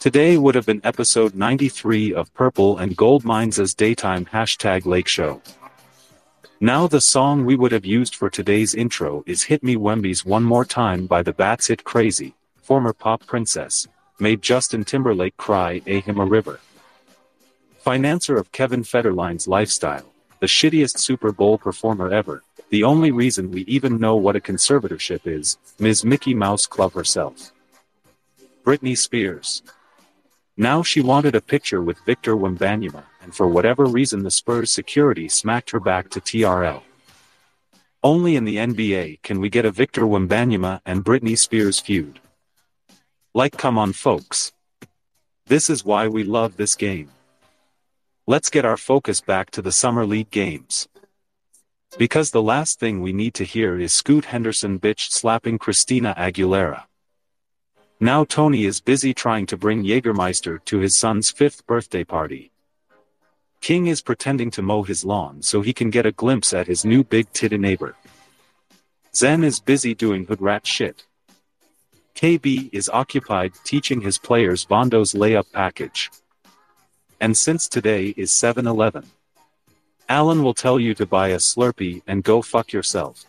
Today would have been episode 93 of Purple and Gold Mines' daytime hashtag Lake Show. Now the song we would have used for today's intro is Hit Me Wemby's One More Time by the Bats It Crazy, former pop princess, made Justin Timberlake cry a him a river. Financer of Kevin Federline's lifestyle, the shittiest Super Bowl performer ever, the only reason we even know what a conservatorship is, Ms. Mickey Mouse Club herself. Britney Spears. Now she wanted a picture with Victor Wembanyama, and for whatever reason the Spurs security smacked her back to TRL. Only in the NBA can we get a Victor Wembanyama and Britney Spears feud. Like, come on folks. This is why we love this game. Let's get our focus back to the Summer League games. Because the last thing we need to hear is Scoot Henderson bitch slapping Christina Aguilera. Now Tony is busy trying to bring Jägermeister to his son's 5th birthday party. King is pretending to mow his lawn so he can get a glimpse at his new big titty neighbor. Zen is busy doing hoodrat shit. KB is occupied teaching his players Vando's layup package. And since today is 7-Eleven, Alan will tell you to buy a Slurpee and go fuck yourself.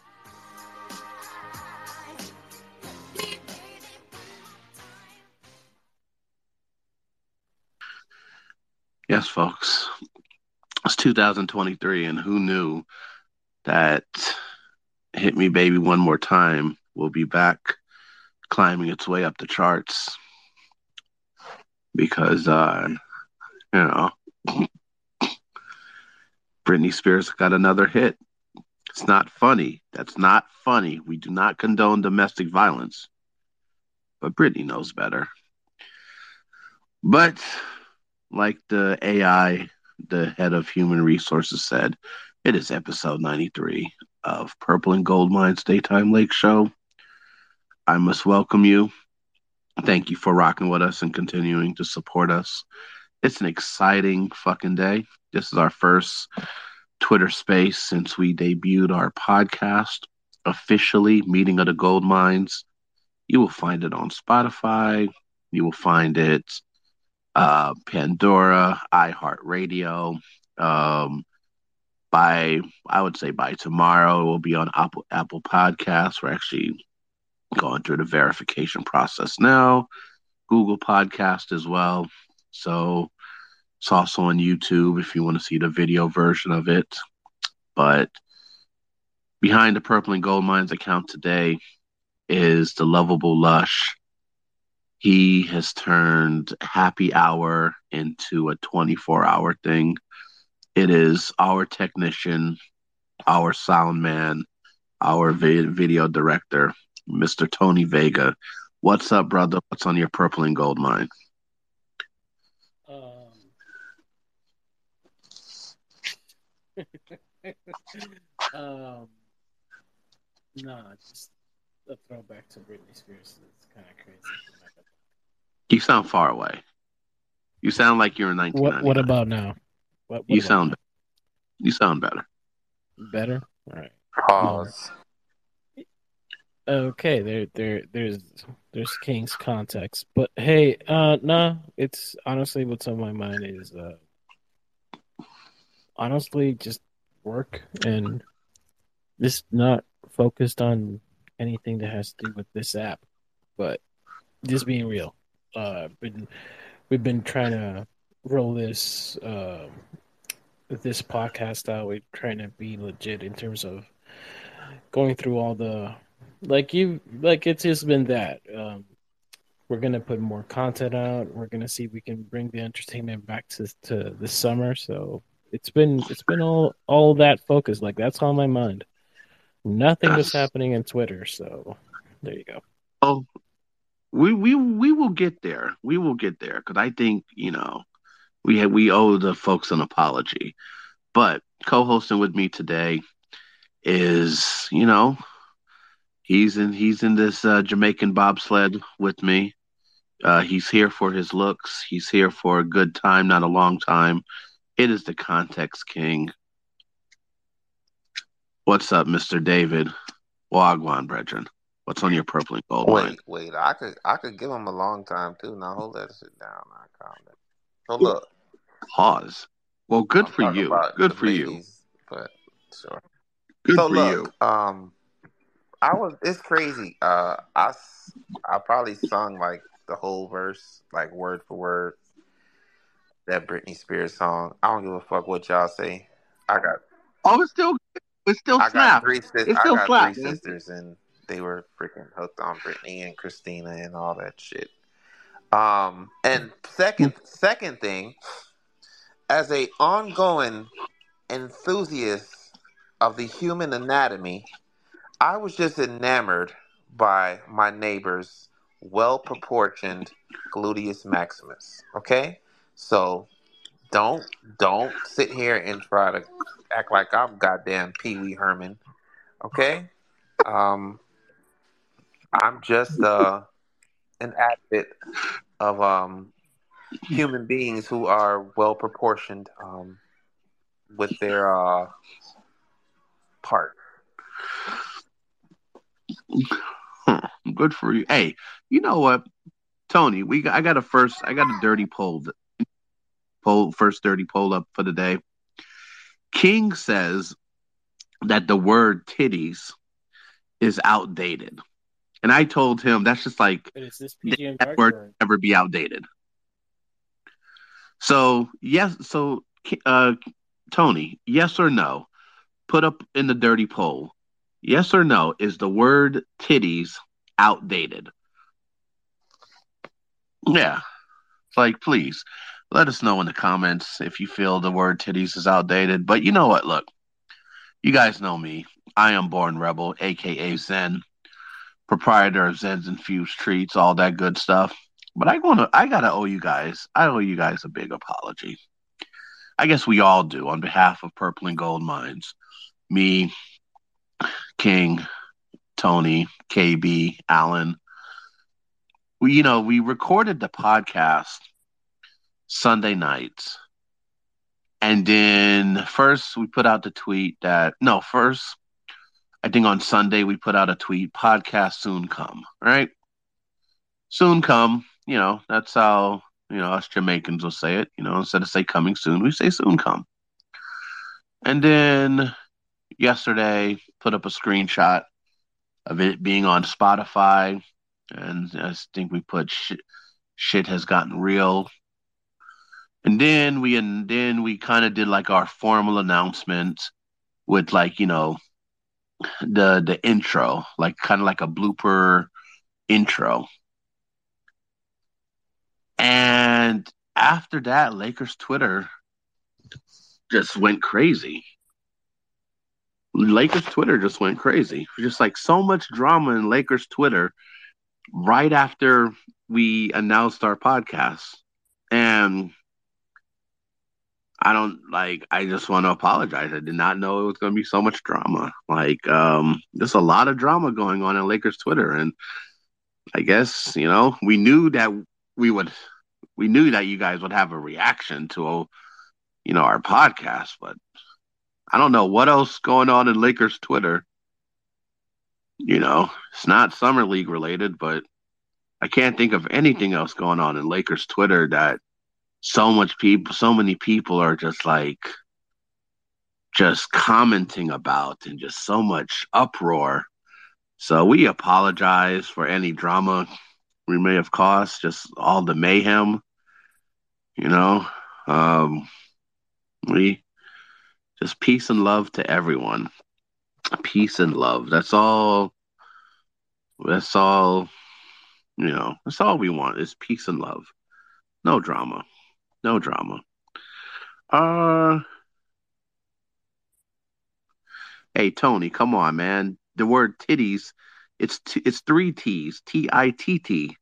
Yes, folks, it's 2023, and who knew that Hit Me Baby One More Time will be back climbing its way up the charts, because, Britney Spears got another hit. It's not funny. That's not funny. We do not condone domestic violence, but Britney knows better. But like the AI, the head of human resources said, it is episode 93 of Purple and Gold Mines Daytime Lake Show. I must welcome you. Thank you for rocking with us and continuing to support us. It's an exciting fucking day. This is our first Twitter space since we debuted our podcast officially, Meeting of the Gold Mines. You will find it on Spotify. You will find it Pandora, iHeartRadio. By tomorrow, it will be on Apple Podcasts. We're actually going through the verification process now. Google Podcast as well. So it's also on YouTube if you want to see the video version of it. But behind the Purple and Gold Mines account today is the lovable Lush. He has turned happy hour into a 24-hour thing. It is our technician, our sound man, our video director, Mr. Tony Vega. What's up, brother? What's on your Purple and Gold Mine? Just a throwback to Britney Spears. It's kind of crazy. You sound far away. You sound like you're in 1999. What about now? What you sound better. Better? All right. Pause. Okay, there's King's context. But hey, it's honestly what's on my mind is just work, and just not focused on anything that has to do with this app, but just being real. We've been trying to roll this podcast out. We're trying to be legit in terms of going through all the it's just been that. We're gonna put more content out. We're gonna see if we can bring the entertainment back to the summer. So it's been all that focus. Like, that's on my mind. Nothing was happening in Twitter. So there you go. Oh. We will get there. We will get there, because I think, we owe the folks an apology. But co-hosting with me today is, he's in this Jamaican bobsled with me. He's here for his looks. He's here for a good time, not a long time. It is the Context King. What's up, Mr. David? Wagwan, brethren. What's on your purple and gold mine? Wait, I could give him a long time too. Now hold that shit down. So look. Pause. Well, good for you. Good for you. But sure. Good for you. It's crazy. I probably sung like the whole verse, like word for word, that Britney Spears song. I don't give a fuck what y'all say. I got three sisters, and they were freaking hooked on Britney and Christina and all that shit. And second thing, as a ongoing enthusiast of the human anatomy, I was just enamored by my neighbor's well-proportioned gluteus maximus. Okay, so don't sit here and try to act like I'm goddamn Pee Wee Herman. Okay, I'm just an advocate of human beings who are well-proportioned with their part. Good for you. Hey, you know what, Tony? I got a dirty poll. First dirty poll up for the day. King says that the word titties is outdated, and I told him that's just like that word never be outdated. So yes, Tony, yes or no? Put up in the dirty poll. Yes or no, is the word titties outdated? Yeah. Like, please, let us know in the comments if you feel the word titties is outdated. But you know what? Look, you guys know me. I am Born Rebel, a.k.a. Zen, proprietor of Zen's Infused Treats, all that good stuff. But I owe you guys a big apology. I guess we all do on behalf of Purple and Gold Mines. Me, King, Tony, KB, Alan. We recorded the podcast Sunday nights. And then I think on Sunday we put out a tweet, podcast soon come, right? Soon come, that's how, us Jamaicans will say it, instead of say coming soon, we say soon come. And then yesterday, put up a screenshot of it being on Spotify, and I think we put shit has gotten real. And then we kind of did like our formal announcement with like the intro, like kind of like a blooper intro. And after that, Lakers Twitter just went crazy. Lakers Twitter just went crazy. Just like so much drama in Lakers Twitter right after we announced our podcast. And I just want to apologize. I did not know it was going to be so much drama. There's a lot of drama going on in Lakers Twitter. And I guess, we knew that you guys would have a reaction to, our podcast, but I don't know what else going on in Lakers Twitter. It's not Summer League related, but I can't think of anything else going on in Lakers Twitter that so many people are just commenting about and just so much uproar. So we apologize for any drama we may have caused, just all the mayhem. Just peace and love to everyone. Peace and love. That's all. That's all we want is peace and love. No drama. No drama. Hey, Tony, come on, man. The word titties, it's three T's. T-I-T-T.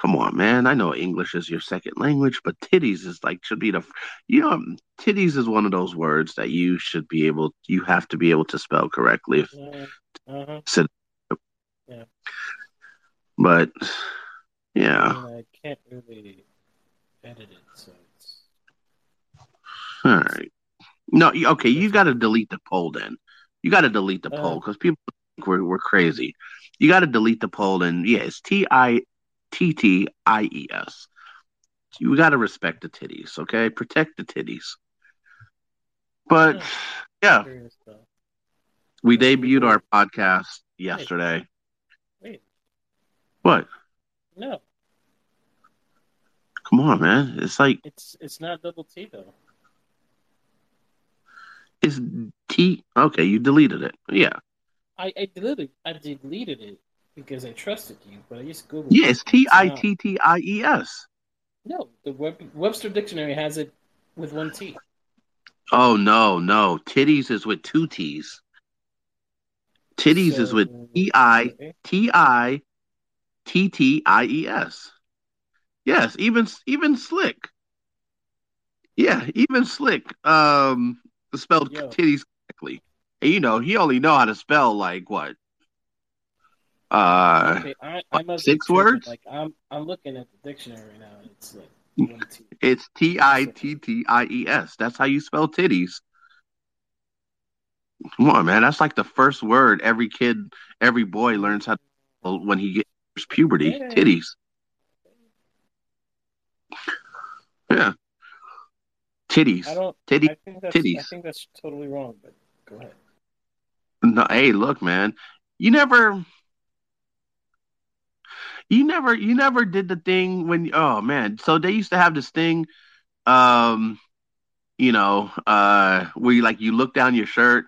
Come on, man. I know English is your second language, but titties is should be titties is one of those words that you have to be able to spell correctly. Uh-huh. Yeah. But, yeah. I can't really edit it, so it's... All right. No, okay, you got to delete the poll then. You got to delete the poll because people think we're crazy. You got to delete the poll, and yeah, it's Titties. You got to respect the titties, okay? Protect the titties. But yeah, we debuted our podcast yesterday. Wait. What? No. Come on, man. It's like it's not double T though. It's T. Okay, you deleted it. Yeah. I deleted it because I trusted you, but I just Googled. Yeah, it's Titties. No, the Webster Dictionary has it with one T. Oh no, titties is with two T's. Titties is with Titties. Yes, even slick. Yeah, even slick. Spelled titties correctly. And you know, he only know how to spell like what? Okay, I 6 words? Like I'm looking at the dictionary right now. It's like it's Titties. That's how you spell titties. Come on, man. That's like the first word every boy learns how to spell when he gets puberty. Yeah. Titties. Yeah. Titties. I think that's totally wrong, but go ahead. No, hey, look, man. You never did the thing when, oh man. So they used to have this thing, where you like you look down your shirt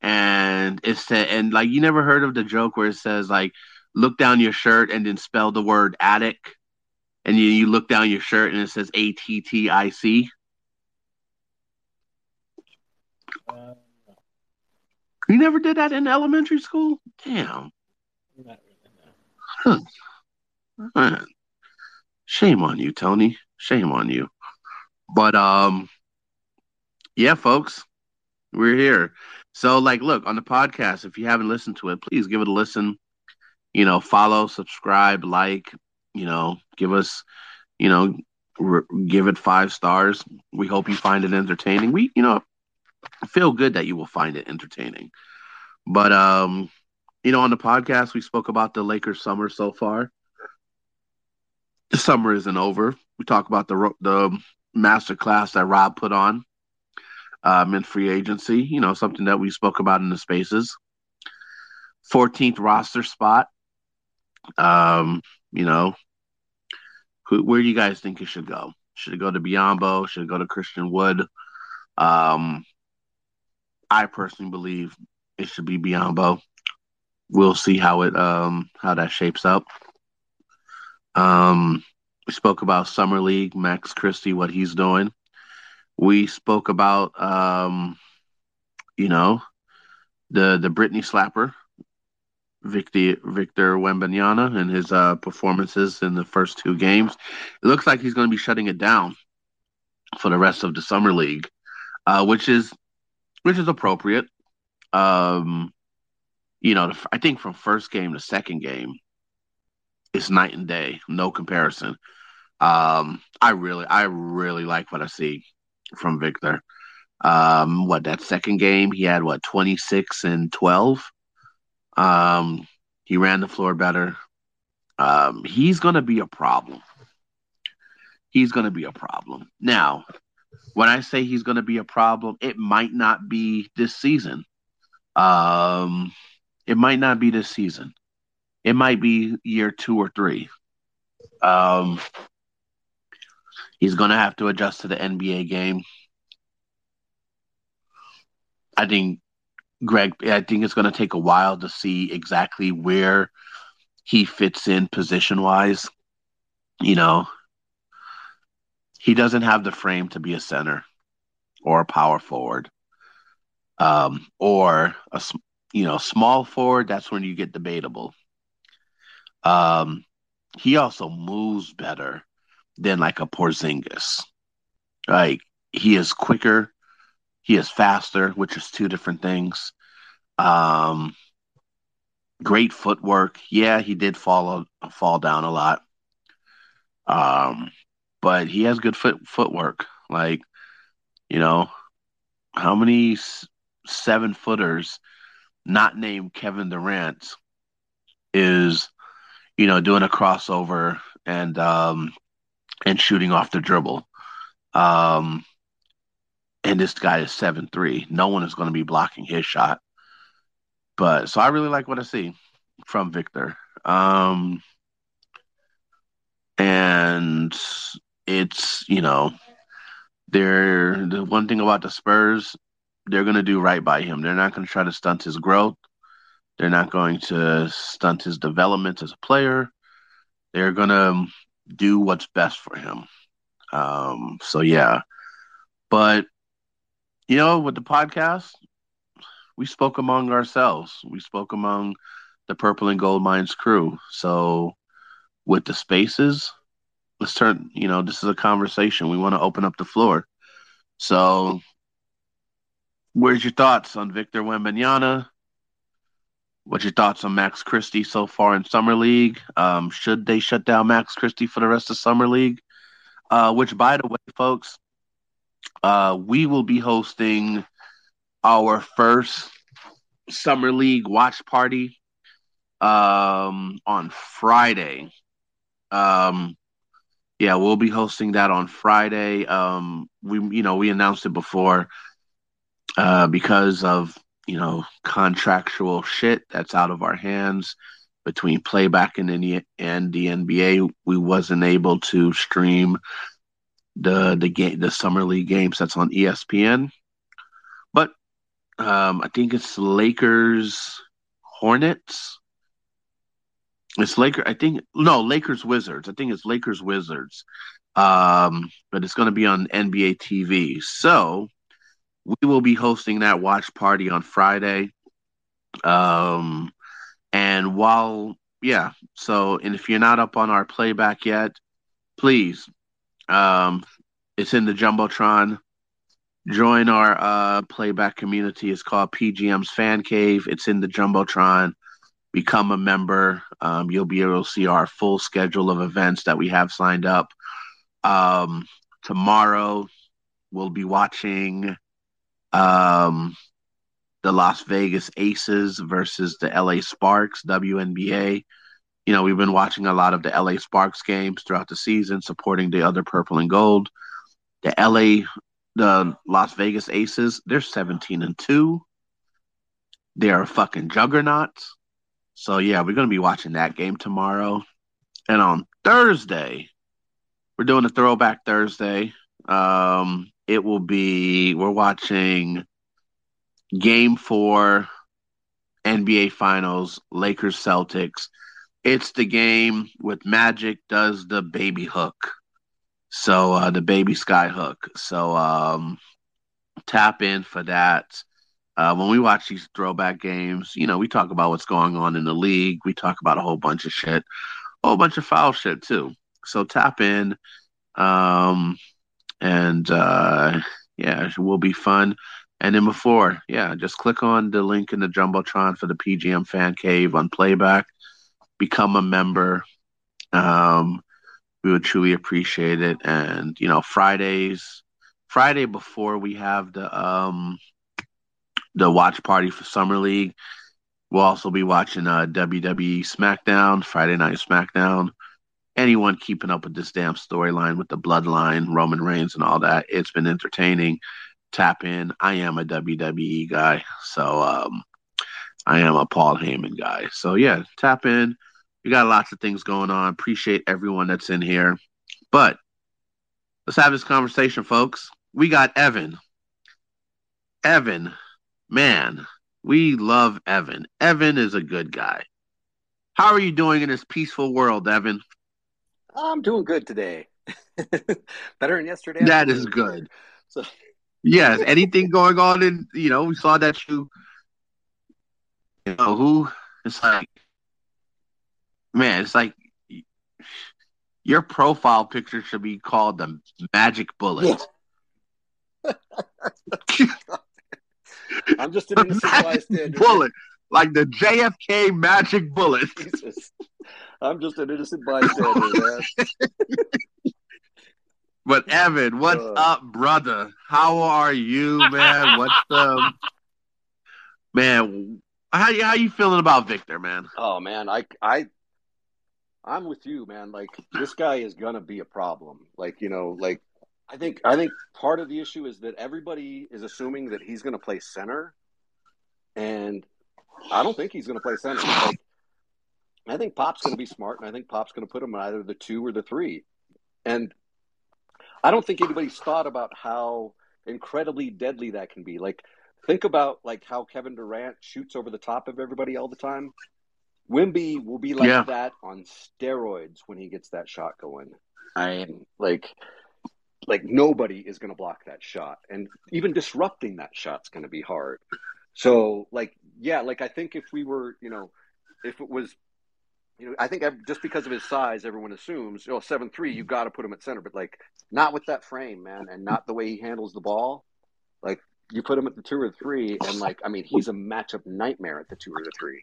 and it said, and like you never heard of the joke where it says like look down your shirt and then spell the word attic, and you look down your shirt and it says ATTIC. You never did that in elementary school? Damn. Not really, no. Huh. Man. Shame on you, Tony. Shame on you. But, yeah, folks, we're here. So, like, look, on the podcast, if you haven't listened to it, please give it a listen. You know, follow, subscribe, like, you know, give us, you know, give it 5 stars. We hope you find it entertaining. I feel good that you will find it entertaining. But, on the podcast, we spoke about the Lakers' summer so far. The summer isn't over. We talk about the masterclass that Rob put on in free agency, you know, something that we spoke about in the spaces. 14th roster spot. Where do you guys think it should go? Should it go to Biyombo? Should it go to Christian Wood? I personally believe it should be Biyombo. We'll see how it how that shapes up. We spoke about Summer League, Max Christie, what he's doing. We spoke about the Britney slapper, Victor Wembanyama, and his performances in the first 2 games. It looks like he's going to be shutting it down for the rest of the Summer League, which is appropriate. I think from first game to second game, it's night and day, no comparison. I really like what I see from Victor. That second game, he had 26 and 12. He ran the floor better. He's going to be a problem. Now, when I say he's going to be a problem, it might not be this season. It might be year 2 or 3. He's going to have to adjust to the NBA game. I think it's going to take a while to see exactly where he fits in position-wise. He doesn't have the frame to be a center or a power forward or a small forward. That's when you get debatable. He also moves better than like a Porzingis. Like he is quicker. He is faster, which is 2 different things. Great footwork. Yeah, he did fall down a lot. But he has good footwork. Like, how many 7-footers not named Kevin Durant is, you know, doing a crossover and shooting off the dribble. And this guy is 7'3". No one is going to be blocking his shot. But so I really like what I see from Victor. And it's, you know, the one thing about the Spurs, they're going to do right by him. They're not going to try to stunt his growth. They're not going to stunt his development as a player. They're going to do what's best for him. So, yeah. But, you know, with the podcast, we spoke among ourselves. We spoke among the Purple and Gold Mines crew. So with the spaces, let's turn, you know, this is a conversation. We want to open up the floor. So where's your thoughts on Victor Wembanyama? What's your thoughts on Max Christie so far in Summer League? Should they shut down Max Christie for the rest of Summer League? Which, by the way, folks, we will be hosting our first Summer League watch party on Friday. Yeah, we'll be hosting that on Friday. We announced it before because of, you know, contractual shit that's out of our hands between Playback and the NBA. We wasn't able to stream the game, the Summer League games that's on ESPN. But I think it's Lakers Wizards. I think it's Lakers Wizards. But it's going to be on NBA TV. So we will be hosting that watch party on Friday. And if you're not up on our Playback yet, please, it's in the Jumbotron. Join our Playback community. It's called PGM's Fan Cave. It's in the Jumbotron. Become a member. You'll be able to see our full schedule of events that we have signed up. Tomorrow, we'll be watching the Las Vegas Aces versus the LA Sparks, WNBA. You know, we've been watching a lot of the LA Sparks games throughout the season, supporting the other Purple and Gold. The Las Vegas Aces, they're 17-2. They are fucking juggernauts. So, yeah, we're going to be watching that game tomorrow. And on Thursday, we're doing a Throwback Thursday. We're watching Game 4 NBA Finals, Lakers-Celtics. It's the game with Magic does the baby hook. So the baby sky hook. So tap in for that. When we watch these throwback games, you know, we talk about what's going on in the league. We talk about a whole bunch of shit, a whole bunch of foul shit too. So tap in. And it will be fun. And then before, just click on the link in the Jumbotron for the PGM Fan Cave on Playback. Become a member. We would truly appreciate it. And, you know, Friday before we have the watch party for Summer League, we'll also be watching WWE SmackDown, Friday Night SmackDown. Anyone keeping up with this damn storyline with the Bloodline, Roman Reigns and all that, it's been entertaining. Tap in. I am a WWE guy, so I am a Paul Heyman guy. So, yeah, tap in. We got lots of things going on. Appreciate everyone that's in here. But let's have this conversation, folks. We got Evan. Evan, man, we love Evan. Evan is a good guy. How are you doing in this peaceful world, Evan? I'm doing good today. Better than yesterday. That is good. So. Yes, anything going on in, you know, we saw that you know, who, it's like, man, it's like your profile picture should be called the Magic Bullet. Yeah. I'm just an uncivilized Magic Bullet, like the JFK Magic Bullet. Jesus. I'm just an innocent bystander, man. But Evan, what's up, brother? How are you, man? What's man? How you feeling about Victor, man? Oh man, I'm with you, man. Like, this guy is gonna be a problem. Like, you know, like I think part of the issue is that everybody is assuming that he's gonna play center, and I don't think he's gonna play center. Like, I think Pop's gonna be smart, and I think Pop's gonna put him in either the 2 or the 3. And I don't think anybody's thought about how incredibly deadly that can be. Like, think about like how Kevin Durant shoots over the top of everybody all the time. Wimby will be like that on steroids when he gets that shot going. Like nobody is going to block that shot, and even disrupting that shot's going to be hard. So I think if we were, I think just because of his size, everyone assumes, 7'3", you got to put him at center, but like not with that frame, man, and not the way he handles the ball. Like, you put him at the 2 or 3, and he's a matchup nightmare at the 2 or 3.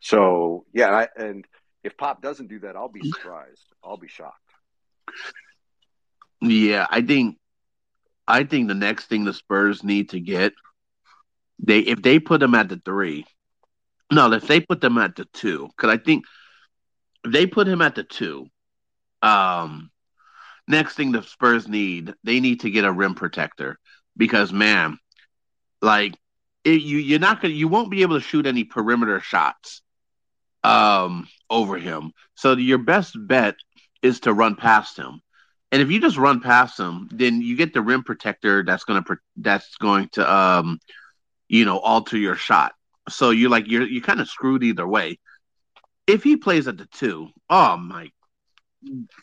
So and if Pop doesn't do that, I'll be surprised. I'll be shocked. Yeah, I think the next thing the Spurs need to get, if they put him at the 3, no, if they put them at the 2, because I think. They put him at the 2. Next thing the Spurs need, they need to get a rim protector, because man, like you won't be able to shoot any perimeter shots over him. So your best bet is to run past him, and if you just run past him, then you get the rim protector that's going to alter your shot. So you're kind of screwed either way. If he plays at the 2, oh my,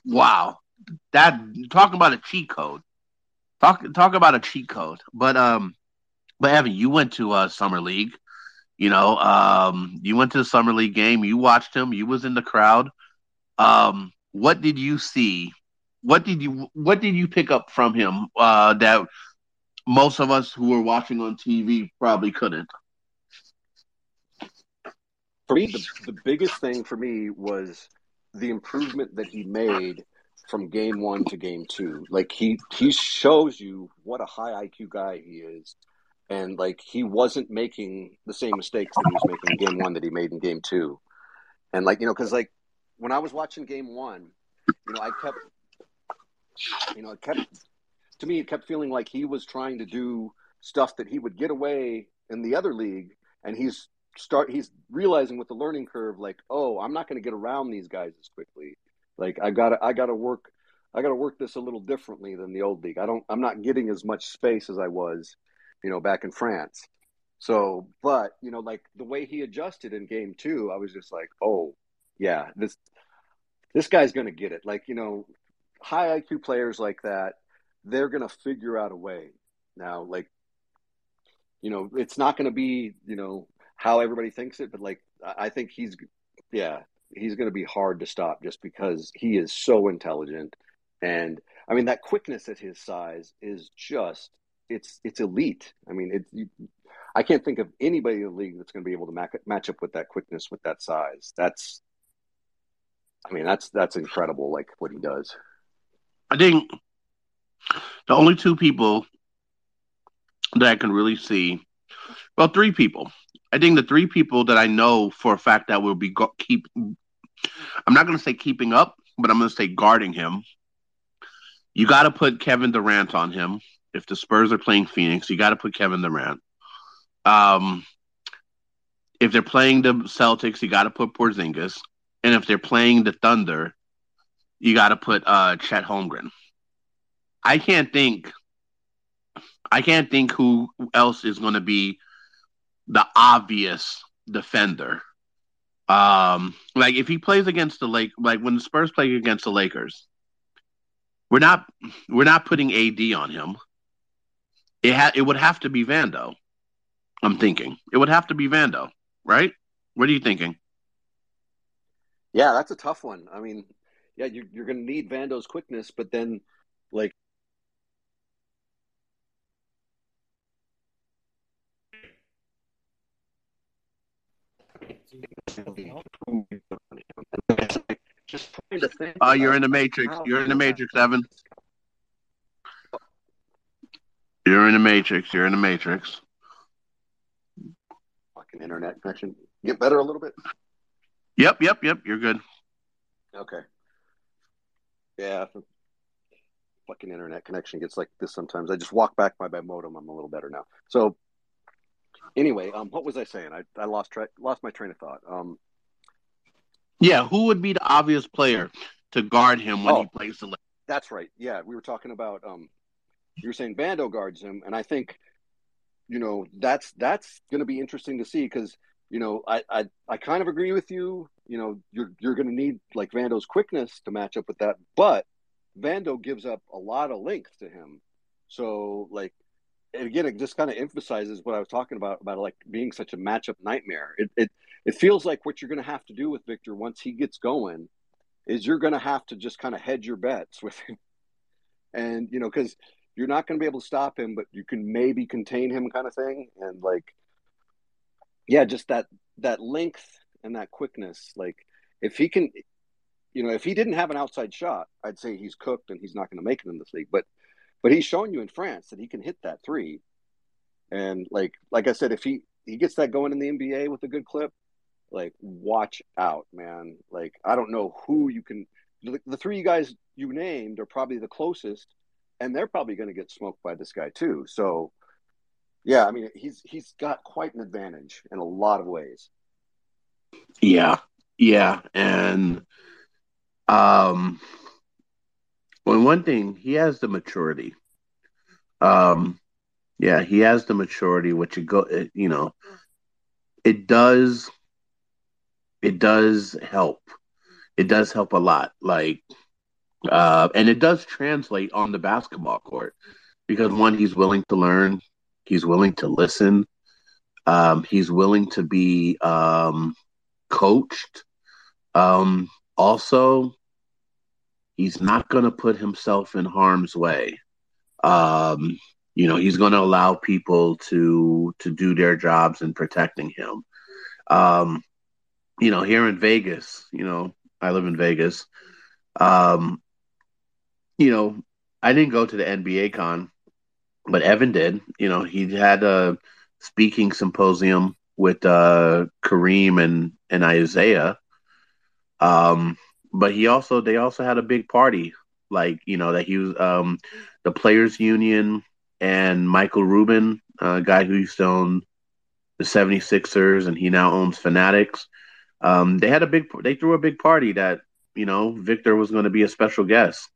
wow! That talking about a cheat code. Talk about a cheat code. But Evan, you went to summer league. You went to the summer league game. You watched him. You was in the crowd. What did you see? What did you pick up from him that most of us who were watching on TV probably couldn't? For me, the biggest thing for me was the improvement that he made from game 1 to game 2. Like, he shows you what a high IQ guy he is. And, like, he wasn't making the same mistakes that he was making in game 1 that he made in game 2. And, like, because, like, when I was watching game 1, it kept feeling like he was trying to do stuff that he would get away in the other league, and he's realizing with the learning curve, like, oh, I'm not going to get around these guys as quickly. Like, I gotta work this a little differently than the old league. I'm not getting as much space as I was, back in France. So, but like the way he adjusted in game 2, I was just like, oh yeah, this guy's going to get it. Like, high IQ players like that, they're going to figure out a way. Now, like, it's not going to be, how everybody thinks it, but like I think he's going to be hard to stop just because he is so intelligent, and I mean that quickness at his size is just it's elite. I mean I can't think of anybody in the league that's going to be able to match up with that quickness with that size. That's incredible. Like what he does. I think the only 2 people that I can really see, well, 3 people. I think the 3 people that I know for a fact that will be I'm not going to say keeping up, but I'm going to say guarding him. You got to put Kevin Durant on him. If the Spurs are playing Phoenix, you got to put Kevin Durant. If they're playing the Celtics, you got to put Porzingis. And if they're playing the Thunder, you got to put Chet Holmgren. I can't think who else is going to be the obvious defender. Like if he plays against the Lakers, like when the Spurs play against the Lakers, we're not putting AD on him. It would have to be Vando. I'm thinking it would have to be Vando, right? What are you thinking? Yeah, that's a tough one. I mean, yeah, you're going to need Vando's quickness, but then like. You're in the matrix. You're in the matrix, Evan. You're in the matrix. internet connection. Get better a little bit? Yep. You're good. Okay. Yeah. Fucking internet connection gets like this sometimes. I just walk back by my modem. I'm a little better now. So anyway, what was I saying? I lost my train of thought. Yeah, who would be the obvious player to guard him when he plays the Lakers? That's right. Yeah, we were talking about you were saying Vando guards him, and I think that's going to be interesting to see because I kind of agree with you. You know, you're going to need like Vando's quickness to match up with that, but Vando gives up a lot of length to him. So like, and again, it just kind of emphasizes what I was talking about like being such a matchup nightmare. It feels like what you're going to have to do with Victor once he gets going is you're going to have to just kind of hedge your bets with him. And, because you're not going to be able to stop him, but you can maybe contain him kind of thing. And like, yeah, just that length and that quickness. Like if he can, if he didn't have an outside shot, I'd say he's cooked and he's not going to make it in this league. But he's shown you in France that he can hit that three. And like I said, if he gets that going in the NBA with a good clip, like watch out, man. Like, I don't know who you can, the three guys you named are probably the closest and they're probably going to get smoked by this guy too. So yeah, I mean, he's got quite an advantage in a lot of ways. Yeah. And well, one thing, he has the maturity. He has the maturity, which it does help. It does help a lot. Like, and it does translate on the basketball court because one, he's willing to learn, he's willing to listen, he's willing to be coached. Also, he's not going to put himself in harm's way. He's going to allow people to do their jobs in protecting him. Here in Vegas, I live in Vegas. I didn't go to the NBA con, but Evan did. He had a speaking symposium with Kareem and Isaiah. But they also had a big party, that he was the Players Union and Michael Rubin, a guy who used to own the 76ers and he now owns Fanatics. They threw a big party that, Victor was going to be a special guest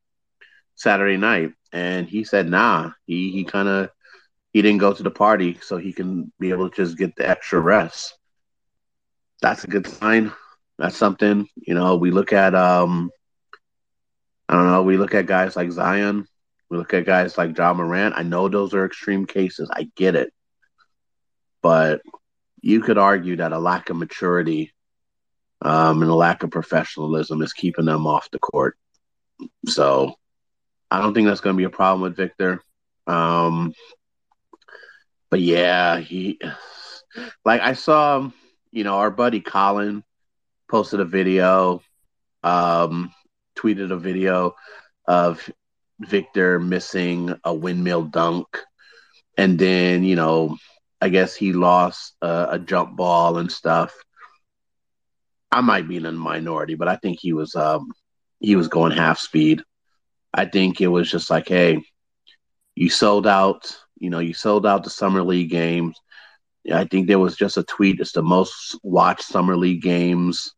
Saturday night. And he said, nah, he didn't go to the party so he can be able to just get the extra rest. That's a good sign. That's something, we look at, we look at guys like Zion. We look at guys like Ja Morant. I know those are extreme cases. I get it. But you could argue that a lack of maturity and a lack of professionalism is keeping them off the court. So I don't think that's going to be a problem with Victor. But yeah, I saw, our buddy Colin posted a video, tweeted a video of Victor missing a windmill dunk. And then, I guess he lost a jump ball and stuff. I might be in the minority, but I think he was going half speed. I think it was just like, hey, you sold out the Summer League games. I think there was just a tweet. It's the most watched Summer League games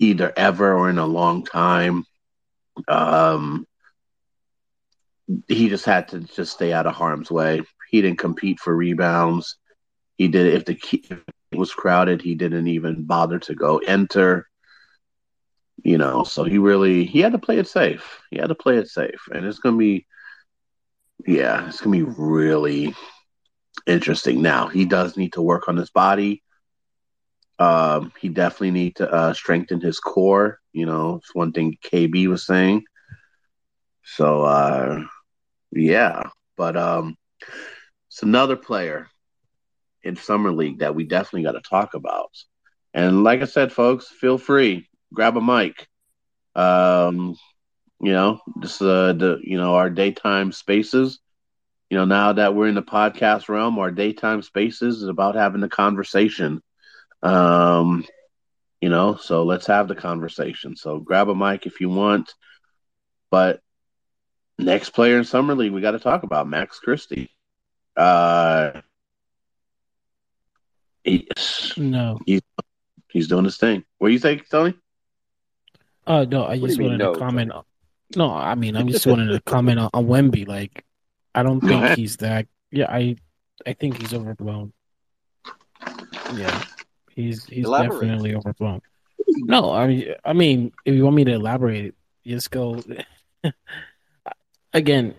either ever or in a long time. He just had to just stay out of harm's way. He didn't compete for rebounds. He did if the key was crowded, he didn't even bother to go enter. So he had to play it safe. He had to play it safe. And it's going to be really interesting. Now, he does need to work on his body. He definitely need to strengthen his core. It's one thing KB was saying. So, but it's another player in Summer League that we definitely got to talk about. And like I said, folks, feel free, grab a mic. This our daytime spaces. you know, now that we're in the podcast realm, our daytime spaces is about having the conversation. You know, so let's have the conversation. So grab a mic if you want. But next player in Summer League, we got to talk about Max Christie. He's doing his thing. What do you think, Tony? No, I just wanted to comment. No, I mean, I just wanted to comment on Wemby. Like, I don't think he's that. Yeah, I think he's overblown. Yeah, he's definitely overblown. No, I mean, if you want me to elaborate, just go. Again,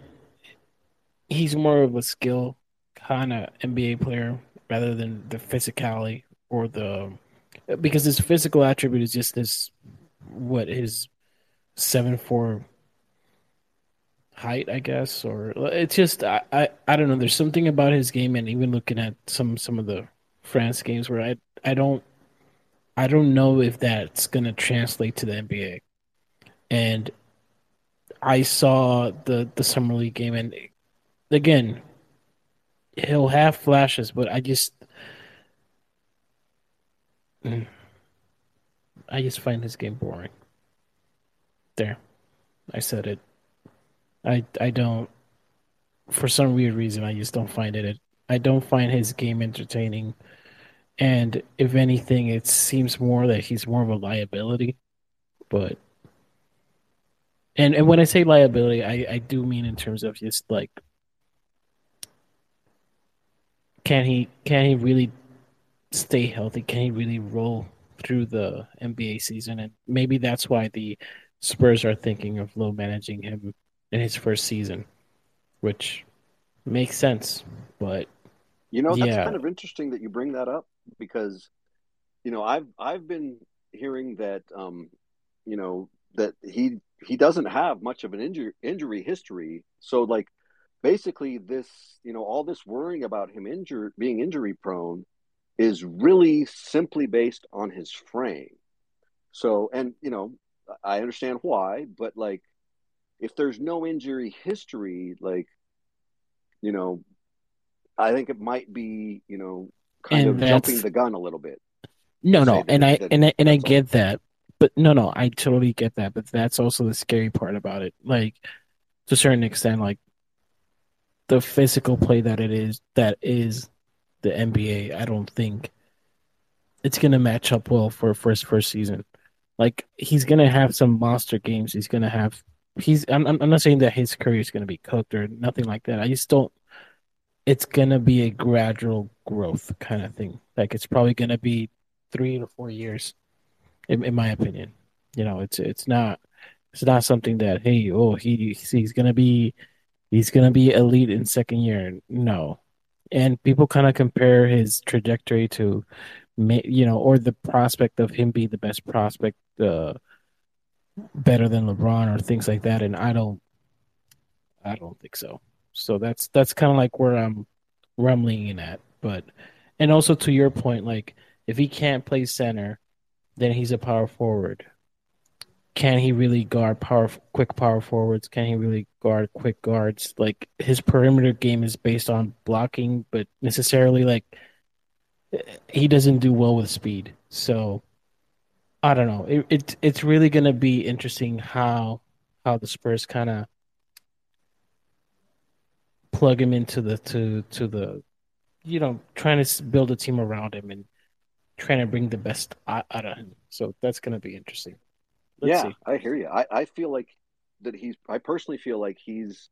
he's more of a skill kind of NBA player rather than the physicality or the, because his physical attribute is just this, what his 7'4" height, I guess, or it's just I don't know. There's something about his game, and even looking at some of the France games where I don't know if that's gonna translate to the NBA. And I saw the Summer League game, and again, he'll have flashes, but I just find his game boring. There, I said it. I don't. For some weird reason, I just don't find it. I don't find his game entertaining, and if anything, it seems more that he's more of a liability. But and when I say liability, I do mean in terms of just like, can he really stay healthy? Can he really roll through the NBA season? And maybe that's why the Spurs are thinking of low managing him in his first season, which makes sense. But you know, that's kind of interesting that you bring that up, because you know, I've been hearing that you know, that he doesn't have much of an injury history. So like basically this, you know, all this worrying about him being injury prone is really simply based on his frame. So, and you know, I understand why, but like, if there's no injury history, like, you know, I think it might be, you know, kind of jumping the gun a little bit. No, and I get that, but no, I totally get that, but that's also the scary part about it. Like, to a certain extent, like the physical play that is the NBA. I don't think it's gonna match up well for his first season. Like, he's gonna have some monster games. He's gonna have. I'm not saying that his career is gonna be cooked or nothing like that. I just don't. It's gonna be a gradual growth kind of thing. Like, it's probably gonna be 3 to 4 years, in my opinion. You know, it's not something that he's gonna be elite in second year. No, and people kind of compare his trajectory to, you know, or the prospect of him being the best prospect, better than LeBron or things like that, and I don't think so. So that's kind of like where I'm leaning at. But and also to your point, like if he can't play center, then he's a power forward. Can he really guard quick power forwards? Can he really guard quick guards? Like his perimeter game is based on blocking, but necessarily like he doesn't do well with speed. So I don't know. It's really going to be interesting how the Spurs kind of plug him into the you know, trying to build a team around him and trying to bring the best out of him. So that's going to be interesting. Let's see. I hear you. I feel like that I personally feel like he's,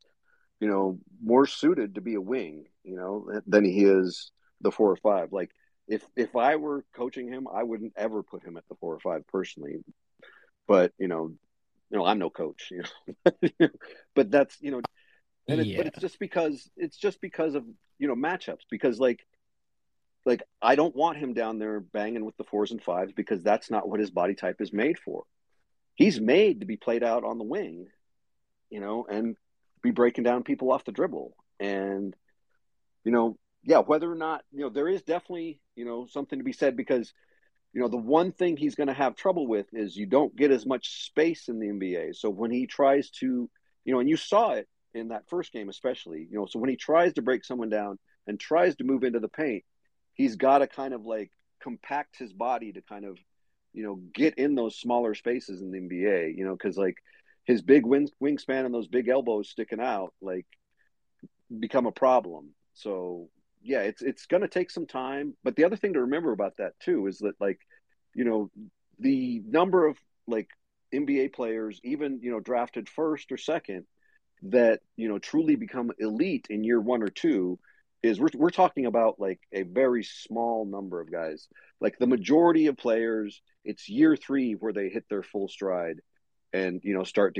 you know, more suited to be a wing, you know, than he is the 4 or 5. Like if I were coaching him, I wouldn't ever put him at the 4 or 5 personally. But you know, I'm no coach, you know. But that's, you know, and yeah. It's just because of, you know, matchups, because like I don't want him down there banging with the 4s and 5s, because that's not what his body type is made for. He's made to be played out on the wing, you know, and be breaking down people off the dribble. And, you know, yeah, whether or not, you know, there is definitely, you know, something to be said, because, you know, the one thing he's going to have trouble with is you don't get as much space in the NBA. So when he tries to, you know, and you saw it in that first game, especially, you know, so when he tries to break someone down and tries to move into the paint, he's got to kind of like compact his body to kind of, you know, get in those smaller spaces in the NBA, you know, because like his big wingspan and those big elbows sticking out, like, become a problem. So yeah, it's going to take some time. But the other thing to remember about that too, is that like, you know, the number of like NBA players, even, you know, drafted first or second, that, you know, truly become elite in year one or two, is we're talking about like a very small number of guys. Like the majority of players, it's year three where they hit their full stride and, you know, start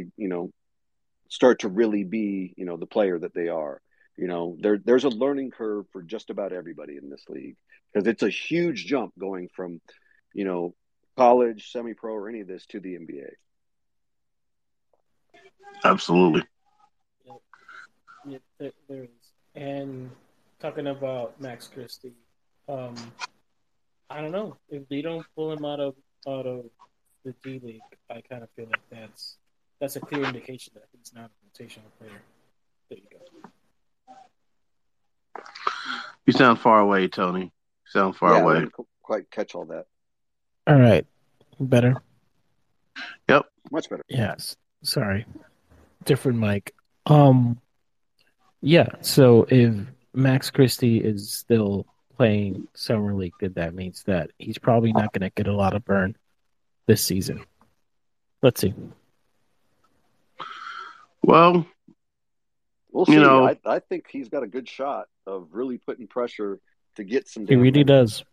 to really be, you know, the player that they are. You know, there's a learning curve for just about everybody in this league, because it's a huge jump going from, you know, college, semi-pro, or any of this to the NBA. Absolutely. Yeah, there is. And talking about Max Christie, I don't know, if they don't pull him out of the D League, I kind of feel like that's a clear indication that he's not a rotational player. There you go. You sound far away, Tony. You sound far away. I didn't quite catch all that. All right. Better? Yep. Much better. Yes. Sorry. Different mic. Yeah, so if Max Christie is still playing Summer League, then that means that he's probably not going to get a lot of burn this season. Let's see. Well, we'll see. You know, I think he's got a good shot of really putting pressure to get some. He really does.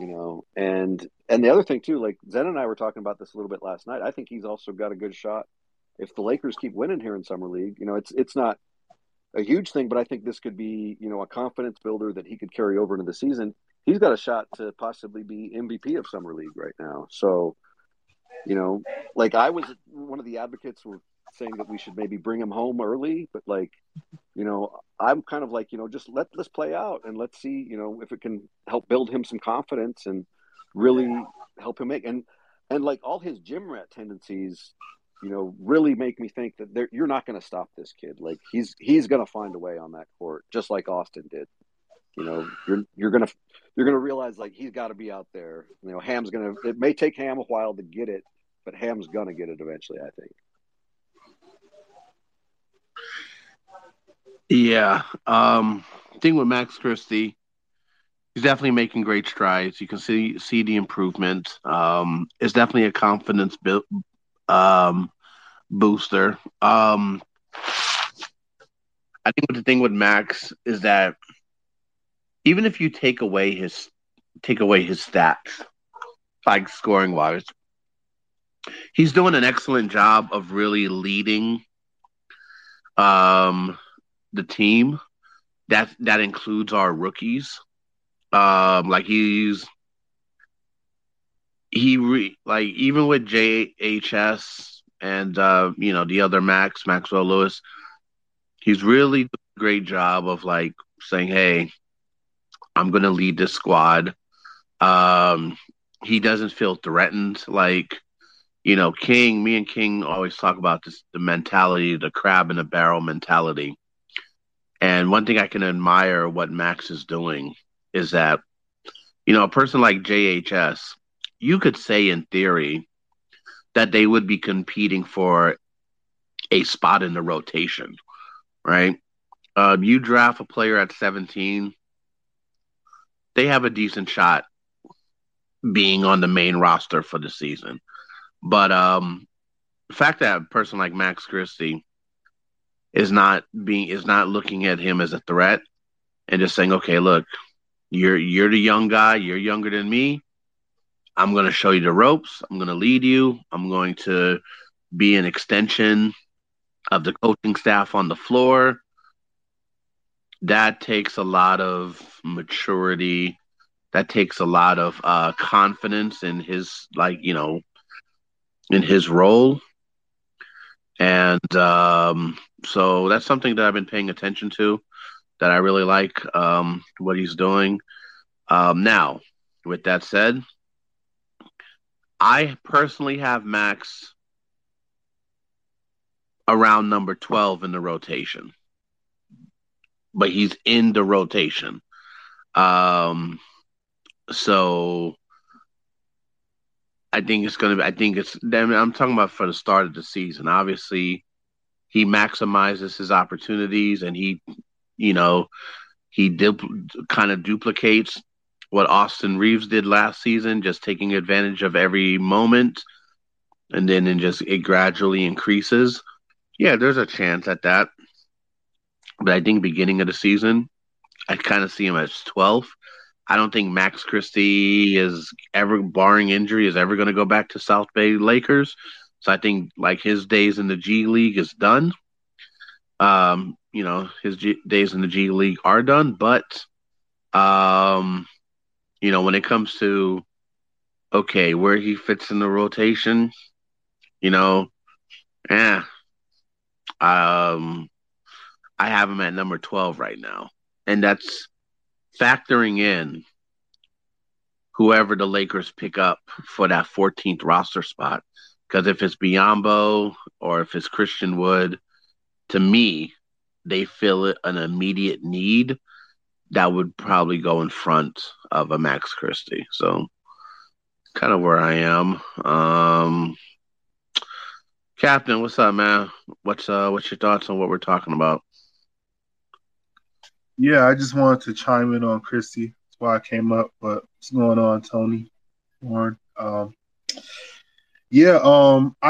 You know, and the other thing too, like Zen and I were talking about this a little bit last night. I think he's also got a good shot if the Lakers keep winning here in Summer League. You know, it's not a huge thing, but I think this could be, you know, a confidence builder that he could carry over into the season. He's got a shot to possibly be MVP of Summer League right now. So, you know, like I was one of the advocates who were saying that we should maybe bring him home early, but like, you know, I'm kind of like, you know, just let this play out and let's see, you know, if it can help build him some confidence and really help him make, and like all his gym rat tendencies, you know, really make me think that you're not going to stop this kid. Like he's going to find a way on that court, just like Austin did. You know, you're going to realize like he's got to be out there. You know, it may take Ham a while to get it, but Ham's going to get it eventually, I think. Yeah. Thing with Max Christie, he's definitely making great strides. You can see the improvement. It's definitely a confidence booster. I think the thing with Max is that even if you take away his stats, like scoring wise, he's doing an excellent job of really leading the team. That includes our rookies. Like he even with JHS and you know, the other Maxwell Lewis, he's really doing a great job of like saying, "Hey, I'm going to lead this squad." He doesn't feel threatened. Like, you know, me and King always talk about this, the mentality, the crab in a barrel mentality. And one thing I can admire what Max is doing is that, you know, a person like JHS, you could say in theory that they would be competing for a spot in the rotation, right? You draft a player at 17, they have a decent shot being on the main roster for the season. But the fact that a person like Max Christie is not looking at him as a threat and just saying, "Okay, look, you're the young guy, you're younger than me. I'm going to show you the ropes. I'm going to lead you. I'm going to be an extension of the coaching staff on the floor." That takes a lot of maturity. That takes a lot of confidence in his, like, you know, in his role. And so that's something that I've been paying attention to, that I really like what he's doing. Now, with that said, I personally have Max around number 12 in the rotation. But he's in the rotation. So I think it's going to be, I'm talking about for the start of the season. Obviously, he maximizes his opportunities and he kind of duplicates what Austin Reeves did last season, just taking advantage of every moment. And then it gradually increases. Yeah, there's a chance at that. But I think beginning of the season, I kind of see him as 12th. I don't think Max Christie is ever, barring injury, is ever going to go back to South Bay Lakers. So I think like his days in the G League is done. His days in the G League are done. But, when it comes to, okay, where he fits in the rotation, I have him at number 12 right now. And that's factoring in whoever the Lakers pick up for that 14th roster spot. Because if it's Biyombo or if it's Christian Wood, to me, they feel an immediate need that would probably go in front of a Max Christie. So kind of where I am. Captain, what's up, man? What's your thoughts on what we're talking about? Yeah, I just wanted to chime in on Christie. That's why I came up. But what's going on, Tony, Warren? I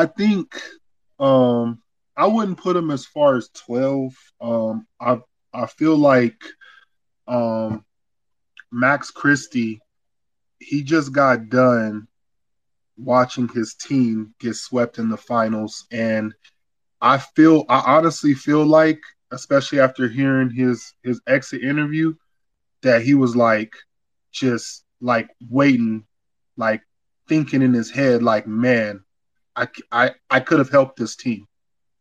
think I wouldn't put him as far as 12. I feel like Max Christie, he just got done watching his team get swept in the finals. And I honestly feel like, especially after hearing his exit interview, that he was waiting, thinking in his head, man, I could have helped this team.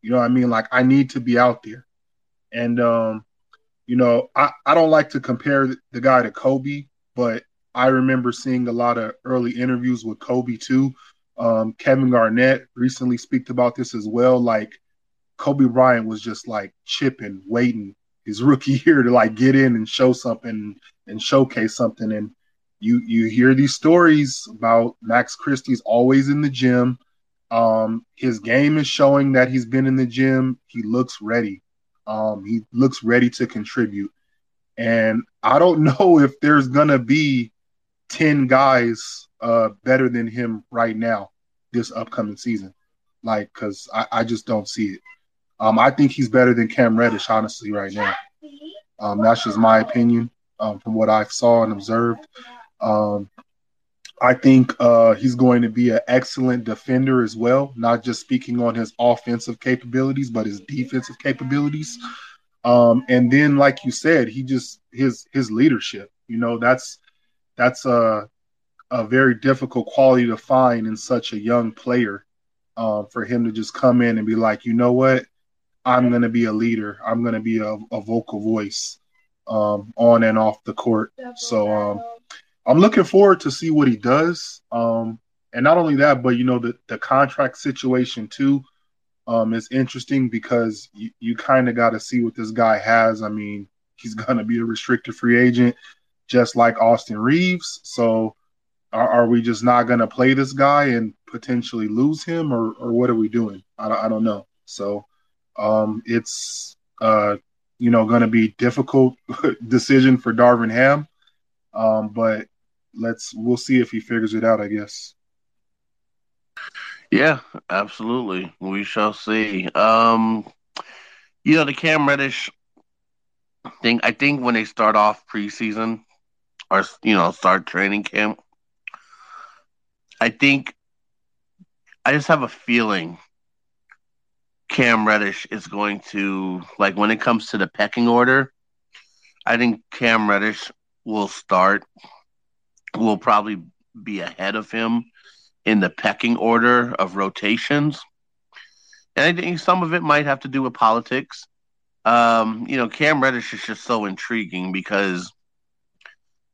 You know what I mean? I need to be out there. And, I don't like to compare the guy to Kobe, but I remember seeing a lot of early interviews with Kobe too. Kevin Garnett recently spoke about this as well. Kobe Bryant was just chipping, waiting his rookie year to get in and show something and showcase something. And you hear these stories about Max Christie's always in the gym. His game is showing that he's been in the gym. He looks ready. He looks ready to contribute. And I don't know if there's going to be 10 guys better than him right now this upcoming season. Because I just don't see it. I think he's better than Cam Reddish, honestly, right now. That's just my opinion from what I saw and observed. I think he's going to be an excellent defender as well, not just speaking on his offensive capabilities, but his defensive capabilities. And then, like you said, he just his leadership. That's a very difficult quality to find in such a young player. For him to just come in and be like, you know what, I'm going to be a leader. I'm going to be a vocal voice on and off the court. So I'm looking forward to see what he does. And not only that, but, the contract situation too is interesting because you kind of got to see what this guy has. I mean, he's going to be a restricted free agent just like Austin Reeves. So are we just not going to play this guy and potentially lose him, or what are we doing? I don't know. So it's, going to be difficult decision for Darvin Ham. But we'll see if he figures it out, I guess. Yeah, absolutely. We shall see. The Cam Reddish thing, I think when they start off preseason or, start training camp, I just have a feeling Cam Reddish is going to, when it comes to the pecking order, I think Cam Reddish will probably be ahead of him in the pecking order of rotations. And I think some of it might have to do with politics. Cam Reddish is just so intriguing because,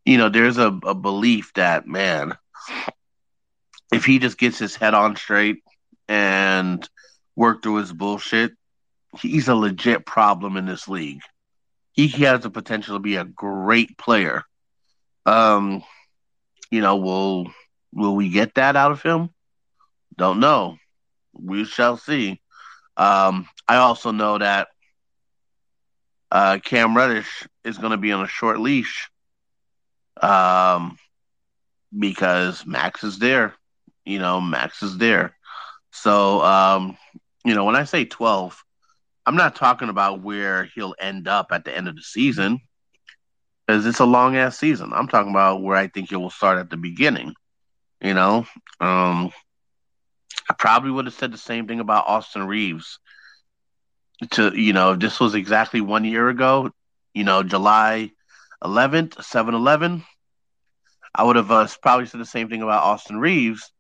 there's a belief that, man, if he just gets his head on straight and work through his bullshit, he's a legit problem in this league. He has the potential to be a great player. Will we get that out of him? Don't know. We shall see. I also know that Cam Reddish is going to be on a short leash because Max is there. Max is there. So, when I say 12, I'm not talking about where he'll end up at the end of the season because it's a long-ass season. I'm talking about where I think he will start at the beginning. I probably would have said the same thing about Austin Reeves. If this was exactly 1 year ago, July 11th, 7-11, I would have probably said the same thing about Austin Reeves.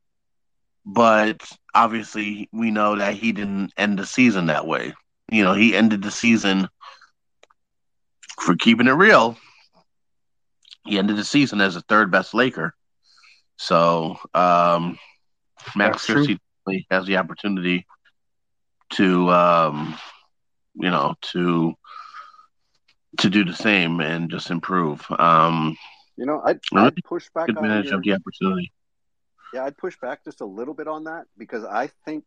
But obviously, we know that he didn't end the season that way. He ended the season, for keeping it real, he ended the season as the third best Laker. So, Max Christie has the opportunity to do the same and just improve. I'd push back on advantage of the opportunity. Yeah, I'd push back just a little bit on that because I think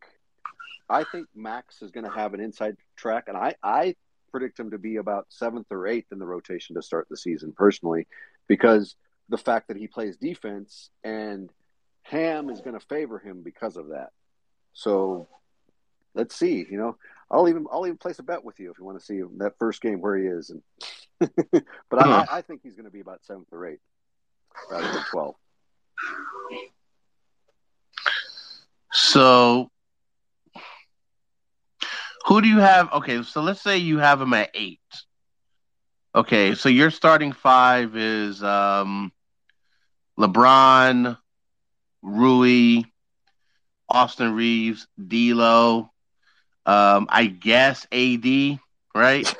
Max is going to have an inside track, and I predict him to be about 7th or 8th in the rotation to start the season personally because the fact that he plays defense, and Ham is going to favor him because of that. So let's see. I'll even place a bet with you if you want to see him, that first game where he is. But I think he's going to be about 7th or 8th rather than 12. So who do you have? Okay, so let's say you have him at 8. Okay, so your starting 5 is LeBron, Rui, Austin Reeves, D'Lo, I guess AD, right?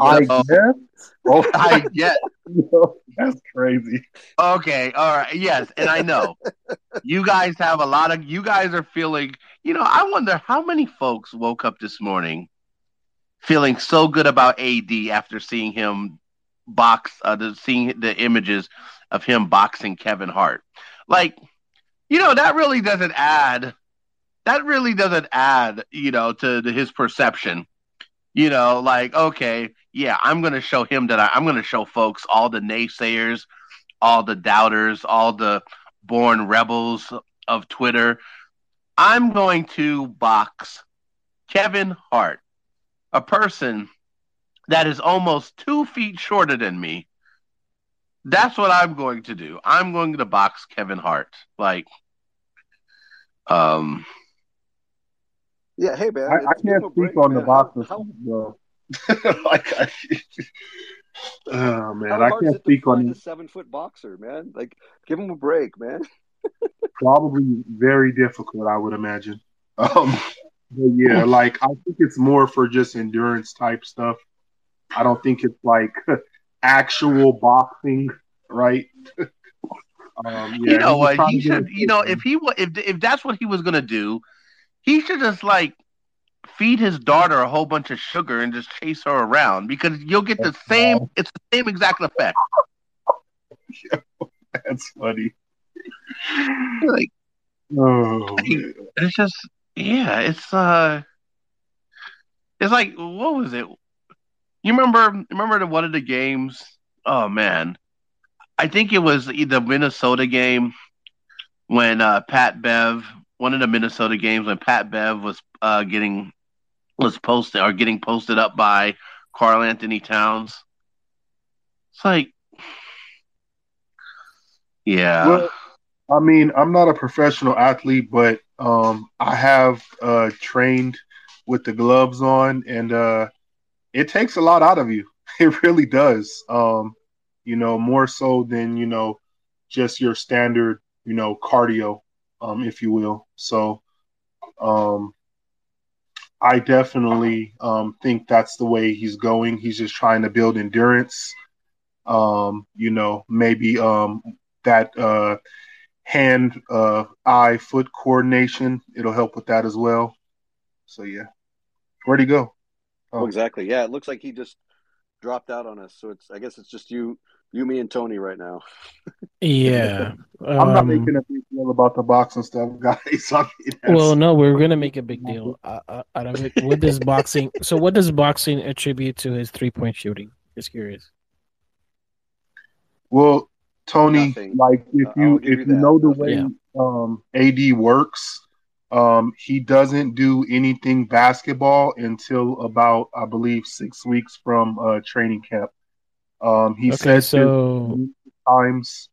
I guess. No, that's crazy. Okay, all right, yes, and I know you guys have a lot of. You guys are feeling. I wonder how many folks woke up this morning feeling so good about AD after seeing him box, seeing the images of him boxing Kevin Hart. Like, that really doesn't add. That really doesn't add. To his perception. I'm going to show him that I'm going to show folks, all the naysayers, all the doubters, all the born rebels of Twitter. I'm going to box Kevin Hart, a person that is almost 2 feet shorter than me. That's what I'm going to do. I'm going to box Kevin Hart. Yeah, hey man, I can't speak on the boxing. Oh man, I can't speak on the 7-foot boxer, man. Give him a break, man. Probably very difficult, I would imagine. But yeah, I think it's more for just endurance type stuff. I don't think it's actual boxing, right? He should. If that's what he was gonna do. He should just feed his daughter a whole bunch of sugar and just chase her around because you'll get the same. It's the same exact effect. Yo, that's funny. It's just it's what was it? You remember the one of the games? Oh man, I think it was the Minnesota game when one of the Minnesota games when Pat Bev was getting posted up by Karl Anthony Towns. It's yeah. Well, I'm not a professional athlete, but I have trained with the gloves on, and it takes a lot out of you. It really does. More so than just your standard cardio. If you will. So I definitely think that's the way he's going. He's just trying to build endurance. Maybe that hand, eye, foot coordination, it'll help with that as well. So, yeah. Where'd he go? Oh, exactly. Yeah, it looks like he just dropped out on us. So it's, I guess it's just you, me, and Tony right now. Yeah. I'm not making a big deal about the boxing stuff, guys. I mean, well, no, we're going to make a big deal out of it. What does boxing – so what does boxing attribute to his three-point shooting? Just curious. Well, Tony, nothing. Like if you know the way AD works, he doesn't do anything basketball until about, I believe, 6 weeks from training camp. He says so times.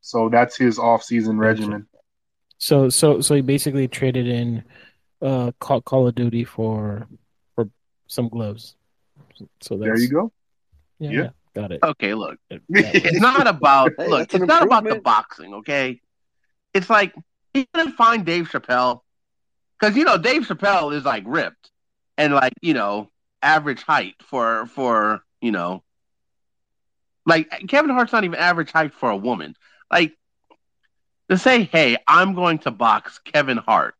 So that's his off-season regimen. So he basically traded in Call of Duty for some gloves. So that's, there you go. Yeah. Got it. Okay, look, it's not about it's not about the boxing. Okay, it's like he didn't find Dave Chappelle because Dave Chappelle is like ripped and like average height for like Kevin Hart's not even average height for a woman. Like to say, hey, I'm going to box Kevin Hart.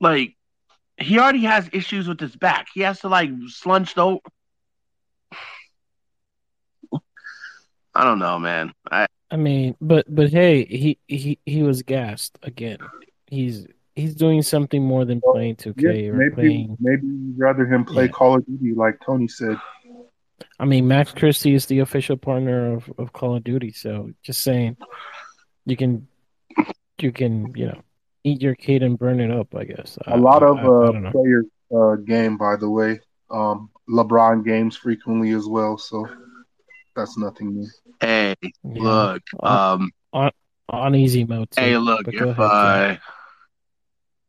Like he already has issues with his back. He has to like slouch over. I don't know, man. I mean, but hey, he was gassed again. He's doing something more than playing 2K or playing. Maybe you'd rather him play Call of Duty, like Tony said. I mean, Max Christie is the official partner of Call of Duty, so just saying, you can eat your kid and burn it up. I guess a lot of players game, by the way. LeBron games frequently as well, so. That's nothing new. Hey, look. On easy mode. Too, hey, look. If I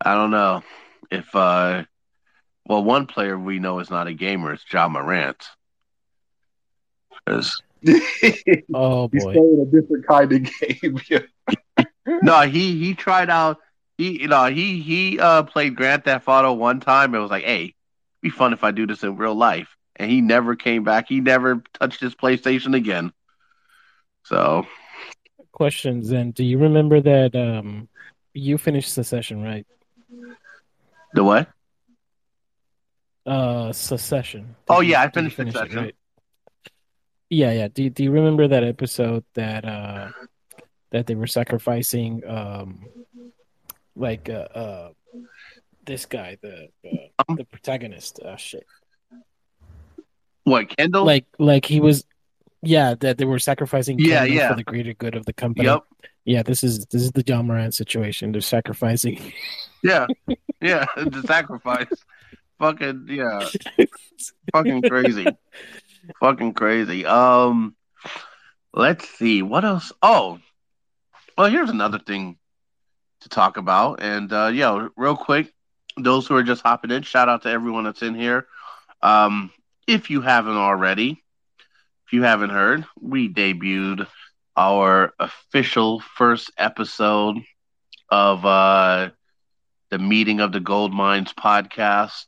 don't know. If one player we know is not a gamer. It's Ja Morant. Oh boy, he's playing a different kind of game. Yeah. No, he tried out. He played Grand Theft Auto one time. It was like, hey, it'd be fun if I do this in real life. And he never came back. He never touched his PlayStation again. So, questions. And do you remember that you finished Secession, right? The what? Secession. I finished Secession. Right? Yeah. Do you remember that episode that they were sacrificing this guy, the protagonist? Shit. What, Kendall? Like he was, that they were sacrificing Kendall for the greater good of the company. Yep. Yeah, this is the Ja Morant situation. They're sacrificing. Yeah, the sacrifice. Fucking crazy. Fucking crazy. Let's see. What else? Oh, well, here's another thing to talk about. And, real quick, those who are just hopping in, shout out to everyone that's in here. If you haven't already, if you haven't heard, we debuted our official first episode of the Meeting of the Gold Mines podcast.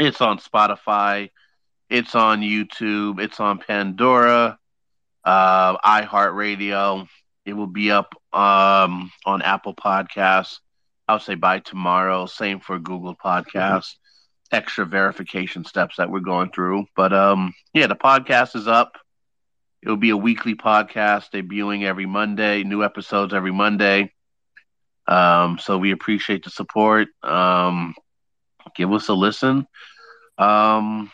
It's on Spotify. It's on YouTube. It's on Pandora, iHeartRadio. It will be up on Apple Podcasts. I'll say by tomorrow. Same for Google Podcasts. Extra verification steps that we're going through. But the podcast is up. It'll be a weekly podcast debuting every Monday, new episodes every Monday. So we appreciate the support. Give us a listen. And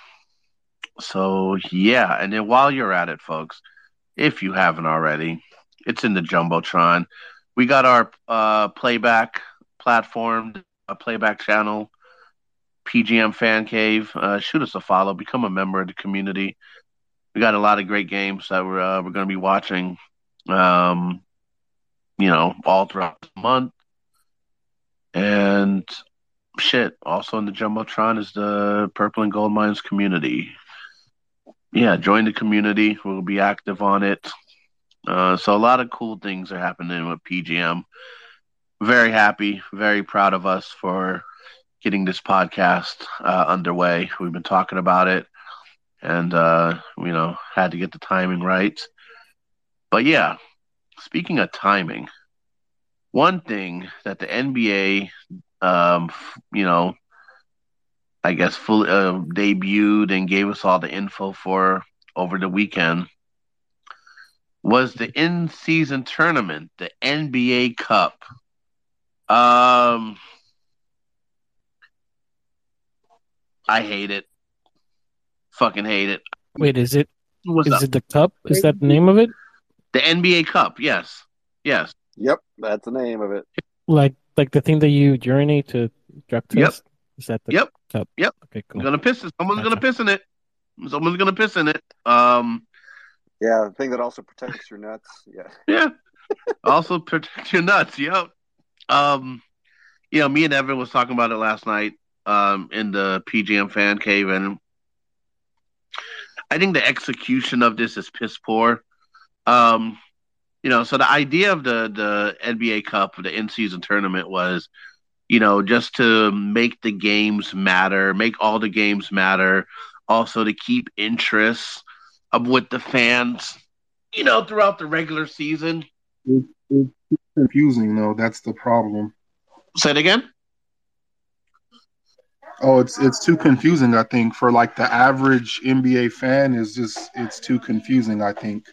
then while you're at it, folks, if you haven't already, it's in the Jumbotron. We got our Playback platform, a Playback channel, PGM Fan Cave. Shoot us a follow. Become a member of the community. We got a lot of great games that we're going to be watching, all throughout the month. And shit, also in the Jumbotron is the Purple and Gold Mines community. Yeah, join the community. We'll be active on it. So a lot of cool things are happening with PGM. Very happy, very proud of us for getting this podcast underway. We've been talking about it and, had to get the timing right. But yeah, speaking of timing, one thing that the NBA, I guess, fully debuted and gave us all the info for over the weekend, was the in-season tournament, the NBA Cup. I hate it. Fucking hate it. Wait, is it? Is it the Cup? Is that the name of it? The NBA Cup, yes. Yes. Yep, that's the name of it. Like the thing that you urinate to drug test? Yep. Is that the Cup? Yep. Okay, cool. Someone's gonna piss in it. Yeah, the thing that also protects your nuts. Yeah. Yeah. Also protects your nuts, yep. You know, me and Evan was talking about it last night in the PGM Fan Cave, and I think the execution of this is piss poor. You know, so the idea of the NBA Cup, the in-season tournament, was, you know, just to make the games matter, make all the games matter, also to keep interest of with the fans, you know, throughout the regular season. It's confusing, though. That's the problem. Say it again? Oh, it's too confusing, I think, for, like, the average NBA fan. It's too confusing, I think.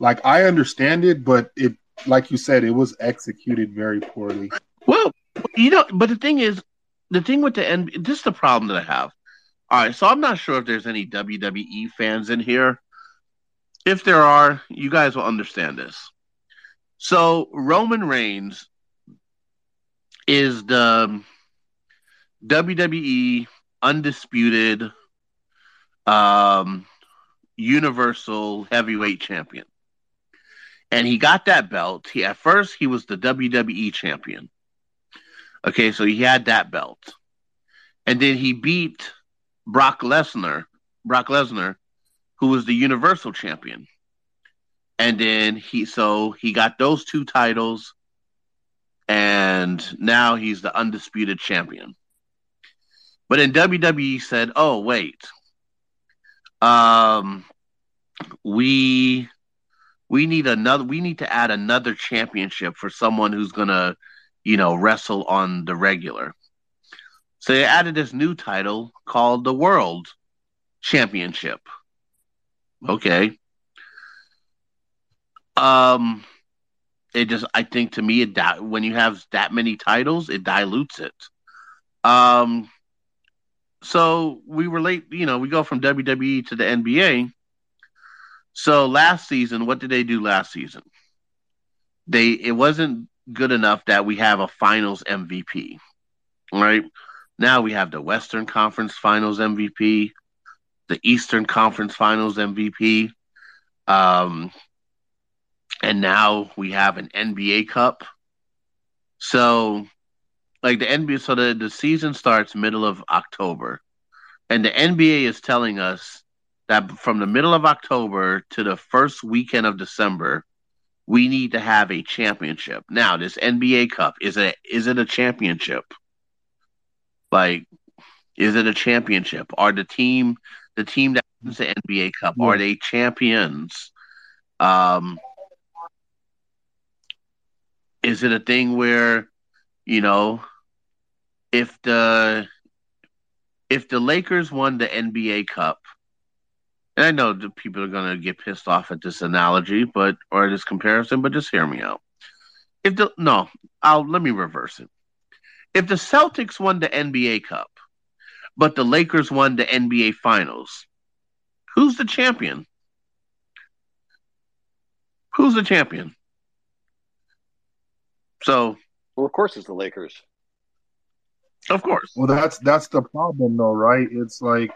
Like, I understand it, but it, like you said, it was executed very poorly. Well, you know, but the thing with the end, this is the problem that I have. All right, so I'm not sure if there's any WWE fans in here. If there are, you guys will understand this. So Roman Reigns is the WWE Undisputed Universal Heavyweight Champion. And he got that belt. At first, he was the WWE champion. Okay, so he had that belt. And then he beat Brock Lesnar, who was the Universal champion. And then he got those two titles, and now he's the undisputed champion. But then WWE said, oh, wait. We need to add another championship for someone who's gonna, you know, wrestle on the regular. So they added this new title called the World Championship. Okay. When you have that many titles, it dilutes it. So we relate, you know, we go from WWE to the NBA. So last season, what did they do last season? It wasn't good enough that we have a finals MVP, right? Now we have the Western Conference Finals MVP, the Eastern Conference Finals MVP, and now we have an NBA Cup. So, like the NBA, so the season starts middle of October, and the NBA is telling us that from the middle of October to the first weekend of December, we need to have a championship. Now, this NBA Cup, is it a championship? Like, is it a championship? Are the team that wins the NBA Cup, are they champions? Is it a thing where, you know, if the Lakers won the NBA Cup, and I know the people are going to get pissed off at this analogy, or this comparison, but just hear me out. Let me reverse it. If the Celtics won the NBA Cup, but the Lakers won the NBA Finals, who's the champion? Who's the champion? So, well, of course, it's the Lakers. Of course. Well, that's the problem, though, right? It's like,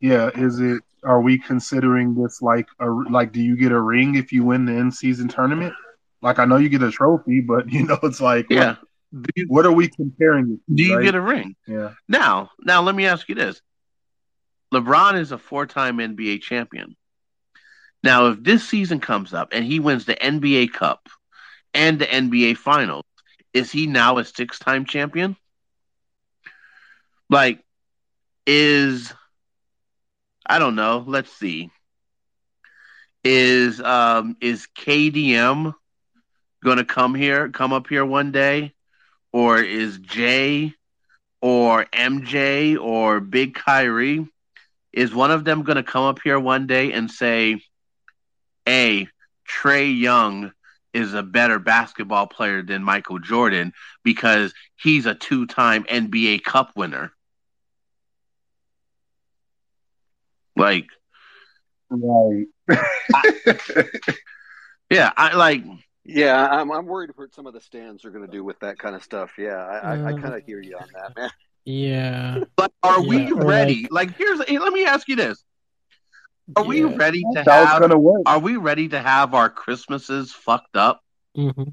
yeah, is it? Are we considering this like? Do you get a ring if you win the in-season tournament? Like, I know you get a trophy, but you know, it's like, yeah. What are we comparing it to? Do you get a ring? Yeah. Now, let me ask you this: LeBron is a four-time NBA champion. Now, if this season comes up and he wins the NBA Cup and the NBA Finals, is he now a six-time champion? Like, I don't know. Let's see. Is KDM going to come up here one day? Or is Jay? or MJ or Big Kyrie? Is one of them going to come up here one day and say, hey, Trae Young is a better basketball player than Michael Jordan because he's a two-time NBA Cup winner? Like, right. I'm worried what some of the stands are going to do with that kind of stuff. I kind of hear you on that, man. Yeah. But are we ready? Like, let me ask you this. Are we ready to have our Christmases fucked up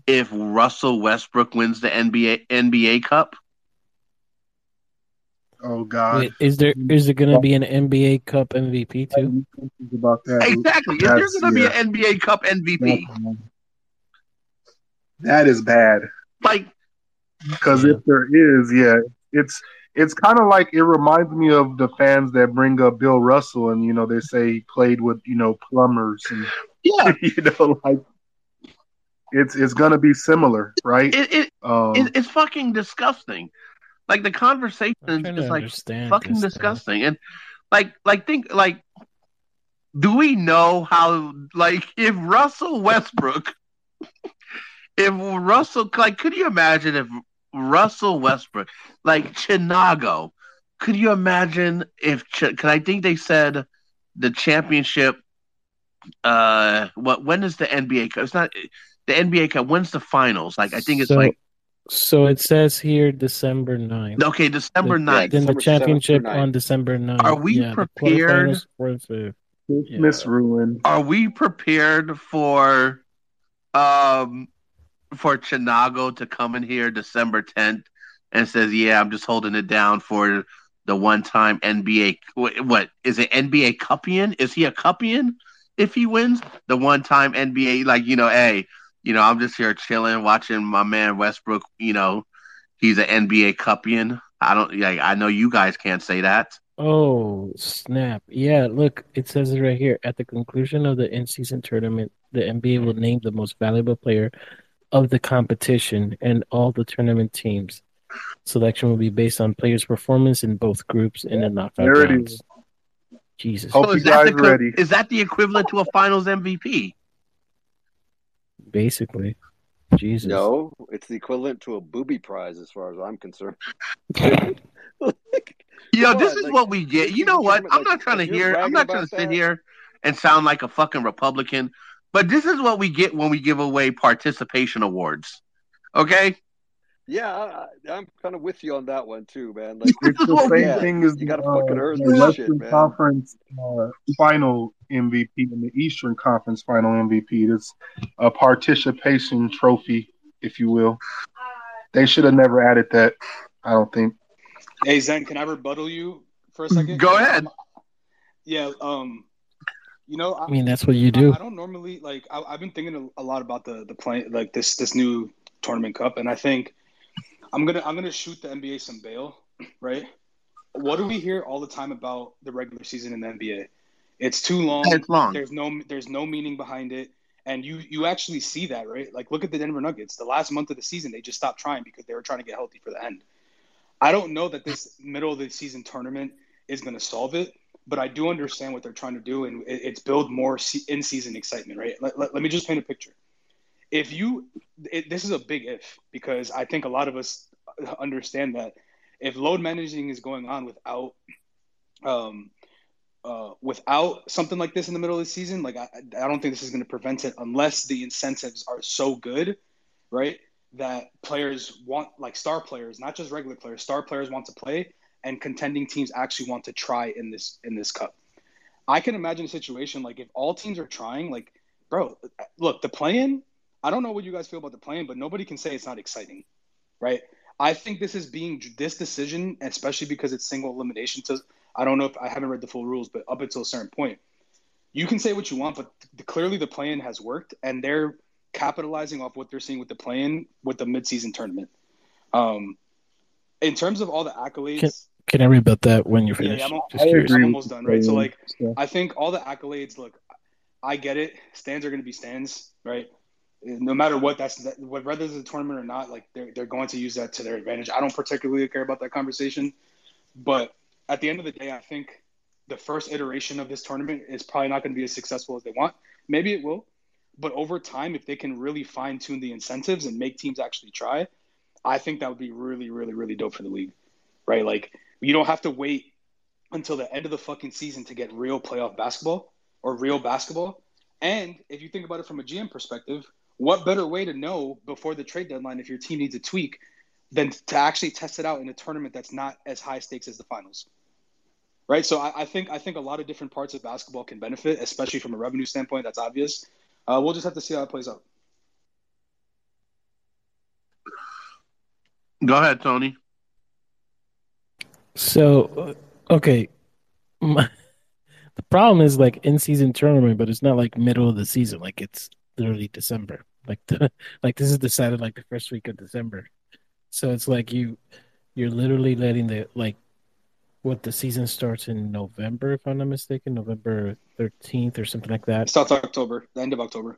if Russell Westbrook wins the NBA Cup? Oh God! Wait, is there going to be an NBA Cup MVP too? About that. Exactly. Is there going to be an NBA Cup MVP? That is bad. Like, because if there is, it's kind of like, it reminds me of the fans that bring up Bill Russell and they say he played with plumbers and it's gonna be similar, right? It's fucking disgusting. Like, the conversation is just like fucking disgusting. And think do we know how, like, if Russell Westbrook could you imagine if Russell Westbrook, like Chinago, could you imagine if? Because I think they said the championship. When is the NBA Cup? It's not the NBA Cup. When's the finals? Like, I think it's like. So it says here December 9th. Okay, December 9th. Then the championship on December 9th. Are we prepared? Miss Ruin. Are we prepared for Chinago to come in here December 10th and says, yeah, I'm just holding it down for the one-time NBA – what? Is it NBA Cupian? Is he a Cupian if he wins? The one-time NBA – like, hey, I'm just here chilling, watching my man Westbrook, he's an NBA Cupian. I know you guys can't say that. Oh, snap. Yeah, look, it says it right here. At the conclusion of the in-season tournament, the NBA will name the most valuable player – of the competition and all the tournament teams. Selection will be based on players' performance in both groups in the knockout rounds. Jesus. Hope you guys are ready. Is that the equivalent to a finals MVP? Basically. Jesus. No, it's the equivalent to a booby prize as far as I'm concerned. This is what we get. You know what? I'm not trying to sit here and sound like a fucking Republican. But this is what we get when we give away participation awards, okay? Yeah, I'm kind of with you on that one too, man. Like, it's the same thing as you got to fucking earn this shit, man. Western Conference final MVP and the Eastern Conference final MVP. It's a participation trophy, if you will. They should have never added that, I don't think. Hey, Zen, can I rebuttal you for a second? Go ahead. I mean, that's what you do. I don't normally like. I've been thinking a lot about the play, like this new tournament cup, and I think I'm gonna shoot the NBA some bail, right? What do we hear all the time about the regular season in the NBA? It's too long. It's long. There's no meaning behind it, and you actually see that, right? Like, look at the Denver Nuggets. The last month of the season, they just stopped trying because they were trying to get healthy for the end. I don't know that this middle of the season tournament is going to solve it. But I do understand what they're trying to do, and it's build more in-season excitement, right? Let me just paint a picture. This is a big if, because I think a lot of us understand that if load managing is going on without something like this in the middle of the season, like I don't think this is going to prevent it unless the incentives are so good, right, that players want, like star players, not just regular players, star players want to play. And contending teams actually want to try in this cup. I can imagine a situation like if all teams are trying, like, bro, look, the play-in, I don't know what you guys feel about the play-in, but nobody can say it's not exciting, right? I think this decision, especially because it's single elimination. I don't know if I haven't read the full rules, but up until a certain point, you can say what you want, but clearly the play-in has worked, and they're capitalizing off what they're seeing with the play-in with the midseason tournament. In terms of all the accolades. Can I read about that when you're finished? I'm almost done, right? So, like, I think all the accolades, look, I get it. Stands are going to be stands, right? no matter what, whether it's a tournament or not, like they're going to use that to their advantage. I don't particularly care about that conversation, but at the end of the day, I think the first iteration of this tournament is probably not going to be as successful as they want. Maybe it will, but over time, if they can really fine tune the incentives and make teams actually try, I think that would be really, really, really dope for the league, right? Like you don't have to wait until the end of the fucking season to get real playoff basketball or real basketball. And if you think about it from a GM perspective, what better way to know before the trade deadline if your team needs a tweak than to actually test it out in a tournament that's not as high stakes as the finals, right? So I think a lot of different parts of basketball can benefit, especially from a revenue standpoint. That's obvious. We'll just have to see how it plays out. Go ahead, Tony. So, okay. The problem is like in-season tournament, but it's not like middle of the season. Like it's literally December. Like this is decided like the first week of December. So it's like you're literally letting the season starts in November, if I'm not mistaken, November 13th or something like that. It starts October, the end of October.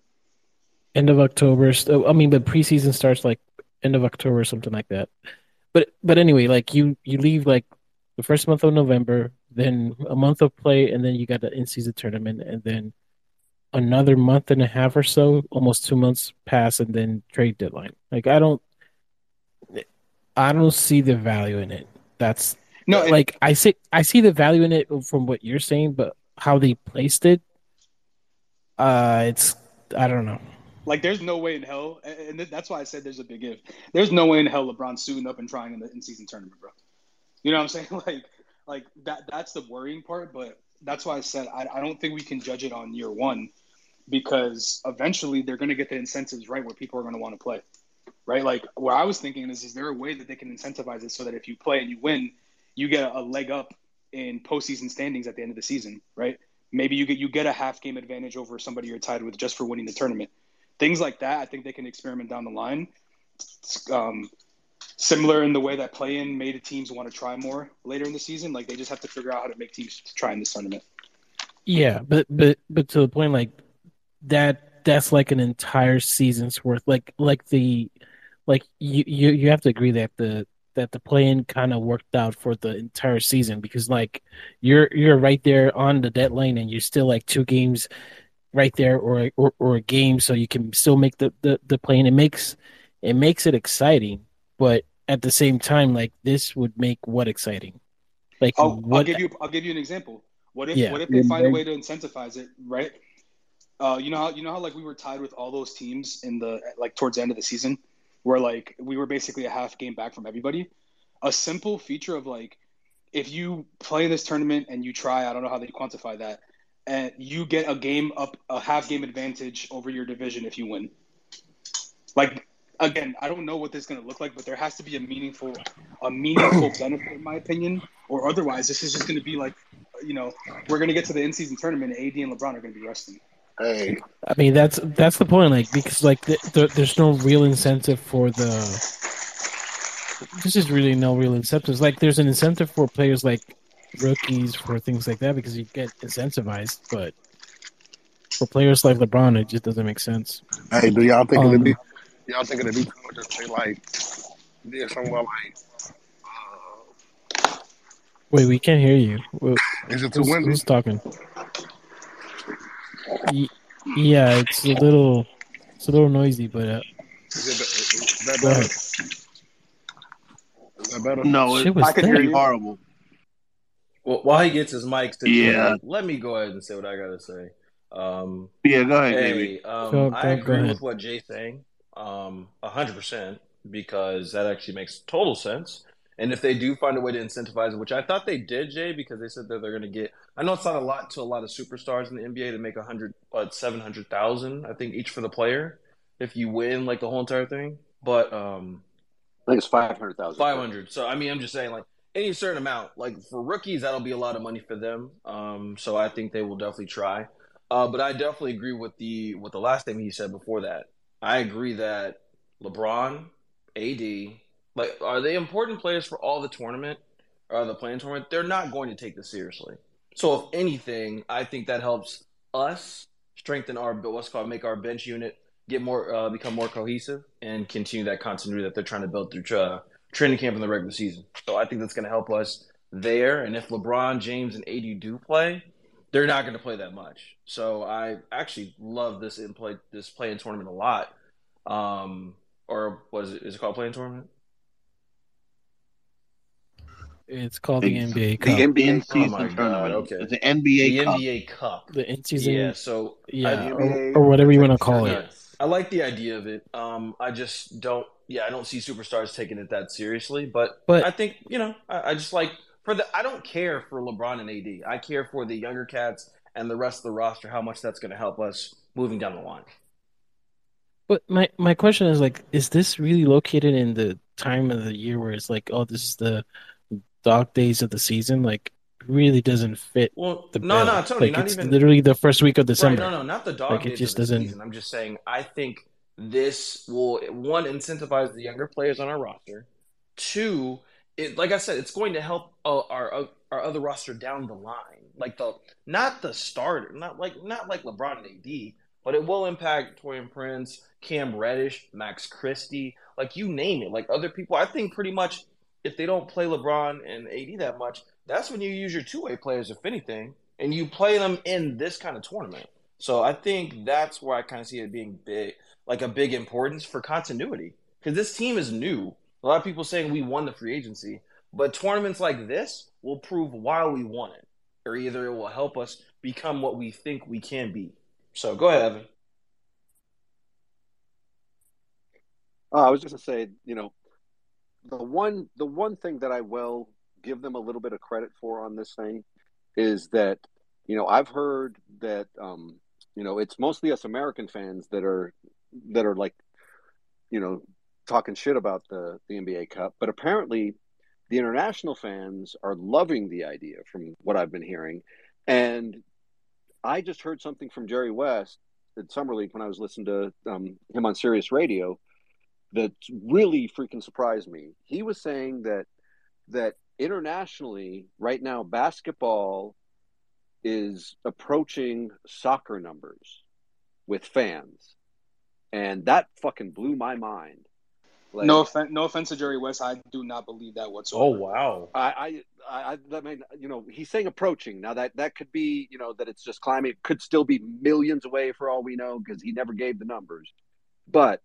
End of October. So, I mean, but preseason starts like end of October or something like that. But anyway, like you leave like the first month of November, then a month of play, and then you got the in-season tournament, and then another month and a half or so, almost 2 months pass, and then trade deadline. Like I don't see the value in it. That's no, I see the value in it from what you're saying, but how they placed it, it's I don't know. Like there's no way in hell, and that's why I said there's a big if. There's no way in hell LeBron's suiting up and trying in the in-season tournament, bro. You know what I'm saying? Like that's the worrying part, but that's why I said I don't think we can judge it on year one, because eventually they're going to get the incentives right where people are going to want to play, right? Like what I was thinking is there a way that they can incentivize it so that if you play and you win, you get a leg up in postseason standings at the end of the season, right? Maybe you get a half game advantage over somebody you're tied with just for winning the tournament. Things like that, I think they can experiment down the line. Similar in the way that play-in made teams want to try more later in the season. Like they just have to figure out how to make teams try in this tournament. Yeah, but to the point, like that's like an entire season's worth. You have to agree that the play-in kind of worked out for the entire season, because like you're right there on the deadline and you're still like two games right there or a game, so you can still make the play-in. It makes it exciting. But at the same time, like this would make what exciting? Like I'll give you an example. What if they find a way to incentivize it, right? You know how like we were tied with all those teams in the like towards the end of the season, where like we were basically a half game back from everybody. A simple feature of like if you play this tournament and you try, I don't know how they quantify that, and you get a game up, a half game advantage over your division if you win. Like. Again, I don't know what this is going to look like, but there has to be a meaningful benefit, in my opinion, or otherwise this is just going to be like, you know, we're going to get to the in-season tournament and AD and LeBron are going to be resting. Hey, I mean that's the point, like because like there's no real incentive for the. This is really no real incentives. Like there's an incentive for players like rookies for things like that because you get incentivized, but for players like LeBron, it just doesn't make sense. Hey, do y'all think it'd be? Y'all think it'd be cool to say like did somewhere like wait, we can't hear you. Is it too windy? Who's talking? Yeah, it's a little noisy, but is that better? Is that better? No, I can hear you horrible. Well, while he gets his mic to let me go ahead and say what I gotta say. Go ahead, baby. I agree with what Jay's saying. 100%, because that actually makes total sense. And if they do find a way to incentivize it, which I thought they did, Jay, because they said that they're going to get – I know it's not a lot to a lot of superstars in the NBA to make $700,000, I think, each for the player if you win, like, the whole entire thing. But I think it's $500,000. $500,000. So, I mean, I'm just saying, like, any certain amount. Like, for rookies, that'll be a lot of money for them. So I think they will definitely try. But I definitely agree with the last thing he said before that. I agree that LeBron, AD, like, are they important players for all the tournament or the play-in tournament? They're not going to take this seriously. So if anything, I think that helps us strengthen our make our bench unit get more, become more cohesive and continue that continuity that they're trying to build through training camp in the regular season. So I think that's going to help us there. And if LeBron James and AD do play, they're not going to play that much. So I actually love this this play-in tournament a lot. Or what is it called, play-in tournament? It's called the NBA Cup. The NBA season tournament. Okay. It's the NBA Cup. The NBA Cup. The in-season. Yeah, so NBA, or whatever you want to call it. I like the idea of it. I just don't. Yeah, I don't see superstars taking it that seriously. But I think I just like for the. I don't care for LeBron and AD. I care for the younger cats and the rest of the roster. How much that's going to help us moving down the line. But my question is like, is this really located in the time of the year where it's like, oh, this is the dog days of the season? Like, really doesn't fit. Well, no, Tony, like, not it's even literally the first week of December. Right, no, not the dog days. It just doesn't. Season. I'm just saying. I think this will incentivize the younger players on our roster. Two, it like I said, it's going to help our other roster down the line. Like not like LeBron and AD, but it will impact Taurean Prince, Cam Reddish, Max Christie, like you name it, like other people. I think pretty much if they don't play LeBron and AD that much, that's when you use your two-way players, if anything, and you play them in this kind of tournament. So I think that's where I kind of see it being big, like a big importance for continuity, because this team is new. A lot of people saying we won the free agency, but tournaments like this will prove why we won it, or either it will help us become what we think we can be. So go ahead, Evan. I was just going to say, the one thing that I will give them a little bit of credit for on this thing is that, I've heard that, it's mostly us American fans that are like, talking shit about the NBA Cup. But apparently the international fans are loving the idea from what I've been hearing. And I just heard something from Jerry West at Summer League when I was listening to him on Sirius Radio that really freaking surprised me. He was saying that internationally right now, basketball is approaching soccer numbers with fans. And that fucking blew my mind. Like, no offense to Jerry West, I do not believe that whatsoever. Oh wow! I mean, he's saying approaching. Now that could be, that it's just climbing. It could still be millions away for all we know because he never gave the numbers. But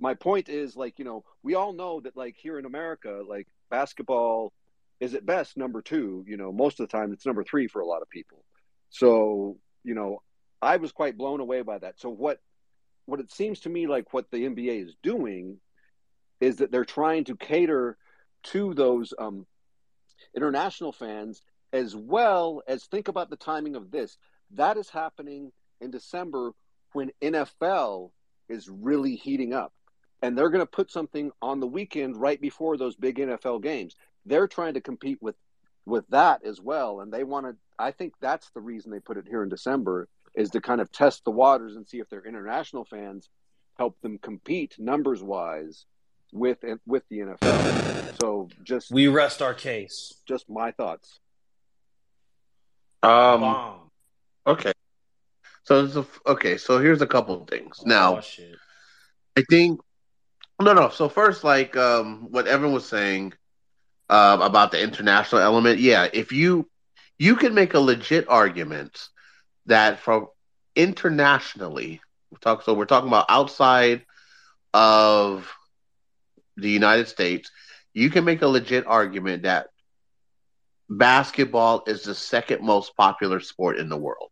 my point is like, we all know that like here in America, like basketball is at best number two. Most of the time it's number three for a lot of people. So I was quite blown away by that. So what it seems to me like what the NBA is doing is that they're trying to cater to those international fans, as well as think about the timing of this. That is happening in December when NFL is really heating up. And they're going to put something on the weekend right before those big NFL games. They're trying to compete with that as well. And they want to – I think that's the reason they put it here in December – is to kind of test the waters and see if their international fans help them compete numbers-wise with the NFL. So just... we rest our case. Just my thoughts. Okay. So here's a couple of things. Shit. I think... No. So first, like, what Evan was saying about the international element, yeah, if you can make a legit argument... that from internationally, we're talking about outside of the United States, you can make a legit argument that basketball is the second most popular sport in the world.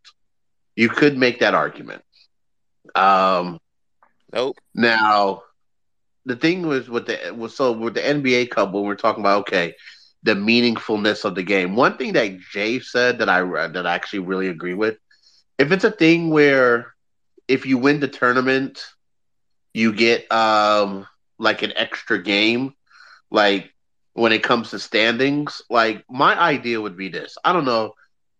You could make that argument. Nope. Now, the thing was with the NBA Cup, when we're talking about, okay, the meaningfulness of the game. One thing that Jay said that I actually really agree with. If it's a thing where if you win the tournament, you get like an extra game, like when it comes to standings, like my idea would be this. I don't know.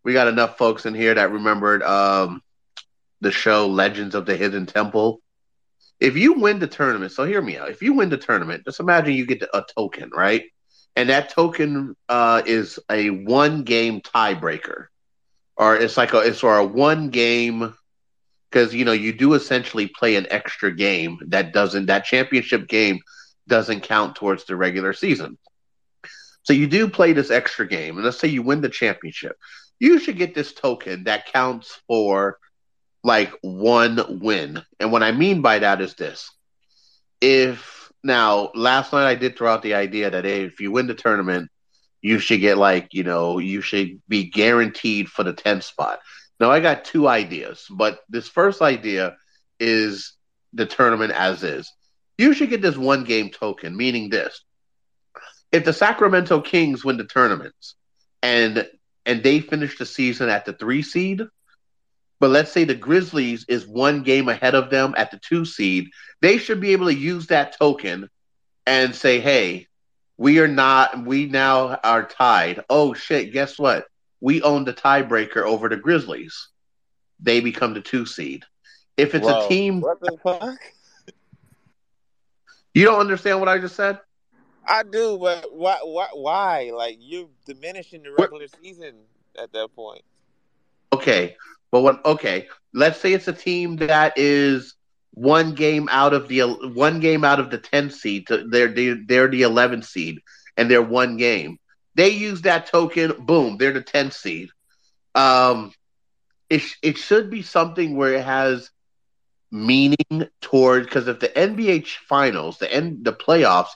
We got enough folks in here that remembered the show Legends of the Hidden Temple. If you win the tournament, so hear me out. If you win the tournament, just imagine you get a token, right? And that token is a one-game tiebreaker. Or it's like a one game because, you know, you do essentially play an extra game that championship game doesn't count towards the regular season. So you do play this extra game, and let's say you win the championship. You should get this token that counts for like one win. And what I mean by that is this. Now, last night I did throw out the idea that if you win the tournament, you should get you should be guaranteed for the 10th spot. Now, I got two ideas, but this first idea is the tournament as is. You should get this one game token, meaning this. If the Sacramento Kings win the tournaments and they finish the season at the 3 seed, but let's say the Grizzlies is one game ahead of them at the 2 seed, they should be able to use that token and say, hey, we now are tied. Oh, shit, guess what? We own the tiebreaker over the Grizzlies. They become the 2 seed. If it's a team... What the fuck? You don't understand what I just said? I do, but why? Like, you're diminishing the regular season at that point. Okay. Let's say it's a team that is one game out of the 10th seed. They're the 11th seed, and they're one game. They use that token. Boom, they're the 10th seed. It should be something where it has meaning towards, because if the NBA finals, the playoffs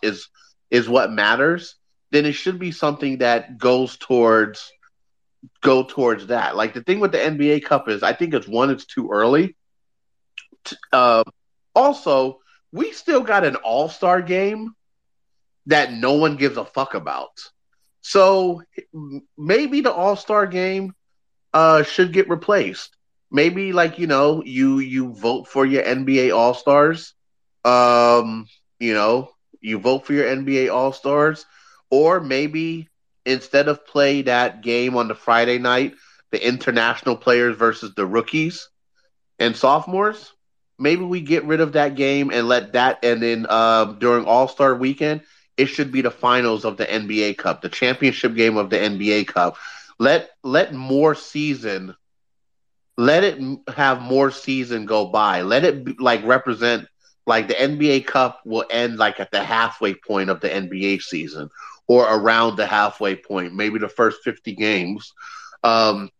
is what matters, then it should be something that goes towards that. Like, the thing with the NBA Cup is, I think it's too early. Also, we still got an all-star game that no one gives a fuck about. So maybe the all-star game should get replaced. Maybe, you vote for your NBA all-stars. You vote for your NBA all-stars, or maybe instead of play that game on the Friday night, the international players versus the rookies and sophomores, maybe we get rid of that game and let that, and then during All-Star Weekend, it should be the finals of the NBA Cup, the championship game of the NBA Cup. Let it have more season go by. Let it represent, the NBA Cup will end at the halfway point of the NBA season, or around the halfway point, maybe the first 50 games. But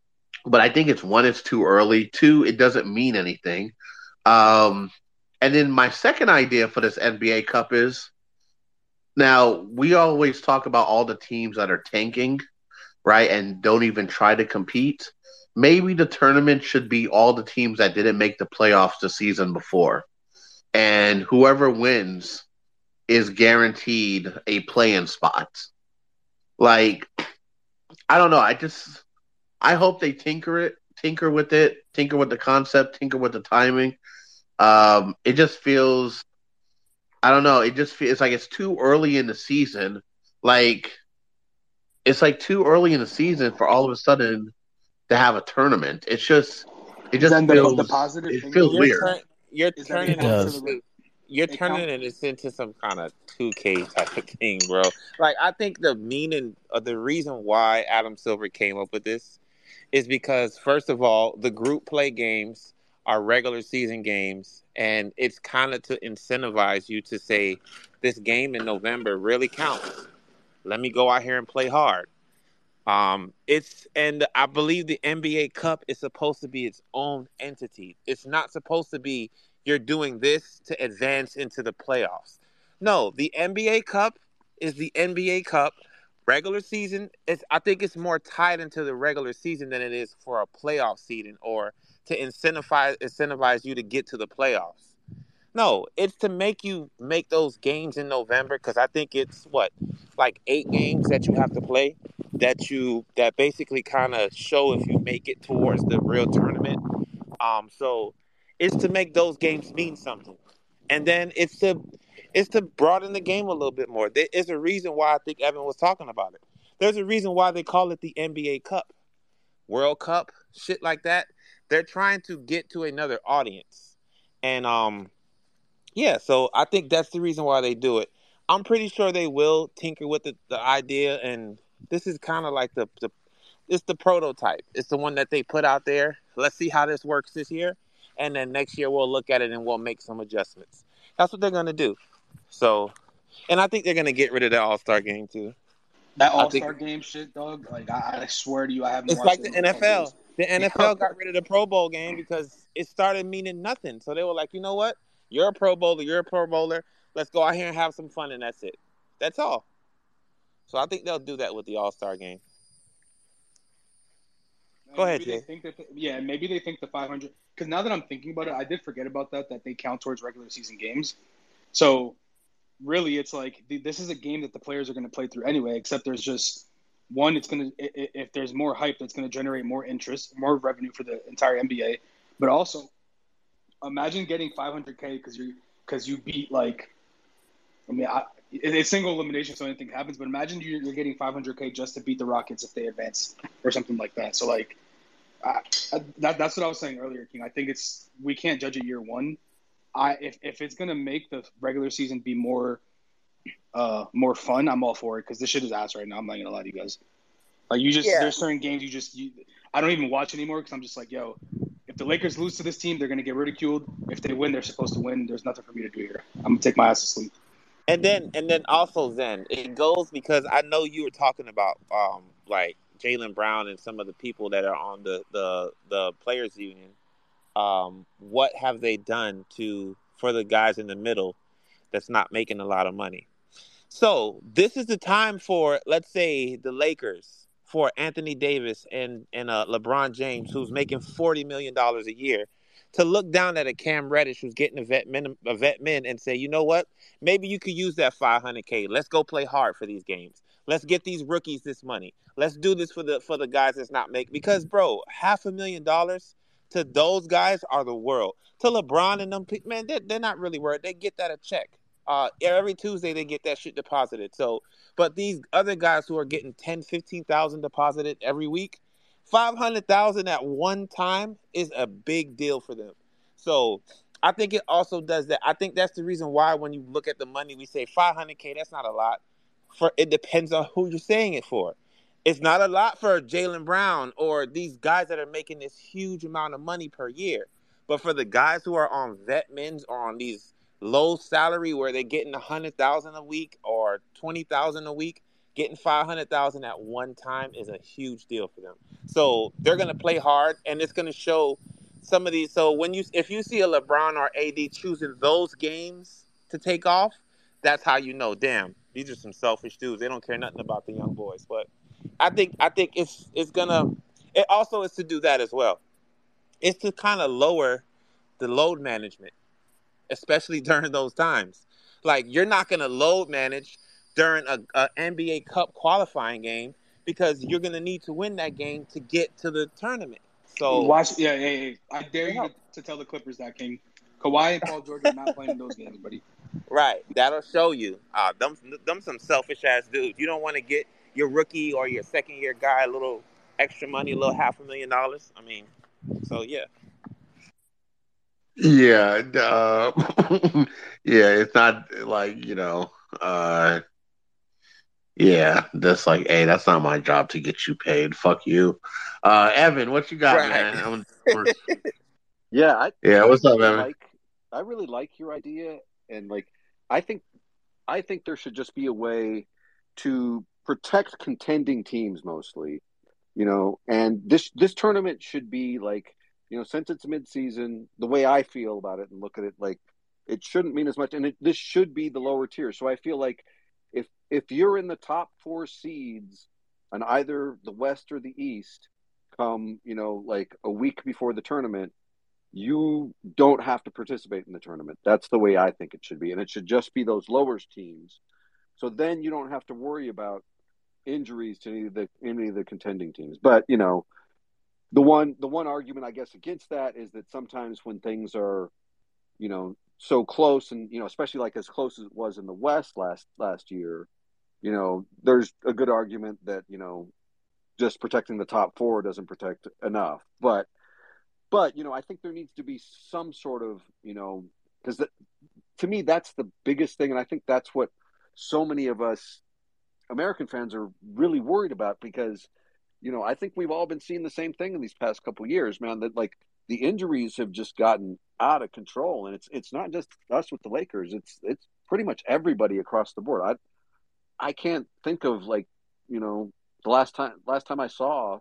I think it's too early. 2, it doesn't mean anything. And then my second idea for this NBA Cup is, now, we always talk about all the teams that are tanking, right, and don't even try to compete. Maybe the tournament should be all the teams that didn't make the playoffs the season before. And whoever wins is guaranteed a play-in spot. I don't know. I hope they tinker with it, tinker with the concept, tinker with the timing. It just feels, I don't know. It just feels like it's too early in the season. It's too early in the season for all of a sudden to have a tournament. It feels weird. You're turning this into some kind of 2K type of thing, bro. I think the meaning or the reason why Adam Silver came up with this is because, first of all, the group play games are regular season games, and it's kind of to incentivize you to say, this game in November really counts. Let me go out here and play hard. And I believe the NBA Cup is supposed to be its own entity. It's not supposed to be, you're doing this to advance into the playoffs. No, the NBA Cup is the NBA Cup. Regular season, I think it's more tied into the regular season than it is for a playoff season, or to incentivize you to get to the playoffs. No, it's to make you make those games in November, because I think it's 8 games that you have to play that basically kind of show if you make it towards the real tournament. So it's to make those games mean something. And then it's to broaden the game a little bit more. There is a reason why I think Evan was talking about it. There's a reason why they call it the NBA Cup, World Cup, shit like that. They're trying to get to another audience. And, so I think that's the reason why they do it. I'm pretty sure they will tinker with the idea, and this is kind of it's the prototype. It's the one that they put out there. Let's see how this works this year. and then next year we'll look at it and we'll make some adjustments. That's what they're going to do. So, and I think they're going to get rid of that All-Star game too. That All-Star game shit, dog. Like, I swear to you, I haven't watched it. It's like the NFL. The NFL got rid of the Pro Bowl game because it started meaning nothing. So they were like, you know what? You're a Pro Bowler. You're a Pro Bowler. Let's go out here and have some fun, and that's it. That's all. So I think they'll do that with the All-Star game. Go ahead, Jay. Yeah, maybe they think the 500. Because now that I'm thinking about it, I did forget about that they count towards regular season games. So really, it's like this is a game that the players are going to play through anyway, except there's just one, it's going to, if there's more hype, that's going to generate more interest, more revenue for the entire NBA. But also, imagine getting 500K because you beat, like, I mean, it's single elimination, so anything happens. But imagine you're getting 500K just to beat the Rockets if they advance or something like that. So, like, that's what I was saying earlier, King. I think we can't judge it year one. If it's gonna make the regular season be more fun, I'm all for it because this shit is ass right now. I'm not gonna lie to you guys. Like, there's certain games I don't even watch anymore because I'm just like, yo, if the Lakers lose to this team, they're gonna get ridiculed. If they win, they're supposed to win. There's nothing for me to do here. I'm gonna take my ass to sleep. And then it goes because I know you were talking about like Jaylen Brown and some of the people that are on the players union. What have they done for the guys in the middle that's not making a lot of money? So this is the time for, let's say, the Lakers for Anthony Davis and LeBron James, who's making $40 million a year, to look down at a Cam Reddish who's getting a vet min and say, you know what? Maybe you could use that $500K. Let's go play hard for these games. Let's get these rookies this money. Let's do this for the guys that's not making, because, bro, $500,000. To those guys are the world. To LeBron and them, man, they're not really worried. They get that a check. Every Tuesday they get that shit deposited. So, but these other guys who are getting $10,000-$15,000 deposited every week, $500,000 at one time is a big deal for them. So I think it also does that. I think that's the reason why when you look at the money, we say $500K. That's not a lot. It depends on who you're saying it for. It's not a lot for Jaylen Brown or these guys that are making this huge amount of money per year. But for the guys who are on vet mins or on these low salary where they're getting $100,000 a week or $20,000 a week, getting $500,000 at one time is a huge deal for them. So they're going to play hard, and it's going to show some of these. So if you see a LeBron or AD choosing those games to take off, that's how you know, damn, these are some selfish dudes. They don't care nothing about the young boys, but I think it's gonna. It also is to do that as well. It's to kind of lower the load management, especially during those times. Like, you're not gonna load manage during a NBA Cup qualifying game because you're gonna need to win that game to get to the tournament. So I dare you to tell the Clippers that, King. Kawhi and Paul George are not playing those games, buddy. Right, that'll show you. Them some selfish ass dudes. You don't want to get your rookie or your second-year guy a little extra money, a little $500,000. I mean, so, yeah. Yeah. Yeah, it's not like, you know, yeah, that's like, hey, that's not my job to get you paid. Fuck you. Evan, what you got, man? What's up, Evan? I really like your idea, and, like, I think there should just be a way to protect contending teams mostly, you know, and this tournament should be like, you know, since it's midseason, the way I feel about it and look at it, like, it shouldn't mean as much, and this should be the lower tier. So I feel like if you're in the top four seeds on either the West or the East come, you know, like a week before the tournament, you don't have to participate in the tournament. That's the way I think it should be, and it should just be those lower teams. So then you don't have to worry about injuries to any of the contending teams. But, you know, the one argument, I guess, against that is that sometimes when things are, you know, so close, and, you know, especially like as close as it was in the West last year, you know, there's a good argument that, you know, just protecting the top four doesn't protect enough. But you know, I think there needs to be some sort of, you know, because to me that's the biggest thing, and I think that's what so many of us American fans are really worried about, because, you know, I think we've all been seeing the same thing in these past couple of years, man, that, like, the injuries have just gotten out of control. And it's not just us with the Lakers. It's pretty much everybody across the board. I can't think of, like, you know, the last time I saw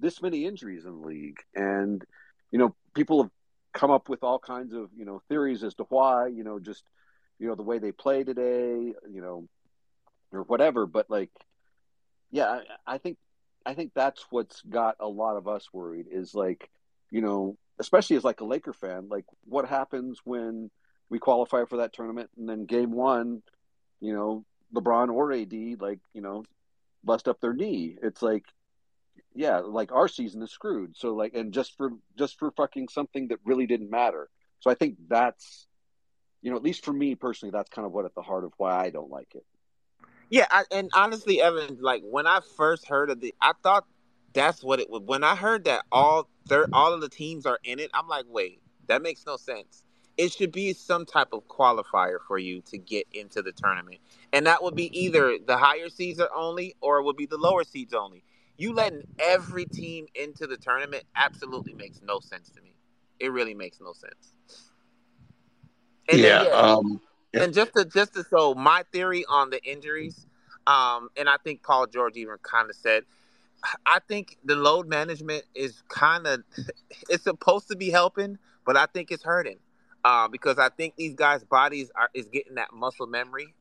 this many injuries in the league. And, you know, people have come up with all kinds of, you know, theories as to why, you know, just, you know, the way they play today, you know, or whatever. But, like, yeah, I think that's what's got a lot of us worried is, like, you know, especially as, like, a Laker fan, like, what happens when we qualify for that tournament and then game one, you know, LeBron or AD, like, you know, bust up their knee. It's like, yeah, like, our season is screwed. So, like, and just for fucking something that really didn't matter. So I think that's, you know, at least for me personally, that's kind of what at the heart of why I don't like it. Yeah, and honestly, Evan, like, when I first heard of the, I thought that's what it was. When I heard that all of the teams are in it, I'm like, wait, that makes no sense. It should be some type of qualifier for you to get into the tournament. And that would be either the higher seeds are only, or it would be the lower seeds only. You letting every team into the tournament absolutely makes no sense to me. It really makes no sense. And yeah. Yeah. And just to so my theory on the injuries, and I think Paul George even kind of said, I think the load management is kind of, it's supposed to be helping, but I think it's hurting because I think these guys' bodies is getting that muscle memory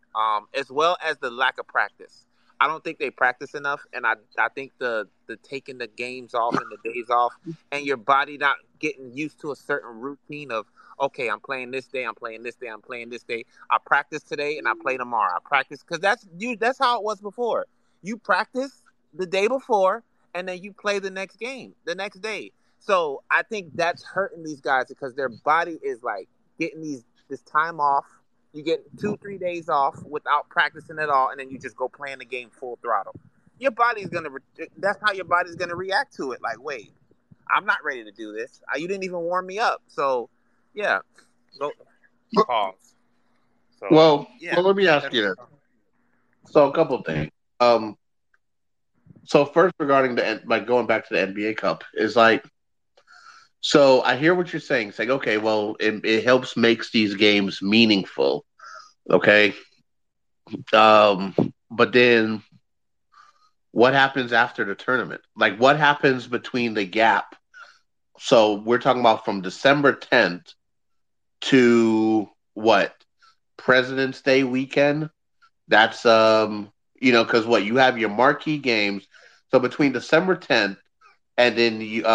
as well as the lack of practice. I don't think they practice enough, and I think the taking the games off and the days off and your body not getting used to a certain routine of, okay, I'm playing this day, I'm playing this day, I'm playing this day. I practice today and I play tomorrow. I practice because that's how it was before. You practice the day before and then you play the next game the next day. So I think that's hurting these guys because their body is like getting this time off. You get 2-3 days off without practicing at all, and then you just go playing the game full throttle. Your body's going to – that's how your body's going to react to it. Like, wait, I'm not ready to do this. You didn't even warm me up. So, yeah. Go pause. So, well, yeah. Well, let me ask you this. So a couple of things. So first regarding the – like going back to the NBA Cup is like – so I hear what you're saying. It's like, okay, well, it helps makes these games meaningful, okay? But then what happens after the tournament? Like, what happens between the gap? So we're talking about from December 10th to what? President's Day weekend? That's, you know, because what? You have your marquee games. So between December 10th and then you,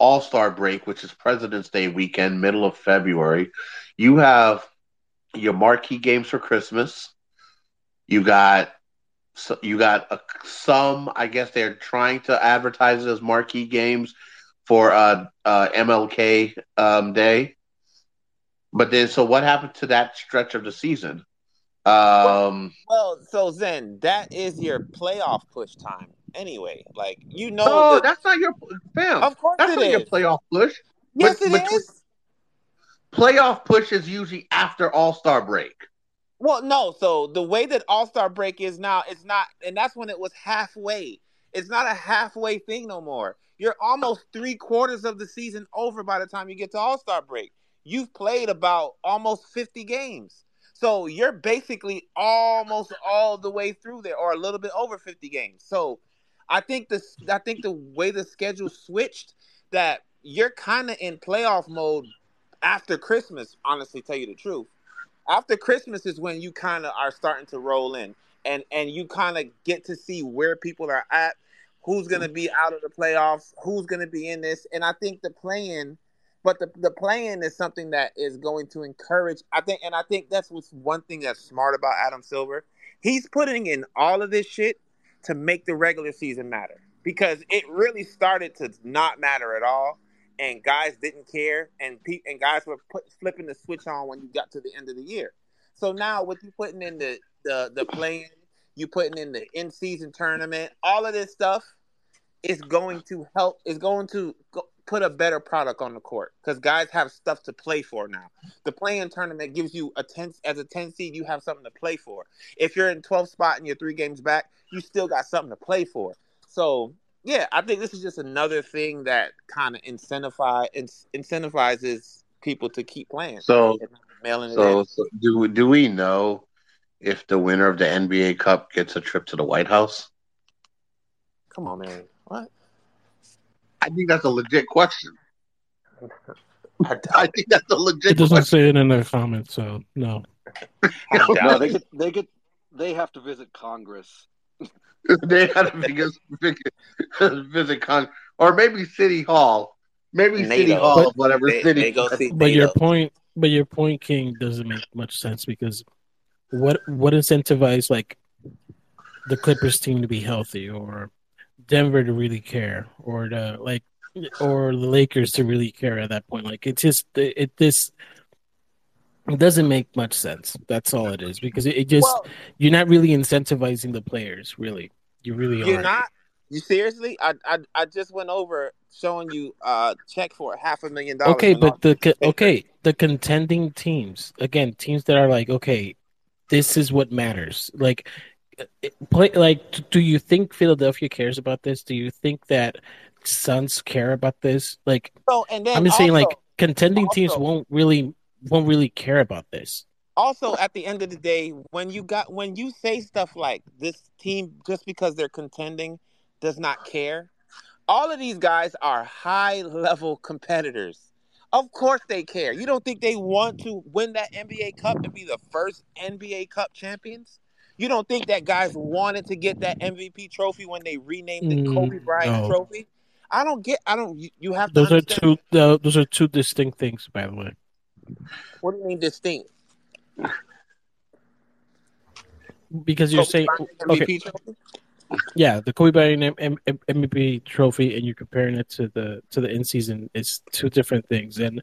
All-Star break, which is President's Day weekend, middle of February. You have your marquee games for Christmas. You got some, I guess they're trying to advertise it as marquee games for MLK Day. But then, so what happened to that stretch of the season? Well, so Zen, that is your playoff push time. Anyway, like, you know, no, that's not your fam. Of course, that's not your playoff push. Yes, it is. Playoff push is usually after All-Star break. Well, no. So the way that All-Star break is now, it's not, and that's when it was halfway. It's not a halfway thing no more. You're almost 3/4 of the season over by the time you get to All-Star break. You've played about almost 50 games, so you're basically almost all the way through there, or a little bit over 50 games. So. I think the way the schedule switched, that you're kind of in playoff mode after Christmas, honestly, tell you the truth. After Christmas is when you kind of are starting to roll in, and you kind of get to see where people are at, who's going to be out of the playoffs, who's going to be in this. And I think the play-in, but the play-in is something that is going to encourage, I think, and I think that's what's one thing that's smart about Adam Silver. He's putting in all of this shit to make the regular season matter, because it really started to not matter at all, and guys didn't care, and guys were flipping the switch on when you got to the end of the year. So now with you putting in the play-in, you putting in the in-season tournament, all of this stuff is going to help. It's going to put a better product on the court because guys have stuff to play for now. The play-in tournament gives you as a 10 seed, you have something to play for. If you're in 12th spot and you're 3 games back, you still got something to play for. So Yeah, I think this is just another thing that kind of incentivizes people to keep playing. So do we know if the winner of the NBA Cup gets a trip to the White House? Come on, man. What? I think that's a legit question. I think that's a legit question. It doesn't say it in their comments, so no. No, they have to visit Congress. They had a biggest con, or maybe City Hall, maybe NATO. City Hall, whatever city. They go see but NATO. your point, King, doesn't make much sense because what incentivized like the Clippers team to be healthy, or Denver to really care, or the or the Lakers to really care at that point? Like it doesn't make much sense. That's all it is, because it just you're not really incentivizing the players. Really, you're not. You seriously? I just went over showing you a check for $500,000. Okay, but the contending teams, again, teams that are like, okay, this is what matters. Like, do you think Philadelphia cares about this? Do you think that Suns care about this? Like, I'm just saying, like, contending teams won't really care about this. Also, at the end of the day, when you say stuff like this team, just because they're contending, does not care, all of these guys are high-level competitors. Of course they care. You don't think they want to win that NBA Cup and be the first NBA Cup champions? You don't think that guys wanted to get that MVP trophy when they renamed the Kobe Bryant trophy? You have to understand. Those are two distinct things, by the way. What do you mean distinct? Because you're saying MVP trophy? Yeah, the Kobe Bryant MVP trophy, and you're comparing it to the in season is two different things. And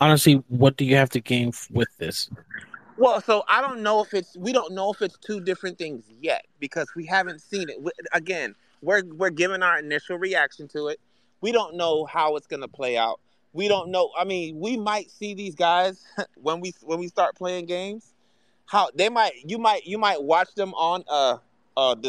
honestly, what do you have to gain with this? Well, so we don't know if it's two different things yet, because we haven't seen it. Again, we're giving our initial reaction to it. We don't know how it's going to play out. We don't know. I mean, we might see these guys when we start playing games. How they might you might watch them on a early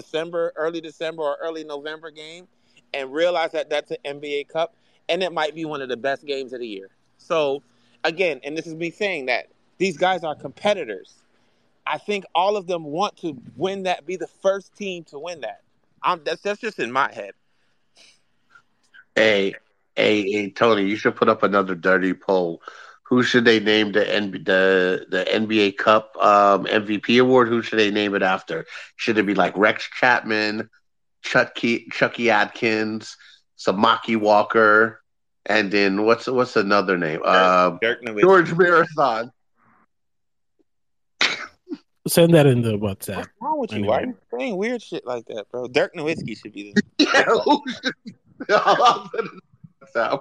December or early November game, and realize that that's an NBA Cup, and it might be one of the best games of the year. So, again, and this is me saying that these guys are competitors. I think all of them want to win that, be the first team to win that. That's just in my head. Hey, Tony, you should put up another dirty poll. Who should they name the NBA Cup MVP award? Who should they name it after? Should it be like Rex Chapman, Chucky Atkins, Samaki Walker, and then what's another name? George Marathon. Send that in the WhatsApp. What's wrong with you? Anyway. Why are you saying weird shit like that, bro? Dirk Nowitzki should be the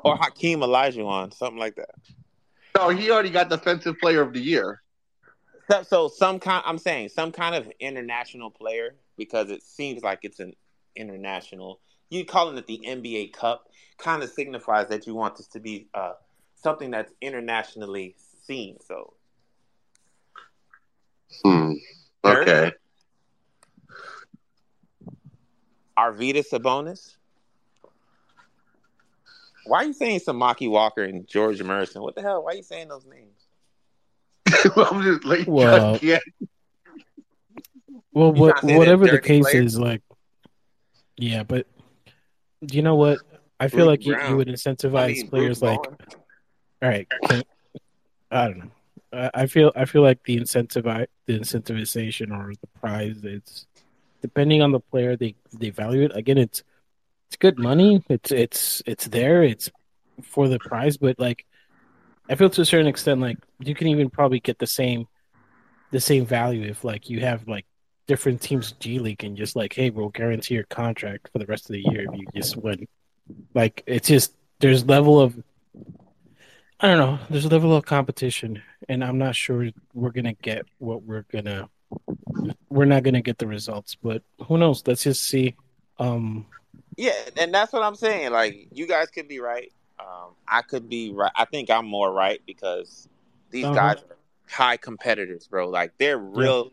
Or Hakeem Olajuwon, something like that. No, he already got Defensive Player of the Year. So some kind of international player, because it seems like it's an international. You calling it the NBA Cup kind of signifies that you want this to be something that's internationally seen. So, okay. Arvydas Sabonis. Why are you saying Samaki Walker and George Merson? What the hell? Why are you saying those names? Well, whatever the case is, like, yeah, but you know what? I feel like you would incentivize players like, all right, I don't know. I feel like the incentivization or the prize, it's depending on the player they value it. Again, it's good money. It's there. It's for the prize, but like, I feel to a certain extent, like you can even probably get the same value if like you have like different teams G League and just like, hey, we'll guarantee your contract for the rest of the year if you just win. Like it's just there's a level of competition, and I'm not sure we're not gonna get the results, but who knows? Let's just see. Yeah, and that's what I'm saying. Like, you guys could be right. I could be right. I think I'm more right because these guys are high competitors, bro. Like, they're real.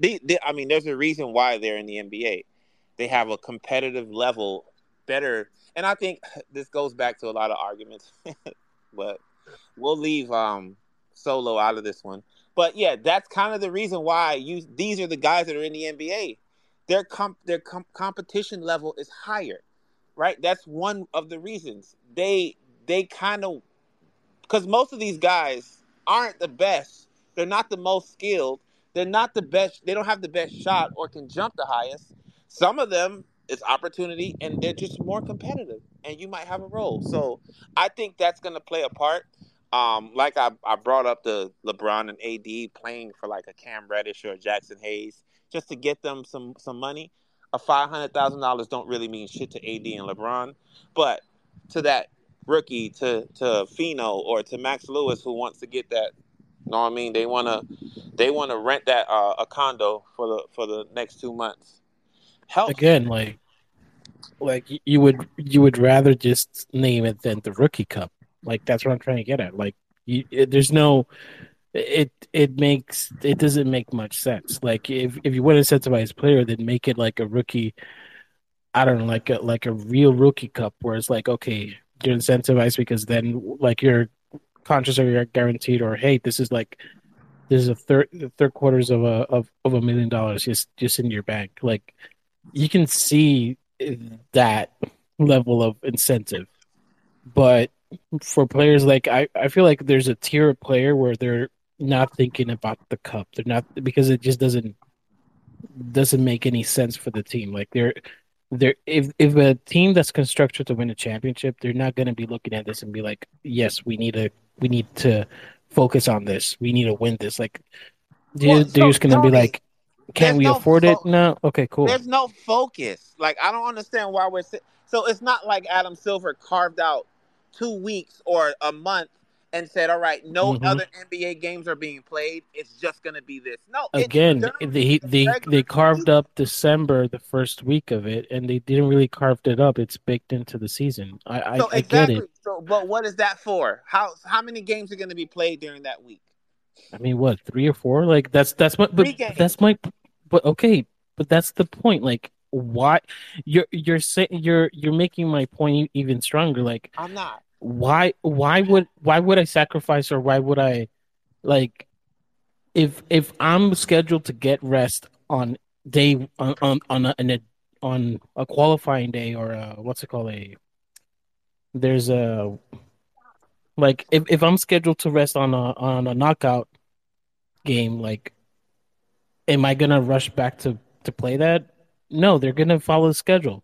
There's a reason why they're in the NBA. They have a competitive level better. And I think this goes back to a lot of arguments, but we'll leave Solo out of this one. But yeah, that's kind of the reason why these are the guys that are in the NBA. Their competition level is higher, right? That's one of the reasons they kind of, because most of these guys aren't the best. They're not the most skilled. They're not the best. They don't have the best shot or can jump the highest. Some of them, it's opportunity, and they're just more competitive, and you might have a role. So I think that's going to play a part. Like I brought up the LeBron and AD playing for like a Cam Reddish or a Jackson Hayes just to get them some money. A $500,000 don't really mean shit to AD and LeBron, but to that rookie, to Fino or to Max Lewis who wants to get that, you know what I mean? They want to rent that a condo for the next 2 months. Help. Again, like you would rather just name it than the Rookie Cup. Like that's what I'm trying to get at. Like there's no, it doesn't make much sense. Like if you want to incentivize player, then make it like a rookie. I don't know, like a real Rookie Cup, where it's like, okay, you're incentivized because then like your contracts are guaranteed, or hey, this is the third quarters of $1 million just in your bank, like. You can see that level of incentive, but for players like I feel like there's a tier of player where they're not thinking about the cup. They're not, because it just doesn't make any sense for the team. Like they're if a team that's constructed to win a championship, they're not going to be looking at this and be like, yes, we need to focus on this. We need to win this. Like they're just going to be like. Can we afford it? No. Okay, cool. There's no focus. Like, I don't understand why we're... So it's not like Adam Silver carved out 2 weeks or a month and said, all right, no other NBA games are being played. It's just going to be this. No. Again, they carved up December, the first week of it, and they didn't really carve it up. It's baked into the season. I get it. So, but what is that for? How many games are going to be played during that week? I mean, what, 3 or 4? Like that's my, but that's my, but okay, but that's the point. Like, why you're saying you're making my point even stronger. Like, I'm not. Why would I sacrifice, or why would I, like, if I'm scheduled to get rest on day on a qualifying day, or like if I'm scheduled to rest on a knockout game, like, am I gonna rush back to play that? No, they're gonna follow the schedule.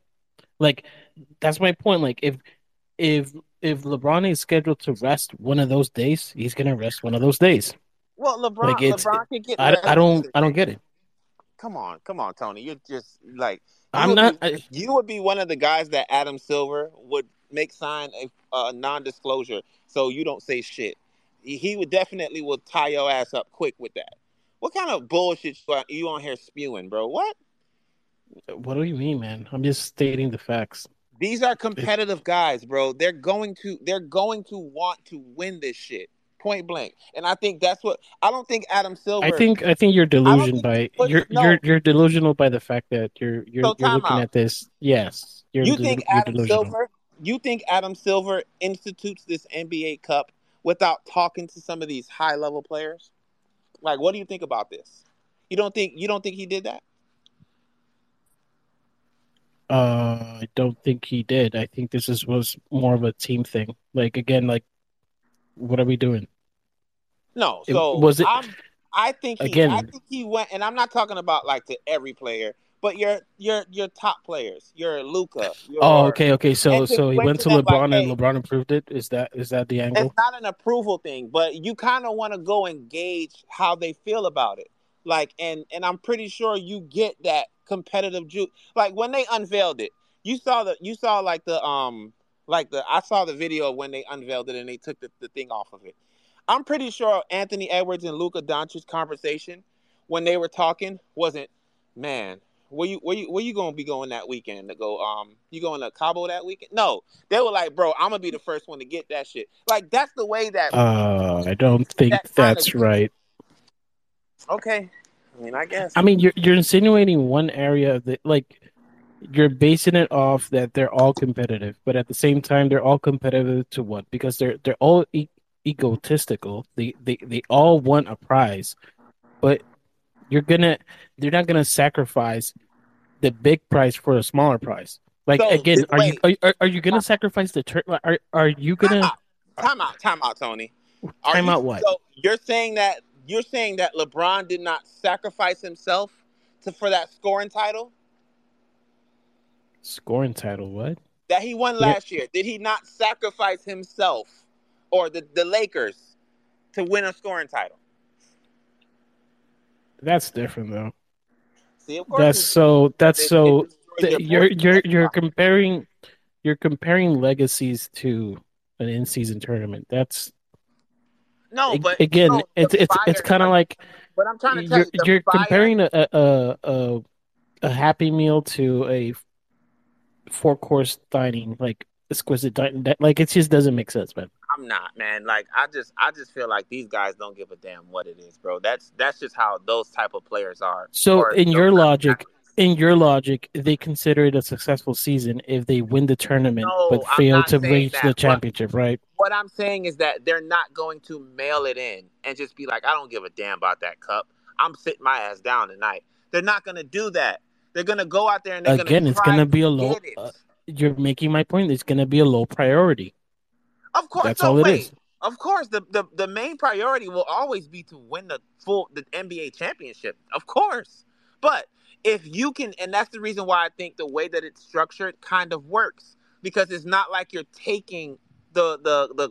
Like that's my point. Like if LeBron is scheduled to rest one of those days, he's gonna rest one of those days. Well, LeBron can get. I don't get it. Come on, Tony. You're just like you would be one of the guys that Adam Silver would sign a non-disclosure so you don't say shit. He would definitely will tie your ass up quick with that. What kind of bullshit you on here spewing, bro? What? What do you mean, man? I'm just stating the facts. These are competitive guys, bro. They're going to want to win this shit. Point blank. And I think that's what I don't think Adam Silver. I think you're delusional you're delusional by the fact that you're looking at this. Yes, You think Adam Silver institutes this NBA Cup without talking to some of these high-level players? Like, what do you think about this? You don't think he did that? I don't think he did. I think this was more of a team thing. Like, again, like, what are we doing? No, so I think he went, and I'm not talking about like to every player. But your top players, your Luca. Okay. So he went to LeBron, like, hey, and LeBron approved it. Is that the angle? It's not an approval thing, but you kind of want to go and gauge how they feel about it. Like, and I'm pretty sure you get that competitive juice. Like when they unveiled it, I saw the video of when they unveiled it and they took the thing off of it. I'm pretty sure Anthony Edwards and Luca Doncic's conversation when they were talking wasn't, man. Where you gonna be going that weekend to go? You going to Cabo that weekend? No, they were like, bro, I'm gonna be the first one to get that shit. Like that's the way that. I don't think that's right. Okay, I mean, I guess. I mean, you're insinuating one area that, like, you're basing it off that they're all competitive, but at the same time, they're all competitive to what? Because they're all egotistical. They all want a prize, but they're not gonna sacrifice the big prize for a smaller prize. Like, so, again, are you gonna sacrifice the turn? Are you gonna time out, Tony? What? So you're saying that LeBron did not sacrifice himself for that scoring title? Scoring title, what? That he won last year. Did he not sacrifice himself or the Lakers to win a scoring title? That's different, though. See, of course. You're comparing legacies to an in-season tournament. That's no, but again, no, it's kind of like. But I'm trying to tell you're comparing a Happy Meal to a 4-course dining, like exquisite dining. Like, it just doesn't make sense, man. I'm not, man. Like, I just feel like these guys don't give a damn what it is, bro. That's just how those type of players are. So in your logic, they consider it a successful season if they win the tournament but fail to reach the championship, right? What I'm saying is that they're not going to mail it in and just be like, I don't give a damn about that cup. I'm sitting my ass down tonight. They're not going to do that. They're going to go out there and they're going to try to get it. You're making my point. It's going to be a low priority. Of course, that's all it is. Of course, the main priority will always be to win the NBA championship. Of course. But if you can, and that's the reason why I think the way that it's structured kind of works, because it's not like you're taking the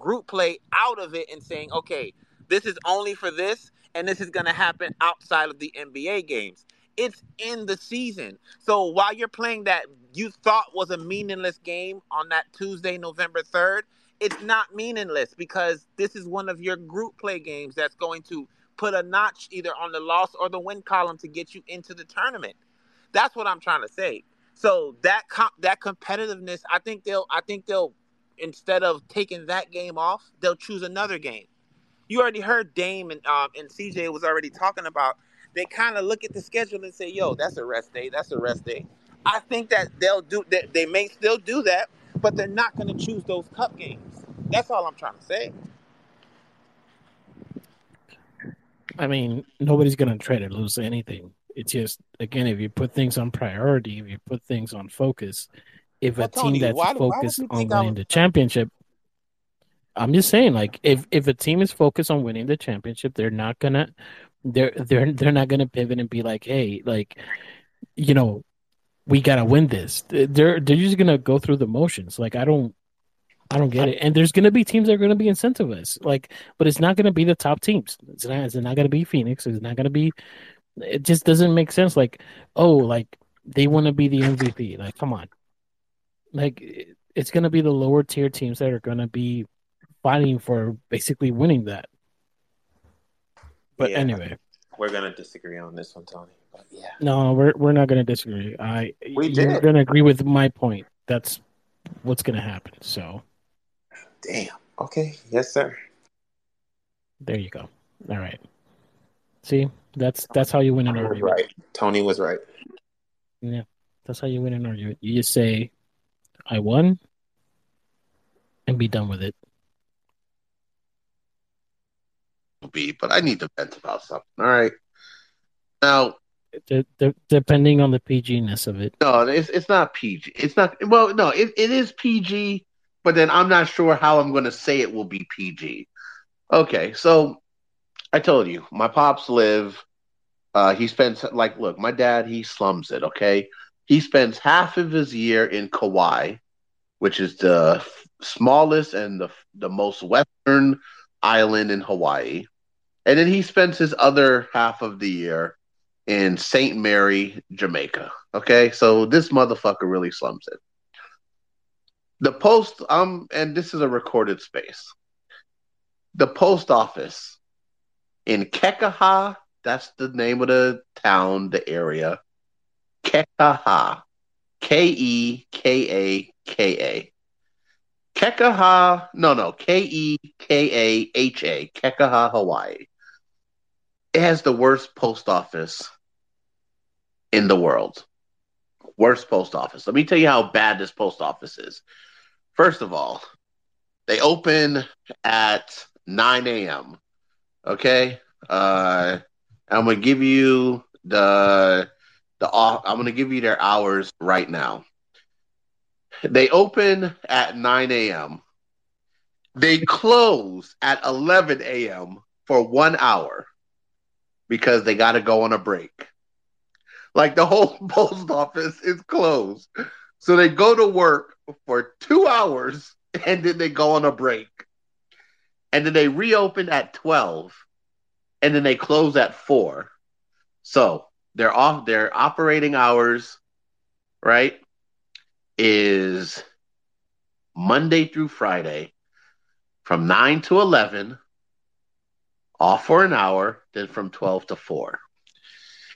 group play out of it and saying, okay, this is only for this, and this is going to happen outside of the NBA games. It's in the season. So while you're playing that you thought was a meaningless game on that Tuesday, November 3rd, it's not meaningless because this is one of your group play games that's going to put a notch either on the loss or the win column to get you into the tournament. That's what I'm trying to say. So that competitiveness, I think they'll instead of taking that game off, they'll choose another game. You already heard Dame and CJ was already talking about. They kind of look at the schedule and say, yo, that's a rest day. That's a rest day. I think that they'll do that. They may still do that, but they're not going to choose those cup games. That's all I'm trying to say. I mean, nobody's going to try to lose anything. It's just, again, if you put things on priority, if you put things on focus, if a team that's focused on winning the championship, I'm just saying, like, if a team is focused on winning the championship, they're not going to. They're not gonna pivot and be like, hey, like, you know, we gotta win this. They're just gonna go through the motions. Like, I don't get it. And there's gonna be teams that are gonna be incentivized. Like, but it's not gonna be the top teams. It's not gonna be Phoenix. It's not gonna be. It just doesn't make sense. Like, oh, like they want to be the MVP. Like, come on. Like, it's gonna be the lower tier teams that are gonna be fighting for basically winning that. But yeah, anyway, we're gonna disagree on this one, Tony. But yeah, no, we're not gonna disagree. You're gonna agree with my point. That's what's gonna happen. So, damn. Okay. Yes, sir. There you go. All right. See, that's how you win an argument. Right. Tony was right. Yeah, that's how you win an argument. You just say, "I won," and be done with it. But I need to vent about something. All right. Now, depending on the PG-ness of it. No, it's not PG. It's not. Well, no, it is PG, but then I'm not sure how I'm going to say it will be PG. Okay, so I told you, my pops live. He spends, like, look, my dad, he slums it, okay? He spends half of his year in Kauai, which is the smallest and the most western island in Hawaii. And then he spends his other half of the year in St. Mary, Jamaica. Okay, so this motherfucker really slums it. The post, and this is a recorded space. The post office in Kekaha, that's the name of the town, the area. Kekaha. Kekaka. Kekaha, Kekaha, Kekaha, Hawaii. It has the worst post office in the world. worst post office. Let me tell you how bad this post office is. First of all, they open at 9 a.m., okay? I'm going to give you I'm going to give you their hours right now. They open at 9 a.m. They close at 11 a.m. for 1 hour because they got to go on a break. Like, the whole post office is closed. So they go to work for 2 hours, and then they go on a break. And then they reopen at 12, and then they close at 4. So they're off, their operating hours, right, is Monday through Friday from 9 to 11, off for an hour, then from 12 to 4.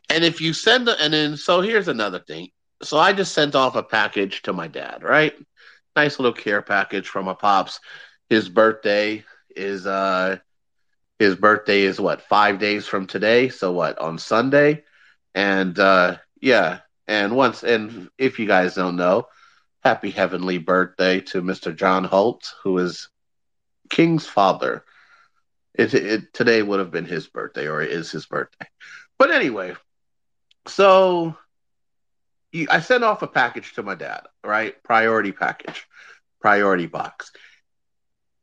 And if you send – and then – so here's another thing. So I just sent off a package to my dad, right? Nice little care package from my pops. His birthday is what, 5 days from today? So what, on Sunday? And yeah, and once – and if you guys don't know, happy heavenly birthday to Mr. John Holt, who is King's father. Today would have been his birthday, or it is his birthday. But anyway, so I sent off a package to my dad, right? Priority package, priority box.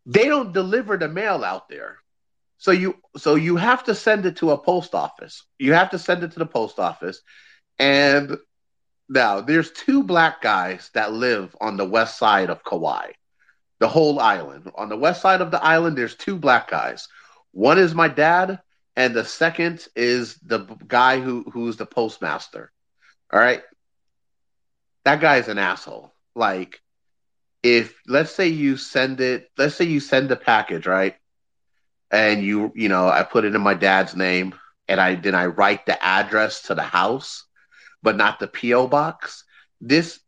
They don't deliver the mail out there. So you have to send it to a post office. You have to send it to the post office. And now there's two black guys that live on the west side of Kauai, the whole island. On the west side of the island, there's two black guys. One is my dad, and the second is the guy who's the postmaster. All right? That guy's an asshole. Like, let's say you send the package, right? And I put it in my dad's name, and I write the address to the house, but not the P.O. box. This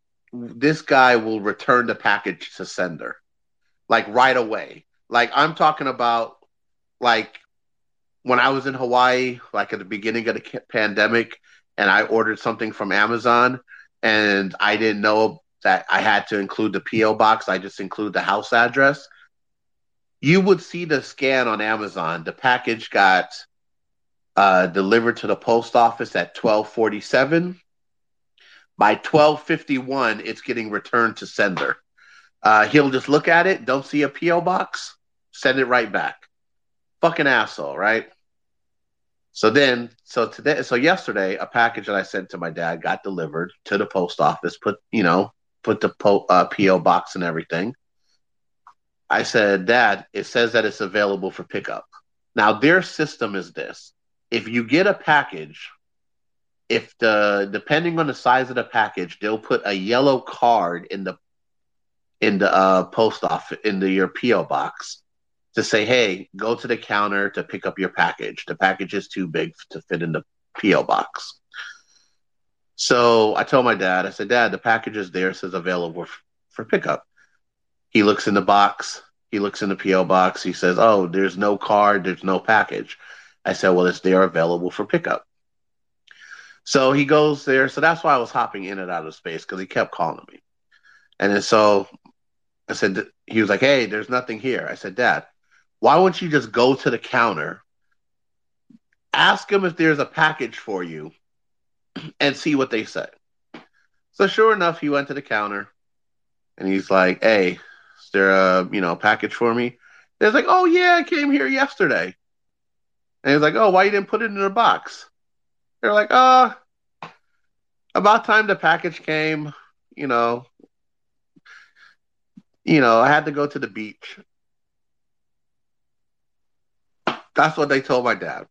guy will return the package to sender, like, right away. Like, I'm talking about, like, when I was in Hawaii, like at the beginning of the pandemic, and I ordered something from Amazon, and I didn't know that I had to include the P.O. box. I just include the house address. You would see the scan on Amazon. The package got delivered to the post office at 12:47. By 12:51, it's getting returned to sender. He'll just look at it, don't see a P.O. box, send it right back. Fucking asshole, right? So yesterday, a package that I sent to my dad got delivered to the post office. Put the P.O. box and everything. I said, Dad, it says that it's available for pickup. Now their system is this: if you get a package, depending on the size of the package, they'll put a yellow card in the post office your P.O. box, to say, hey, go to the counter to pick up your package. The package is too big to fit in the P.O. box. So I told my dad, I said, Dad, the package is there. It says available for pickup. He looks in the box. He looks in the P.O. box. He says, oh, there's no card. There's no package. I said, well, it's there available for pickup. So he goes there. So that's why I was hopping in and out of space, because he kept calling me. And then so I said, he was like, hey, there's nothing here. I said, Dad, why won't you just go to the counter, ask them if there's a package for you, and see what they say? So sure enough, he went to the counter, and he's like, hey, is there a package for me? They was like, oh, yeah, I came here yesterday. And he's like, oh, why you didn't put it in the box? They're like, about time the package came, I had to go to the beach. That's what they told my dad.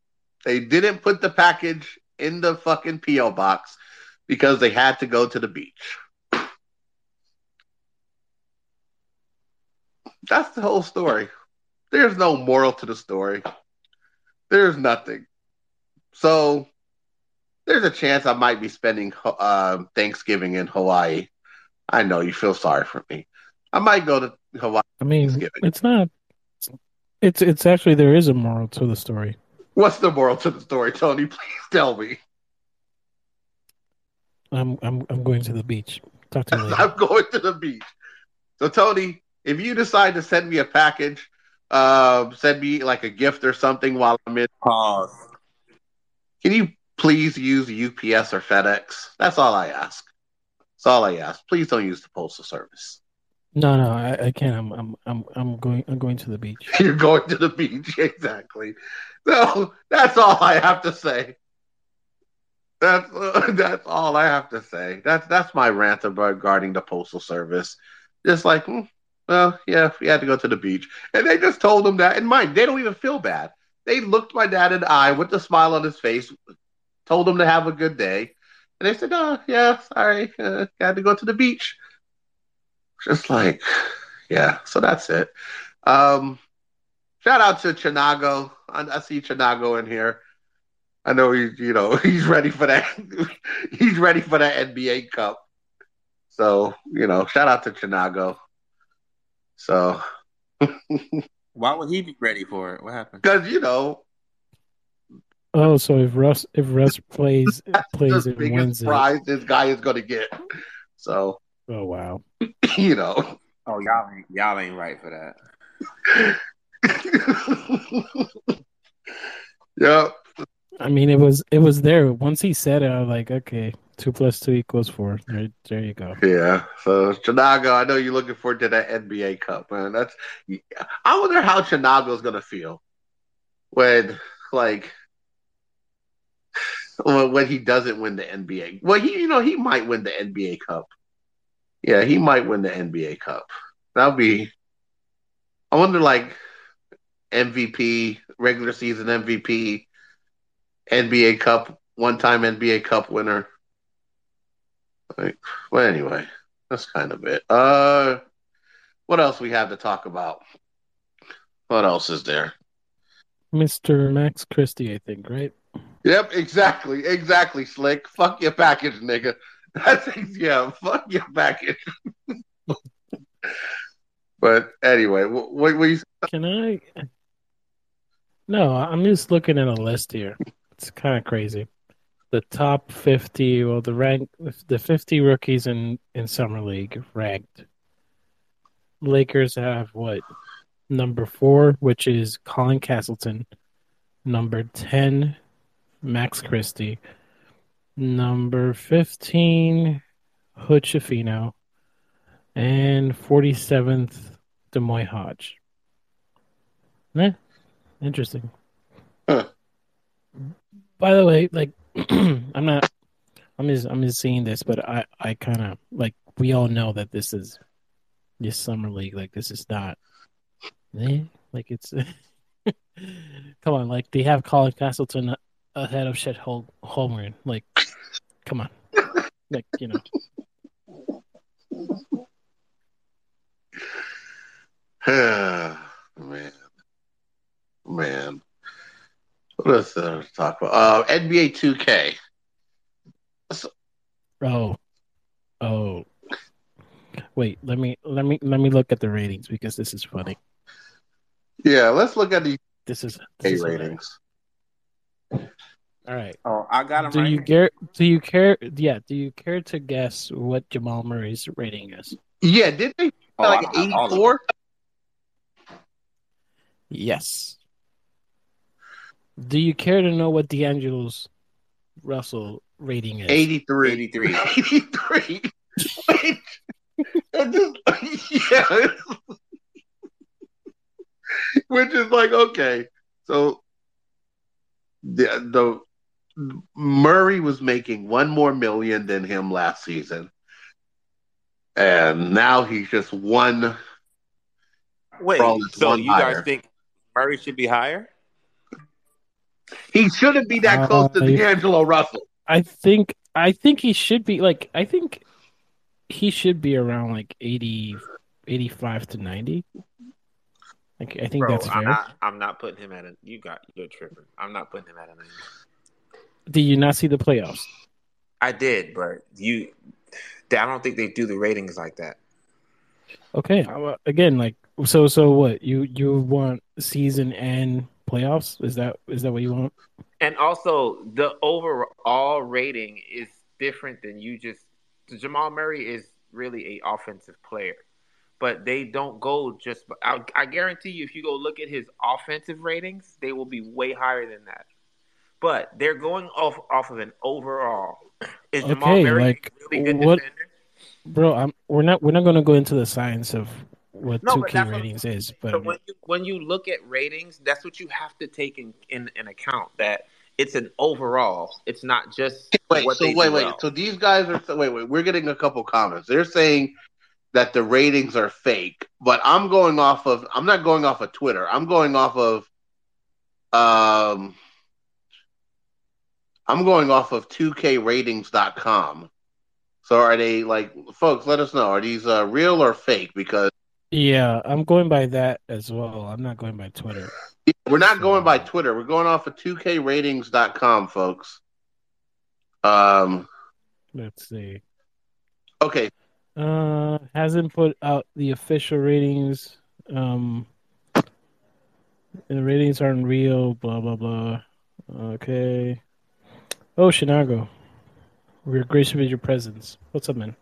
They didn't put the package in the fucking P.O. box because they had to go to the beach. That's the whole story. There's no moral to the story. There's nothing. So there's a chance I might be spending Thanksgiving in Hawaii. I know you feel sorry for me. I might go to Hawaii. I mean, it's not. It's actually, there is a moral to the story. What's the moral to the story, Tony? Please tell me. I'm going to the beach. Talk to you later. I'm going to the beach. So Tony, if you decide to send me a package, send me like a gift or something while I'm in pause, can you please use UPS or FedEx? That's all I ask. That's all I ask. Please don't use the postal service. No, I can't. I'm going to the beach. You're going to the beach, exactly. So that's all I have to say. That's all I have to say. That's my rant about regarding the postal service. Just like, well, yeah, we had to go to the beach, and they just told him that. And mind, they don't even feel bad. They looked my dad in the eye with a smile on his face, told him to have a good day, and they said, "Oh, yeah, sorry, had to go to the beach." Just like, yeah, so that's it. Shout out to Chinago. I see Chinago in here. I know he's ready for that. He's ready for that NBA Cup. So, shout out to Chinago. So, why would he be ready for it? What happened? Because Oh, so if Russ plays and wins it, prize this guy is going to get. So. Oh wow. Oh, y'all ain't right for that. Yep. I mean, it was there. Once he said it, I was like, okay, 2 + 2 = 4. There you go. Yeah. So Chinago, I know you're looking forward to that NBA Cup, man. I wonder how Chinago's gonna feel when when he doesn't win the NBA. Well, he might win the NBA Cup. Yeah, he might win the NBA Cup. I wonder, MVP, regular season MVP, NBA Cup, one-time NBA Cup winner. Well, anyway, that's kind of it. What else we have to talk about? What else is there? Mr. Max Christie, I think, right? Yep, exactly. Exactly, Slick. Fuck your package, nigga. Yeah, fuck your package. But anyway, what were you? Can I? No, I'm just looking at a list here. It's kind of crazy. The top 50, well, the 50 rookies in Summer League ranked. Lakers have what? Number 4, which is Colin Castleton. Number 10, Max Christie. Number 15, Hood Schifino, and 47th, Demoy Hodge. Interesting. Huh. By the way, I'm just seeing this, but I kind of we all know that this is this Summer League. This is not it's come on. They have Colin Castleton ahead of Chet Holmgren. Come on. Man. What else to talk about? NBA 2K. Oh. Wait, let me look at the ratings because this is funny. Yeah, let's look at the ratings. All right. Oh, I got him. Do you care? Yeah. Do you care to guess what Jamal Murray's rating is? Yeah. Did they 84? Yes. Do you care to know what D'Angelo Russell rating is? 83. 83. Yeah. Which is okay. So. The Murray was making $1 more million than him last season, and now he's just one. Wait, so you guys think Murray should be higher? He shouldn't be that close to D'Angelo Russell. I think he should be I think he should be around 80, 85 to 90. I think that's fair. I'm not putting him at a. You're tripping. I'm not putting him at a 90. Did you not see the playoffs? I did, but I don't think they do the ratings like that. Okay. Again, so what? You want season and playoffs? Is that what you want? And also, the overall rating is different than you just – Jamal Murray is really an offensive player. But they don't go just – I guarantee you if you go look at his offensive ratings, they will be way higher than that. But they're going off of an overall. Is Jamal Murray really good defender? Bro, we're not going to go into the science of what 2K ratings is. But so when you look at ratings, that's what you have to take in account, that it's an overall. It's not just So these guys are we're getting a couple comments. They're saying that the ratings are fake, but I'm not going off of Twitter. I'm going off of I'm going off of 2kratings.com. So are they folks, let us know. Are these real or fake? Because yeah, I'm going by that as well. I'm not going by Twitter. We're not going by Twitter. We're going off of 2kratings.com, folks. Let's see. Okay. Hasn't put out the official ratings. The ratings aren't real, blah, blah, blah. Okay. Oh, Shinago. We're gracious with your presence. What's up, man?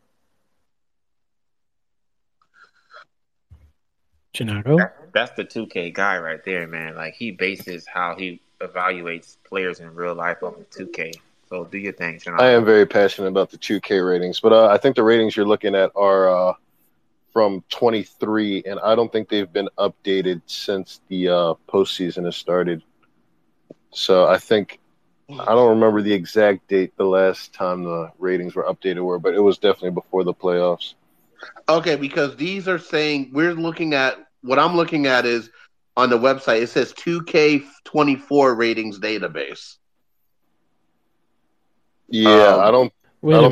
Chinago? That's the 2K guy right there, man. He bases how he evaluates players in real life on 2K. So do your thing, Chinago. I am very passionate about the 2K ratings, but I think the ratings you're looking at are from 23, and I don't think they've been updated since the postseason has started. So I don't remember the exact date the last time the ratings were updated were, but it was definitely before the playoffs. Okay, because these are saying what I'm looking at is on the website, it says 2K24 ratings database. Yeah, I don't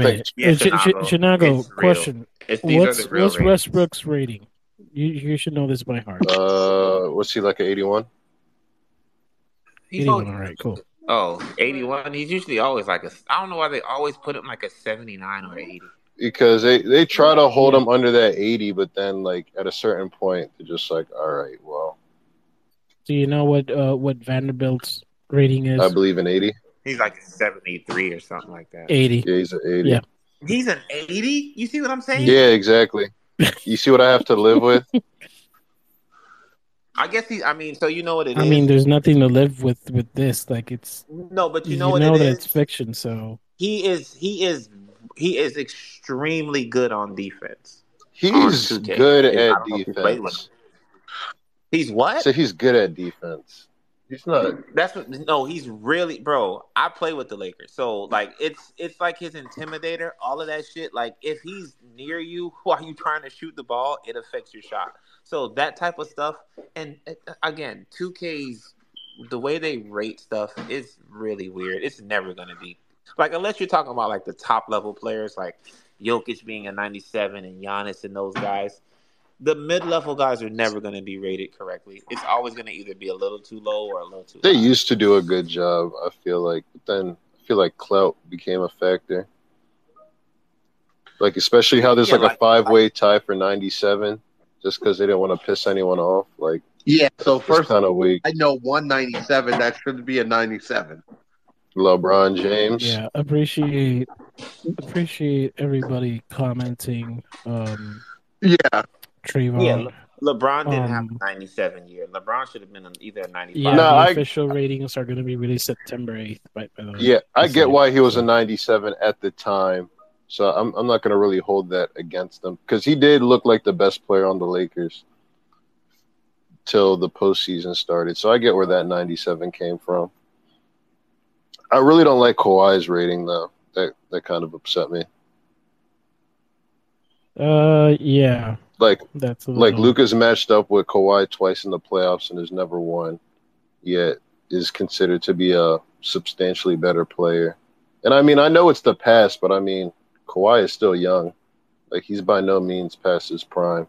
think. Shinago, question. What's Westbrook's rating? You should know this by heart. Was he an 81? He's all right, cool. Oh, 81. He's usually always I don't know why they always put him 79 or 80. Because they try to hold him under that 80, but then at a certain point they're just all right, well. Do you know what Vanderbilt's rating is? I believe an 80. He's 73 or something like that. 80. Yeah, he's an 80. Yeah. He's an 80? You see what I'm saying? Yeah, exactly. You see what I have to live with? I guess so you know what it is. I mean, there's nothing to live with this. It's no, but you know what it is. You know that it's fiction, so he is extremely good on defense. He's good at defense. He's what? So he's good at defense. He's not. He's really, bro. I play with the Lakers, so it's his intimidator, all of that shit. If he's near you while you trying to shoot the ball, it affects your shot. So that type of stuff, and again, 2K's, the way they rate stuff is really weird. It's never going to be unless you're talking about the top level players, Jokic being a 97 and Giannis and those guys. The mid level guys are never going to be rated correctly. It's always going to either be a little too low or a little too. They high. Used to do a good job, I feel like. But then I feel like clout became a factor. Especially how there's a 5-way tie for 97. Just because they didn't want to piss anyone off, yeah. So first, kind of weak. I know 197. That should be a 97. LeBron James. Yeah, appreciate everybody commenting. Yeah, Trayvon. Yeah, LeBron didn't have a 97 year. LeBron should have been either a 95. Yeah, official ratings are going to be released September 8th. By the way. Yeah, I get why he was a 97 at the time. So I'm not going to really hold that against him because he did look like the best player on the Lakers till the postseason started. So I get where that 97 came from. I really don't like Kawhi's rating, though. That kind of upset me. Yeah. Luka's matched up with Kawhi twice in the playoffs and has never won, yet is considered to be a substantially better player. And I know it's the past, but Kawhi is still young. He's by no means past his prime.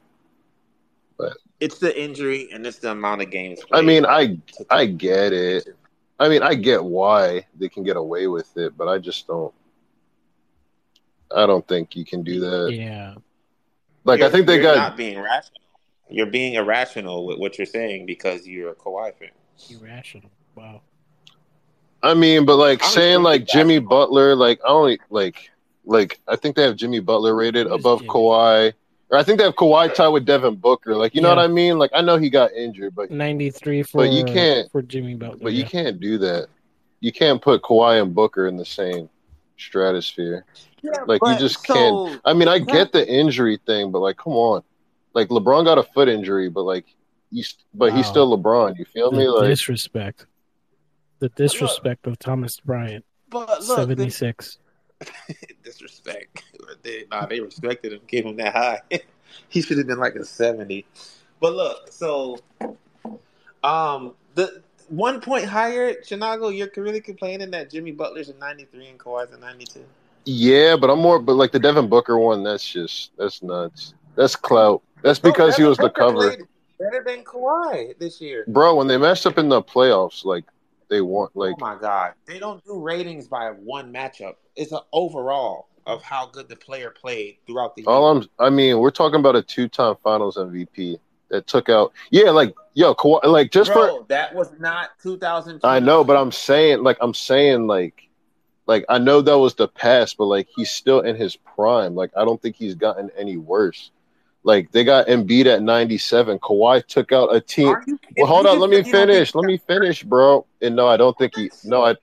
But it's the injury and it's the amount of games played. I get it. I get why they can get away with it, but I just don't. I don't think you can do that. Yeah. I think they got. You're not being rational. You're being irrational with what you're saying because you're a Kawhi fan. Irrational. Wow. But saying Jimmy Butler, I only like I think they have Jimmy Butler rated above Kawhi. Or I think they have Kawhi tied with Devin Booker. Like, you know what I mean? Like, I know he got injured, but 93 for Jimmy Butler. But you can't do that. You can't put Kawhi and Booker in the same stratosphere. Yeah, like, you just can't. I mean, I get the injury thing, but like, come on. Like, LeBron got a foot injury, but like, he's still LeBron. You feel me? Like disrespect. The disrespect of Thomas Bryant. But look, 76. Disrespect. They respected him, gave him that high. He should have been like a 70. But look, so the 1 point higher, Chinago, you're really complaining that Jimmy Butler's a 93 and Kawhi's a 92. Yeah, but like the Devin Booker one, that's nuts. That's clout. That's because he was the cover. Better than Kawhi this year, bro. When they messed up in the playoffs, like. They want, like, oh my God, they don't do ratings by one matchup. It's an overall of how good the player played throughout the year. We're talking about a two-time Finals MVP that took out, Kawhi, like, just bro, for that was not 2000. I know, but I'm saying, I know that was the past, but like he's still in his prime. Like, I don't think he's gotten any worse. Like, they got Embiid at 97. Kawhi took out a team. Well, hold on. Let me finish, bro. And no, I don't think he. I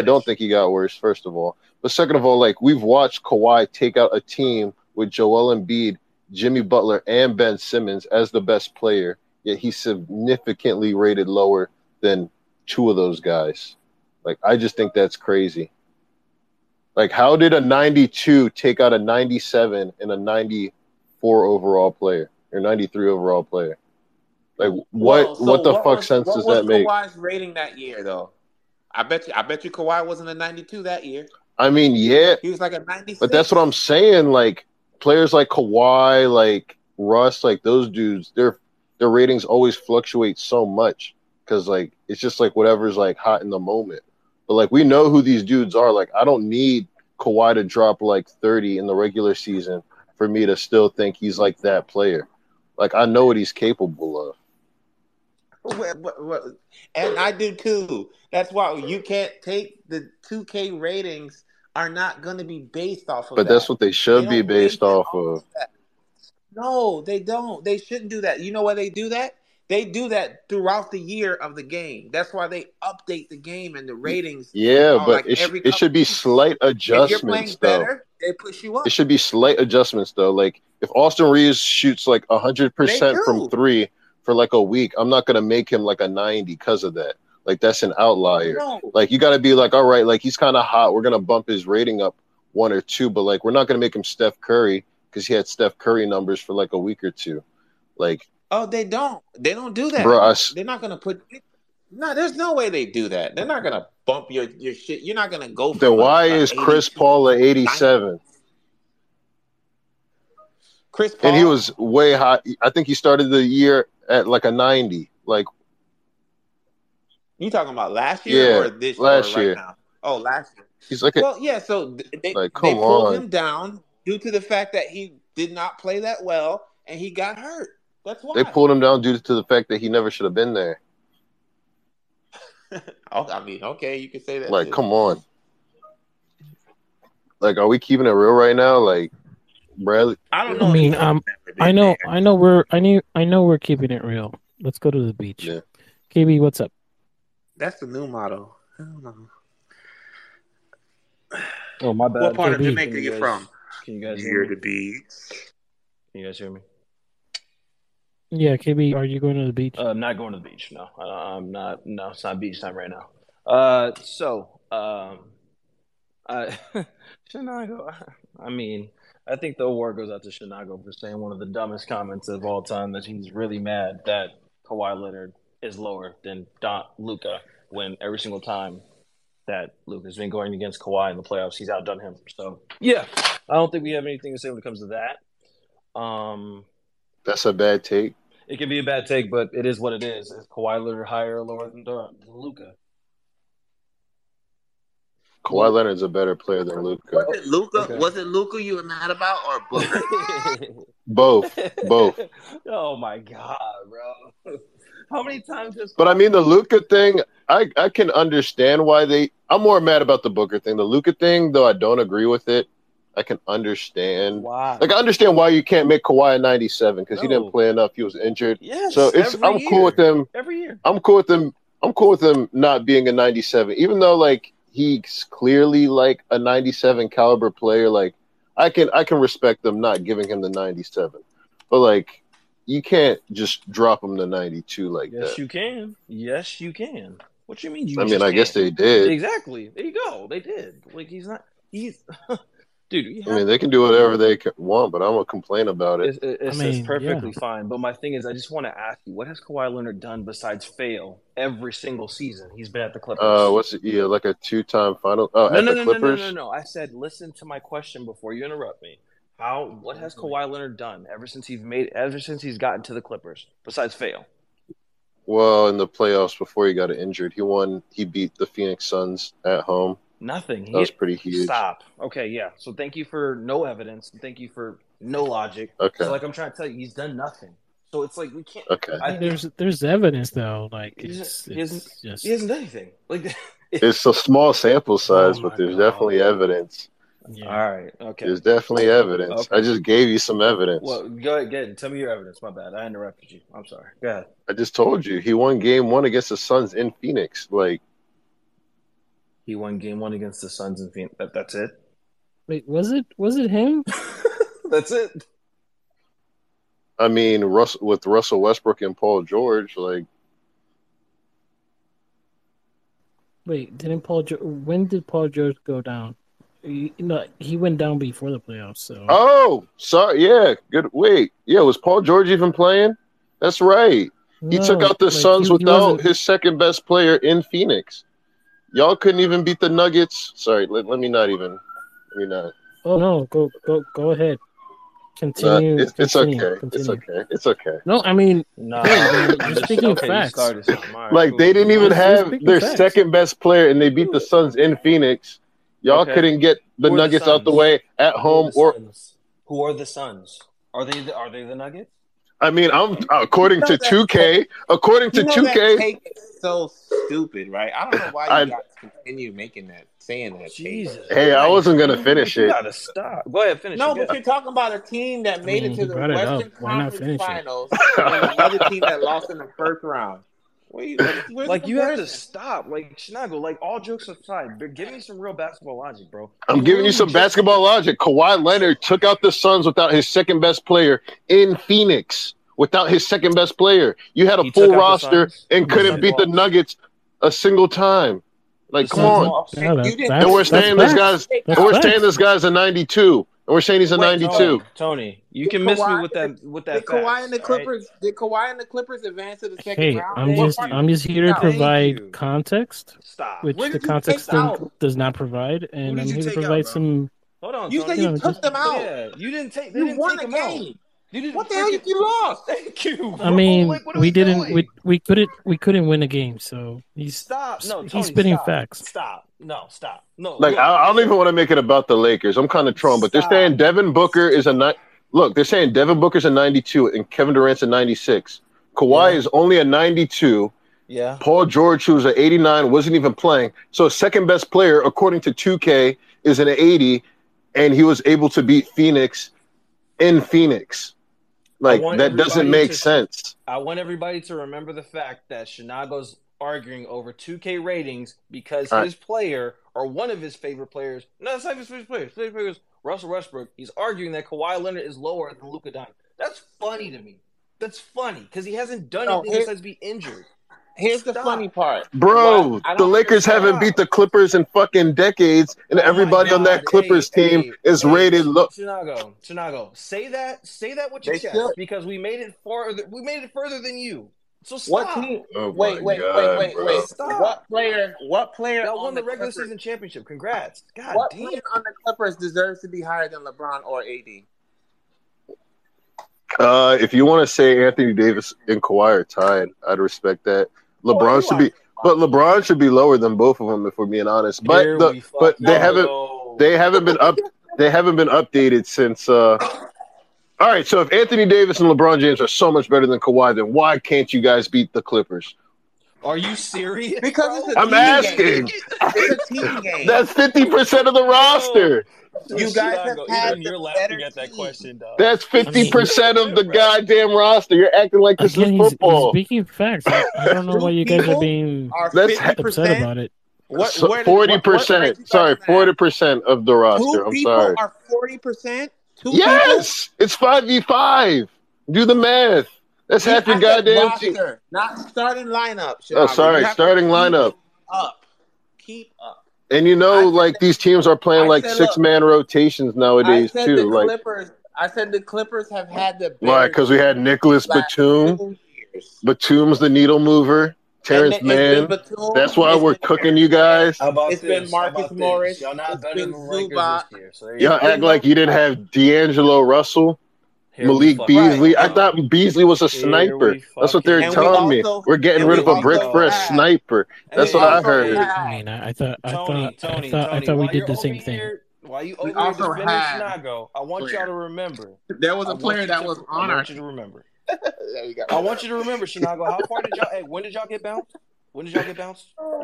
don't think he got worse. First of all, but second of all, like, we've watched Kawhi take out a team with Joel Embiid, Jimmy Butler, and Ben Simmons as the best player. Yet he's significantly rated lower than two of those guys. Like, I just think that's crazy. Like, how did a 92 take out a 97 and a 90? 4 overall player or 93 overall player? Like, what sense does that make? What was Kawhi's rating that year though? I bet you Kawhi wasn't a 92 that year. I mean, yeah, he was like a 96. But that's what I'm saying. Like, players like Kawhi, like Russ, like those dudes, their ratings always fluctuate so much because like it's just like whatever's like hot in the moment. But like we know who these dudes are. Like, I don't need Kawhi to drop like 30 in the regular season for me to still think he's like that player. Like, I know what he's capable of. And I do too. That's why you can't take the 2K ratings are not going to be based off of that. But that's what they should be based off of. No, they don't. They shouldn't do that. You know why they do that? They do that throughout the year of the game. That's why they update the game and the ratings. Yeah, but it should be slight adjustments though. They push you up. It should be slight adjustments, though. Like, if Austin Reeves shoots, like, 100% from three for, like, a week, I'm not going to make him, like, a 90 because of that. Like, that's an outlier. No. Like, you got to be like, all right, like, he's kind of hot. We're going to bump his rating up one or two. But, like, we're not going to make him Steph Curry because he had Steph Curry numbers for, like, a week or two. Like, oh, they don't. They don't do that. Bro, they're not going to put – no, there's no way they do that. They're not gonna bump your shit. You're not gonna go. Then why is Chris Paul at 87? Chris Paul, and he was way high. I think he started the year at like a 90. Like, you talking about last year or this year? Last year. Right now? Oh, last year. He's like, well, yeah. So they pulled him down due to the fact that he did not play that well and he got hurt. That's why they pulled him down due to the fact that he never should have been there. I mean, okay, you can say that. Like, come on. Like, are we keeping it real right now? Like, Bradley. I don't know. I mean, I know we're keeping it real. Let's go to the beach. Yeah. KB, what's up? That's the new motto. I don't know. Oh, my bad. What part of Jamaica are you from? Can you guys hear the beach? Can you guys hear me? Yeah, KB, are you going to the beach? I'm not going to the beach, no. I'm not. No, it's not beach time right now. Chinago, I mean, I think the award goes out to Chinago for saying one of the dumbest comments of all time, that he's really mad that Kawhi Leonard is lower than Luka, when every single time that Luka's been going against Kawhi in the playoffs, he's outdone him. So, yeah, I don't think we have anything to say when it comes to that. That's a bad take. It can be a bad take, but it is what it is. Is Kawhi Leonard higher or lower than Luka? Kawhi Leonard's a better player than Luka. Was it Luka you were mad about, or Booker? Both. Oh my God, bro! How many times? But I mean, the Luka thing, I can understand why I'm more mad about the Booker thing. The Luka thing, though, I don't agree with it. I I can understand. Wow. Like, I understand why you can't make Kawhi in 97 because he didn't play enough. He was injured. Yes, so it's cool with them. Every year. I'm cool with him not being a 97, even though, like, he's clearly, like, a 97 caliber player. Like, I can respect them not giving him the 97. But, like, you can't just drop him to 92 like that. Yes, you can. Yes, you can. What you mean? I guess they did. Exactly. There you go. They did. Like, he's not – he's – dude. I mean, they can do whatever they want, but I'm going to complain about it. It's perfectly fine. But my thing is, I just want to ask you, what has Kawhi Leonard done besides fail every single season? He's been at the Clippers. Like a two-time final – Clippers? No. I said listen to my question before you interrupt me. What has Kawhi Leonard done ever since he's gotten to the Clippers besides fail? Well, in the playoffs before he got injured, he beat the Phoenix Suns at home. Nothing. That was pretty huge. Stop. Okay, yeah. So thank you for no evidence. Thank you for no logic. Okay. So, like, I'm trying to tell you, he's done nothing. So it's like we can't. Okay. There's evidence though. Like he hasn't done anything. Like it's a small sample size, but there's definitely evidence. Yeah. All right. Okay. There's definitely evidence. Okay. I just gave you some evidence. Well, go ahead. Tell me your evidence. My bad. I interrupted you. I'm sorry. Go ahead. I just told you he won Game 1 against the Suns in Phoenix. Like he won Game 1 against the Suns in Phoenix. That's it. Wait, was it him? That's it. I mean, with Russell Westbrook and Paul George, like. Wait, when did Paul George go down? He went down before the playoffs. So. Oh, sorry. Yeah, good. Wait, yeah, was Paul George even playing? That's right. He took out the Suns without his second best player in Phoenix. Y'all couldn't even beat the Nuggets. Sorry, let me not. Oh no, go ahead. Continue. It's okay. No, I mean, you're speaking facts. Like they didn't even have their second best player, and they beat the Suns in Phoenix. Y'all couldn't get the Nuggets out the way at home. Who are the Suns? Are they the Nuggets? I mean, I'm according to 2K. According to 2K, that take is so stupid, right? I don't know why you guys continue making that, saying that. Jesus. Hey, I wasn't gonna finish it. You gotta stop. Go ahead, finish. No, but you're talking about a team that made it to the Western Conference Finals, and another team that lost in the first round. Like you have to stop. Like Shinago, like all jokes aside, give me some real basketball logic, bro. I'm giving you some basketball logic. Kawhi Leonard took out the Suns without his second best player in Phoenix. Without his second best player. You had a full roster and couldn't beat the Nuggets a single time. Like, come on. And we're saying this guy's a 92. And we're saying he's a 92. Tony, you can miss me with that. Did Kawhi and the Clippers advance to the second round? I'm just here to provide context, which the context does not provide, and I'm here to provide some. Hold on, you said you took them out. Yeah, you didn't take. They didn't take them out. What the hell? You lost. Thank you. I mean, we didn't. We couldn't win a game. So he's stop. No, Tony, he's spitting facts. Stop. No, stop. No. Like I don't even want to make it about the Lakers. I'm kind of torn, but they're saying Devin Booker is a Look, they're saying Devin Booker's a 92 and Kevin Durant's a 96. Kawhi is only a 92. Yeah. Paul George, who's an 89, wasn't even playing. So second best player according to 2K is an 80, and he was able to beat Phoenix in Phoenix. Like, that doesn't make sense. I want everybody to remember the fact that Shinago's arguing over 2K ratings because his player, or one of his favorite players, no, it's not his favorite player. His favorite player is Russell Westbrook. He's arguing that Kawhi Leonard is lower than Luca Doncic. That's funny to me. That's funny because he hasn't done anything besides be injured. Here's the funny part. Bro, the Lakers haven't beat the Clippers in fucking decades, and everybody on that Clippers team is rated low. Chinago, say that with your chest because we made it further than you. So stop. Wait, stop. What player that won the regular season championship? Congrats. God damn. What player on the Clippers deserves to be higher than LeBron or AD? If you want to say Anthony Davis and Kawhi are tied, I'd respect that. LeBron should be lower than both of them, if we're being honest. But they haven't been updated since. All right, so if Anthony Davis and LeBron James are so much better than Kawhi, then why can't you guys beat the Clippers? Are you serious? Because it's a team game. It's a team game. That's 50% of the roster. You guys have had the better at that question, dog. That's 50% of the goddamn roster. You're acting like this is football. Speaking facts, I don't know why you guys are being upset about it. 40%. Sorry, 40% of the roster. I'm sorry. 40%? Yes, it's 5v5. Do the math. That's half your goddamn roster, not starting lineup. Oh, sorry, starting lineup. Keep up. And you know, these teams are playing six-man rotations nowadays too. I said the Clippers have had the. Why? Because we had Nicholas Batum. Batum's the needle mover. Terrence Mann. That's why we're cooking you guys. It's been Marcus Morris. Y'all not better than the Lakers this year. So y'all act like you didn't have D'Angelo Russell. Malik Beasley. I thought Beasley was a sniper. That's what they're telling me. We're getting rid of a brick for a sniper. That's what I heard. I thought we did the same thing. While you over defending Snago, I want y'all to remember there was a player that was on our. I want you to remember. I want you to remember, Snago. How far did y'all? Hey, when did y'all get bounced?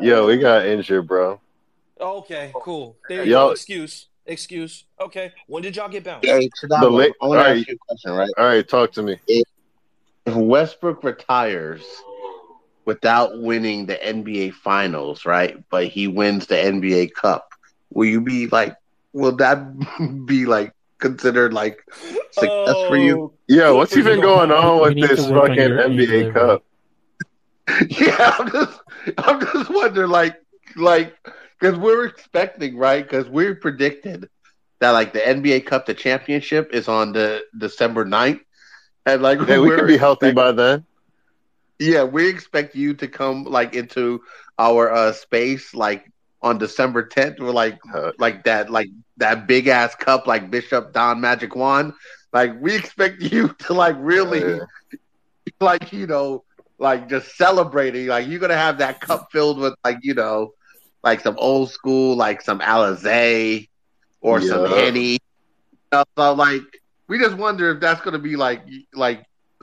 Yo, we got injured, bro. Okay, cool. There's no excuse. Okay. When did y'all get bounced? Hey, I want to ask you a question, right? All right, talk to me. If Westbrook retires without winning the NBA Finals, right, but he wins the NBA Cup, will that be considered success for you? Yeah, what's even going on with this fucking NBA Cup? Yeah, I'm just wondering, because we're expecting, right? Because we predicted that the NBA Cup, the championship, is on the December 9th. And we could be healthy by then. Yeah, we expect you to come into our space on December 10th or that big ass cup Bishop Don Magic Wand. We expect you to really just celebrating. You're gonna have that cup filled with some old school, some Alizé or some Henny. So, we just wonder if that's going to be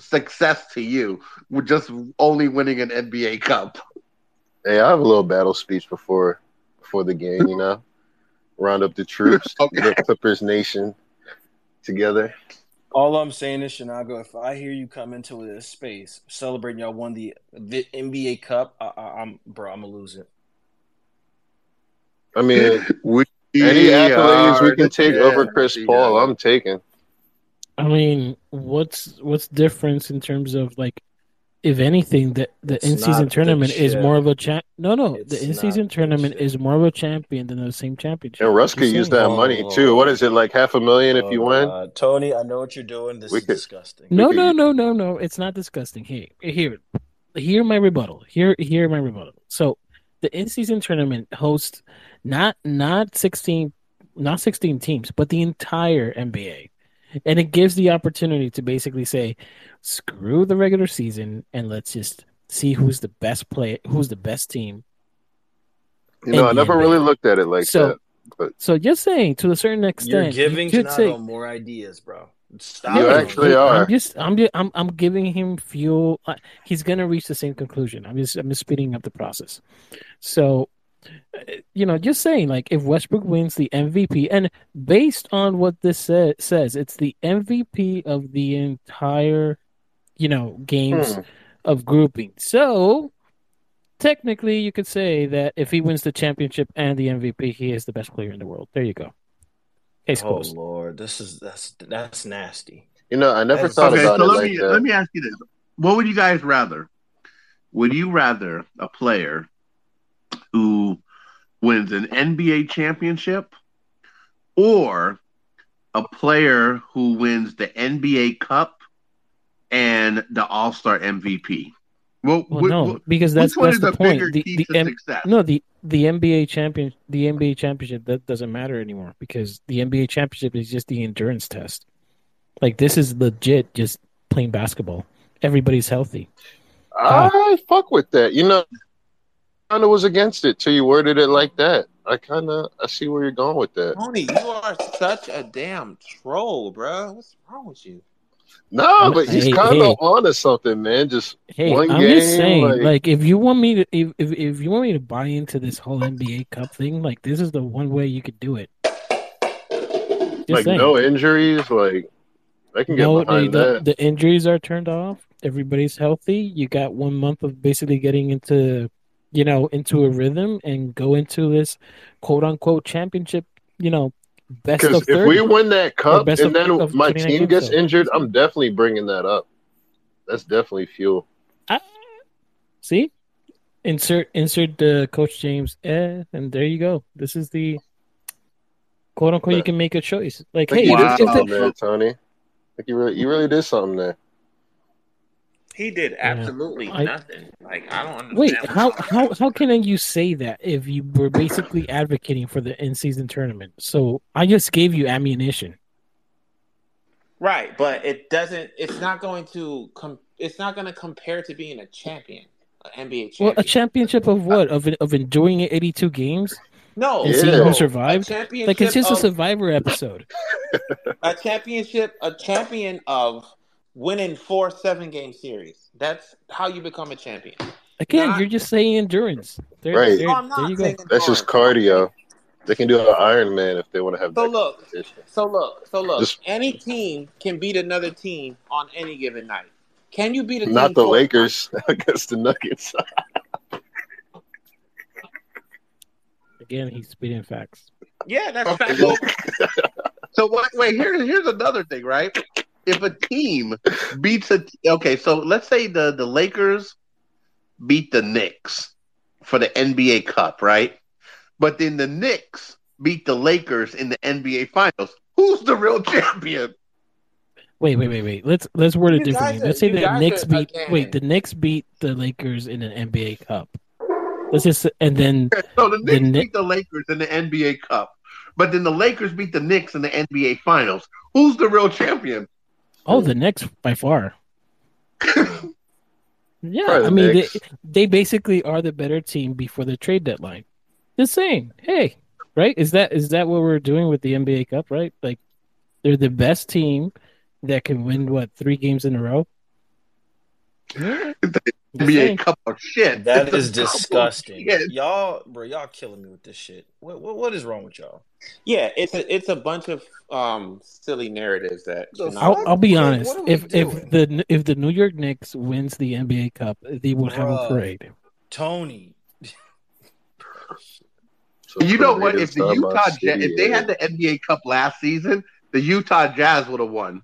success to you with just only winning an NBA Cup. Hey, I have a little battle speech before the game, round up the troops, the Clippers Nation together. All I'm saying is, Shinago, if I hear you come into this space celebrating y'all won the NBA Cup, I'm gonna lose it. I mean, any accolades we can take over Chris Paul, I'm taking. I mean, what's difference in terms of if anything, the in-season tournament is more of a champ. No, the in-season tournament is more of a champion than the same championship. And Russ could use that money too. What is it $500,000 if you win? Tony, I know what you're doing. This is disgusting. No, it's not disgusting. Here, my rebuttal. Here, my rebuttal. So the in-season tournament hosts not 16 teams, but the entire NBA. And it gives the opportunity to basically say, screw the regular season and let's just see who's the best team. I never really looked at it that. But so you're saying to a certain extent you're giving Gennaro more ideas, bro. Stop. You actually are. I'm giving him fuel. He's gonna reach the same conclusion. I'm just speeding up the process. So, just saying if Westbrook wins the MVP, and based on what this says, it's the MVP of the entire, games of grouping. So, technically, you could say that if he wins the championship and the MVP, he is the best player in the world. There you go. Close. Lord, that's nasty. I never thought about it that. Let me ask you this: what would you guys rather? Would you rather a player who wins an NBA championship, or a player who wins the NBA Cup and the All-Star MVP? Because that's the point. The NBA champion, the NBA championship, that doesn't matter anymore because the NBA championship is just the endurance test. This is legit, just playing basketball. Everybody's healthy. I fuck with that. I kind of was against it till you worded it like that. I see where you're going with that. Tony, you are such a damn troll, bro. What's wrong with you? No, but he's kind of on to something, man. Just one game. I'm just saying, like, if you want me to, if you want me to buy into this whole NBA Cup thing, like, this is the one way you could do it. Just like saying. No injuries, like I can get behind that. The injuries are turned off. Everybody's healthy. You got 1 month of basically getting into, you know, into a rhythm and go into this quote unquote championship. You know. Because if we win that cup and then my team gets injured, I'm definitely bringing that up. That's definitely fuel. See? Insert the Coach James, and there you go. This is the quote unquote. You can make a choice. Like, hey, you did something there, Tony. Like you really did something there. He did absolutely nothing. Like, I don't understand. Wait, how can you say that if you were basically advocating for the in-season tournament? So I just gave you ammunition. Right, but it doesn't. It's not going to It's not going to compare to being a champion, an NBA champion. Well, a championship of what? Of enduring 82 games. No, and seeing who survived. Like, it's just a Survivor episode. A champion of. Winning 4 7-game series. That's how you become a champion. Again, you're just saying endurance. Right. No, I'm not saying endurance. That's just cardio. They can do an Iron Man if they want to have that competition. So look. Any team can beat another team on any given night. Can you beat a team? Not the Lakers against the Nuggets. Again, he's spitting facts. Yeah, that's factual. So wait, here's another thing, right? If a team beats so let's say the Lakers beat the Knicks for the NBA Cup, right? But then the Knicks beat the Lakers in the NBA Finals. Who's the real champion? Wait. Let's word it differently. Let's say the Knicks beat the Lakers in an NBA Cup. Beat the Lakers in the NBA Cup, but then the Lakers beat the Knicks in the NBA Finals. Who's the real champion? Oh, the Knicks by far. Yeah, I mean, they basically are the better team before the trade deadline. Just saying, hey, right? Is that what we're doing with the NBA Cup, right? Like, they're the best team that can win, 3 games in a row? The NBA Cup of shit. That is disgusting. Y'all, bro, y'all killing me with this shit. What is wrong with y'all? Yeah, it's a bunch of silly narratives that. I'll be honest. If the New York Knicks wins the NBA Cup, they would have a parade. Tony, you know what? If the Utah if they had the NBA Cup last season, the Utah Jazz would have won.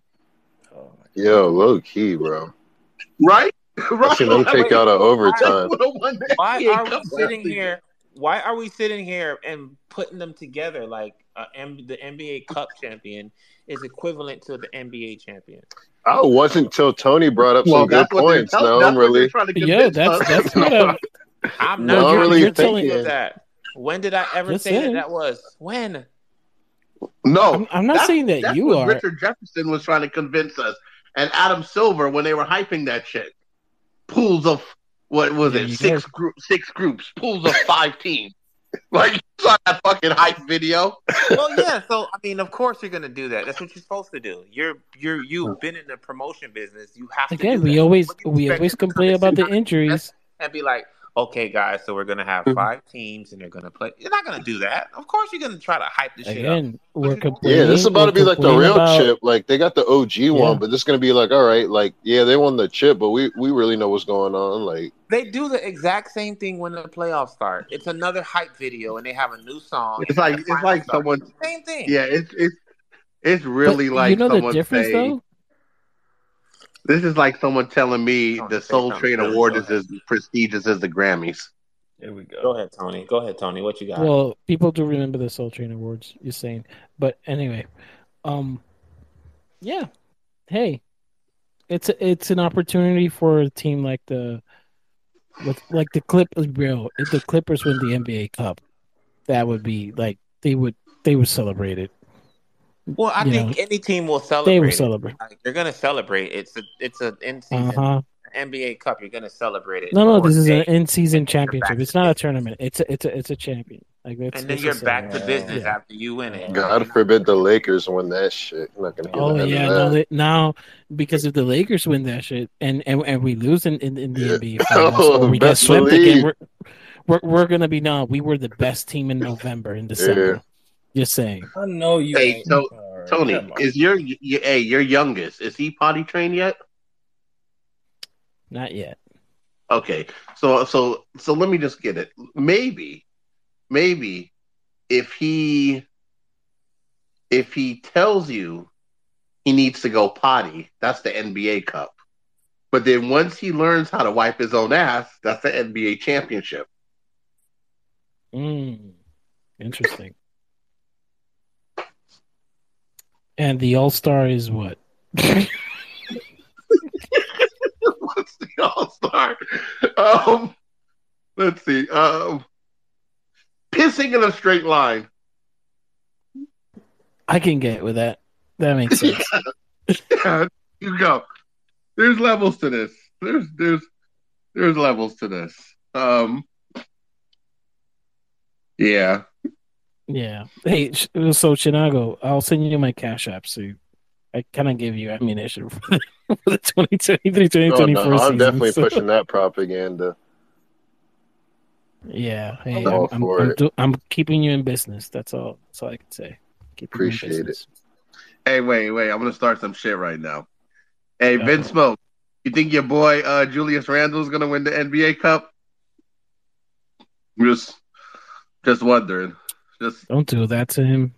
Oh, yo, low key, bro. Right? Right. They take out an overtime. Why are we sitting here? Why are we sitting here and putting them together like the NBA Cup champion is equivalent to the NBA champion? I wasn't until Tony brought up some good points. No, I'm really. Yeah, that's what I'm not really thinking of that. When did I ever say that was? When? No, I'm not saying that you are. Richard Jefferson was trying to convince us, and Adam Silver when they were hyping that shit. Pools of. What was it? Six groups, pools of 5 teams. Like, you saw that fucking hype video. Well, yeah. So, I mean, of course you're gonna do that. That's what you're supposed to do. You've been in the promotion business. You have to. Again, we always complain about the injuries and be like, okay, guys, so we're gonna have 5 teams and they're gonna play. You're not gonna do that. Of course, you're gonna try to hype this shit up. Yeah, this is about to be like the real chip. Like, they got the OG one, but this is gonna be like, all right, like, yeah, they won the chip, but we really know what's going on. Like, they do the exact same thing when the playoffs start. It's another hype video, and they have a new song. It's like someone same thing. Yeah, it's really like someone saying. This is like someone telling me the Soul Train Award is as prestigious as the Grammys. There we go. Go ahead, Tony. What you got? Well, people do remember the Soul Train Awards, you're saying. But anyway, yeah. Hey, it's an opportunity for a team like the Clippers, bro. If the Clippers win the NBA Cup, that would be like they would celebrate it. Well, I think any team will celebrate. They will celebrate. Like, you're going to celebrate. It's an in-season NBA Cup. You're going to celebrate it. No, this is an in-season championship. It's not a tournament. It's a champion. Like, and then you're back to business after you win it. God forbid the Lakers win that shit. I'm not gonna hear now because if the Lakers win that shit and we lose in the NBA finals, or we get swept again, we're gonna be we were the best team in November in December. Yeah. Just saying. I know you. Hey, so, Tony, is your youngest? Is he potty trained yet? Not yet. Okay, so let me just get it. Maybe if he tells you he needs to go potty, that's the NBA Cup. But then once he learns how to wipe his own ass, that's the NBA championship. Interesting. And the All-Star is what? What's the All-Star? Let's see. Pissing in a straight line. I can get with that. That makes sense. Yeah, you go. There's levels to this. There's levels to this. Yeah. Yeah. Hey, so Chinago, I'll send you my Cash App so I kind of give you ammunition for the 2023, 2024 season. I'm definitely pushing that propaganda. Yeah, hey, I'm keeping you in business. That's all I can say. Appreciate it. Hey, wait! I'm gonna start some shit right now. Hey, Vince Mo, you think your boy Julius Randle is gonna win the NBA Cup? Just wondering. Just don't do that to him.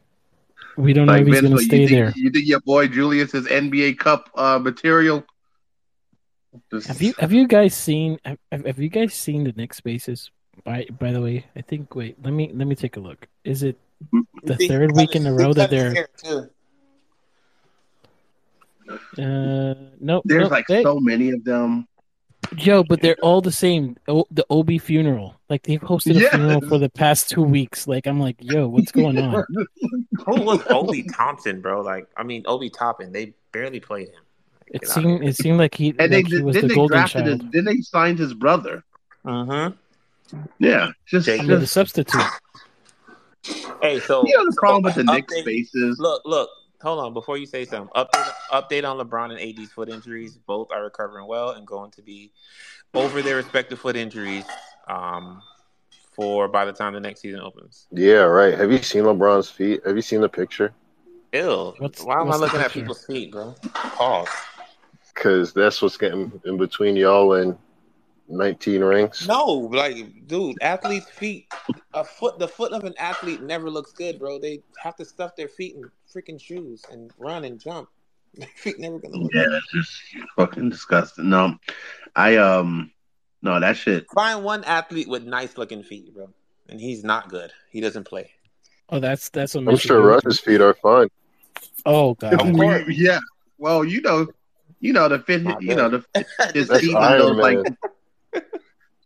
We don't know if he's gonna stay there. You think your boy Julius is NBA Cup material? Just... Have you guys seen the Knicks bases? By the way, I think. Wait, let me take a look. Is it the third week in a row that they're? No, there's so many of them. Yo, but they're all the same. The Obi funeral, like they've hosted a funeral for the past 2 weeks. Like I'm like, yo, what's going on? Who was Obi Thompin, bro? Like Obi Toppin. They barely played him. Like, it seemed like he. And like he was the golden child. Then they signed his brother. Uh huh. Yeah, just a substitute. Hey, so you know the problem with the Knicks faces. Look, hold on before you say something. Update on LeBron and AD's foot injuries. Both are recovering well and going to be over their respective foot injuries for by the time the next season opens. Yeah, right. Have you seen LeBron's feet? Have you seen the picture? Ew. Why am I looking at people's feet, bro? Pause. Because that's what's getting in between y'all and 19 rings. No, like, dude, athletes' feet, the foot of an athlete never looks good, bro. They have to stuff their feet in freaking shoes and run and jump. Their feet never gonna look good. Yeah, that's just fucking disgusting. No, that shit. Find one athlete with nice looking feet, bro, and he's not good. He doesn't play. Oh, that's what I'm sure Russ's feet are fine. Oh God, yeah. Well, you know the fit, his feet and those like.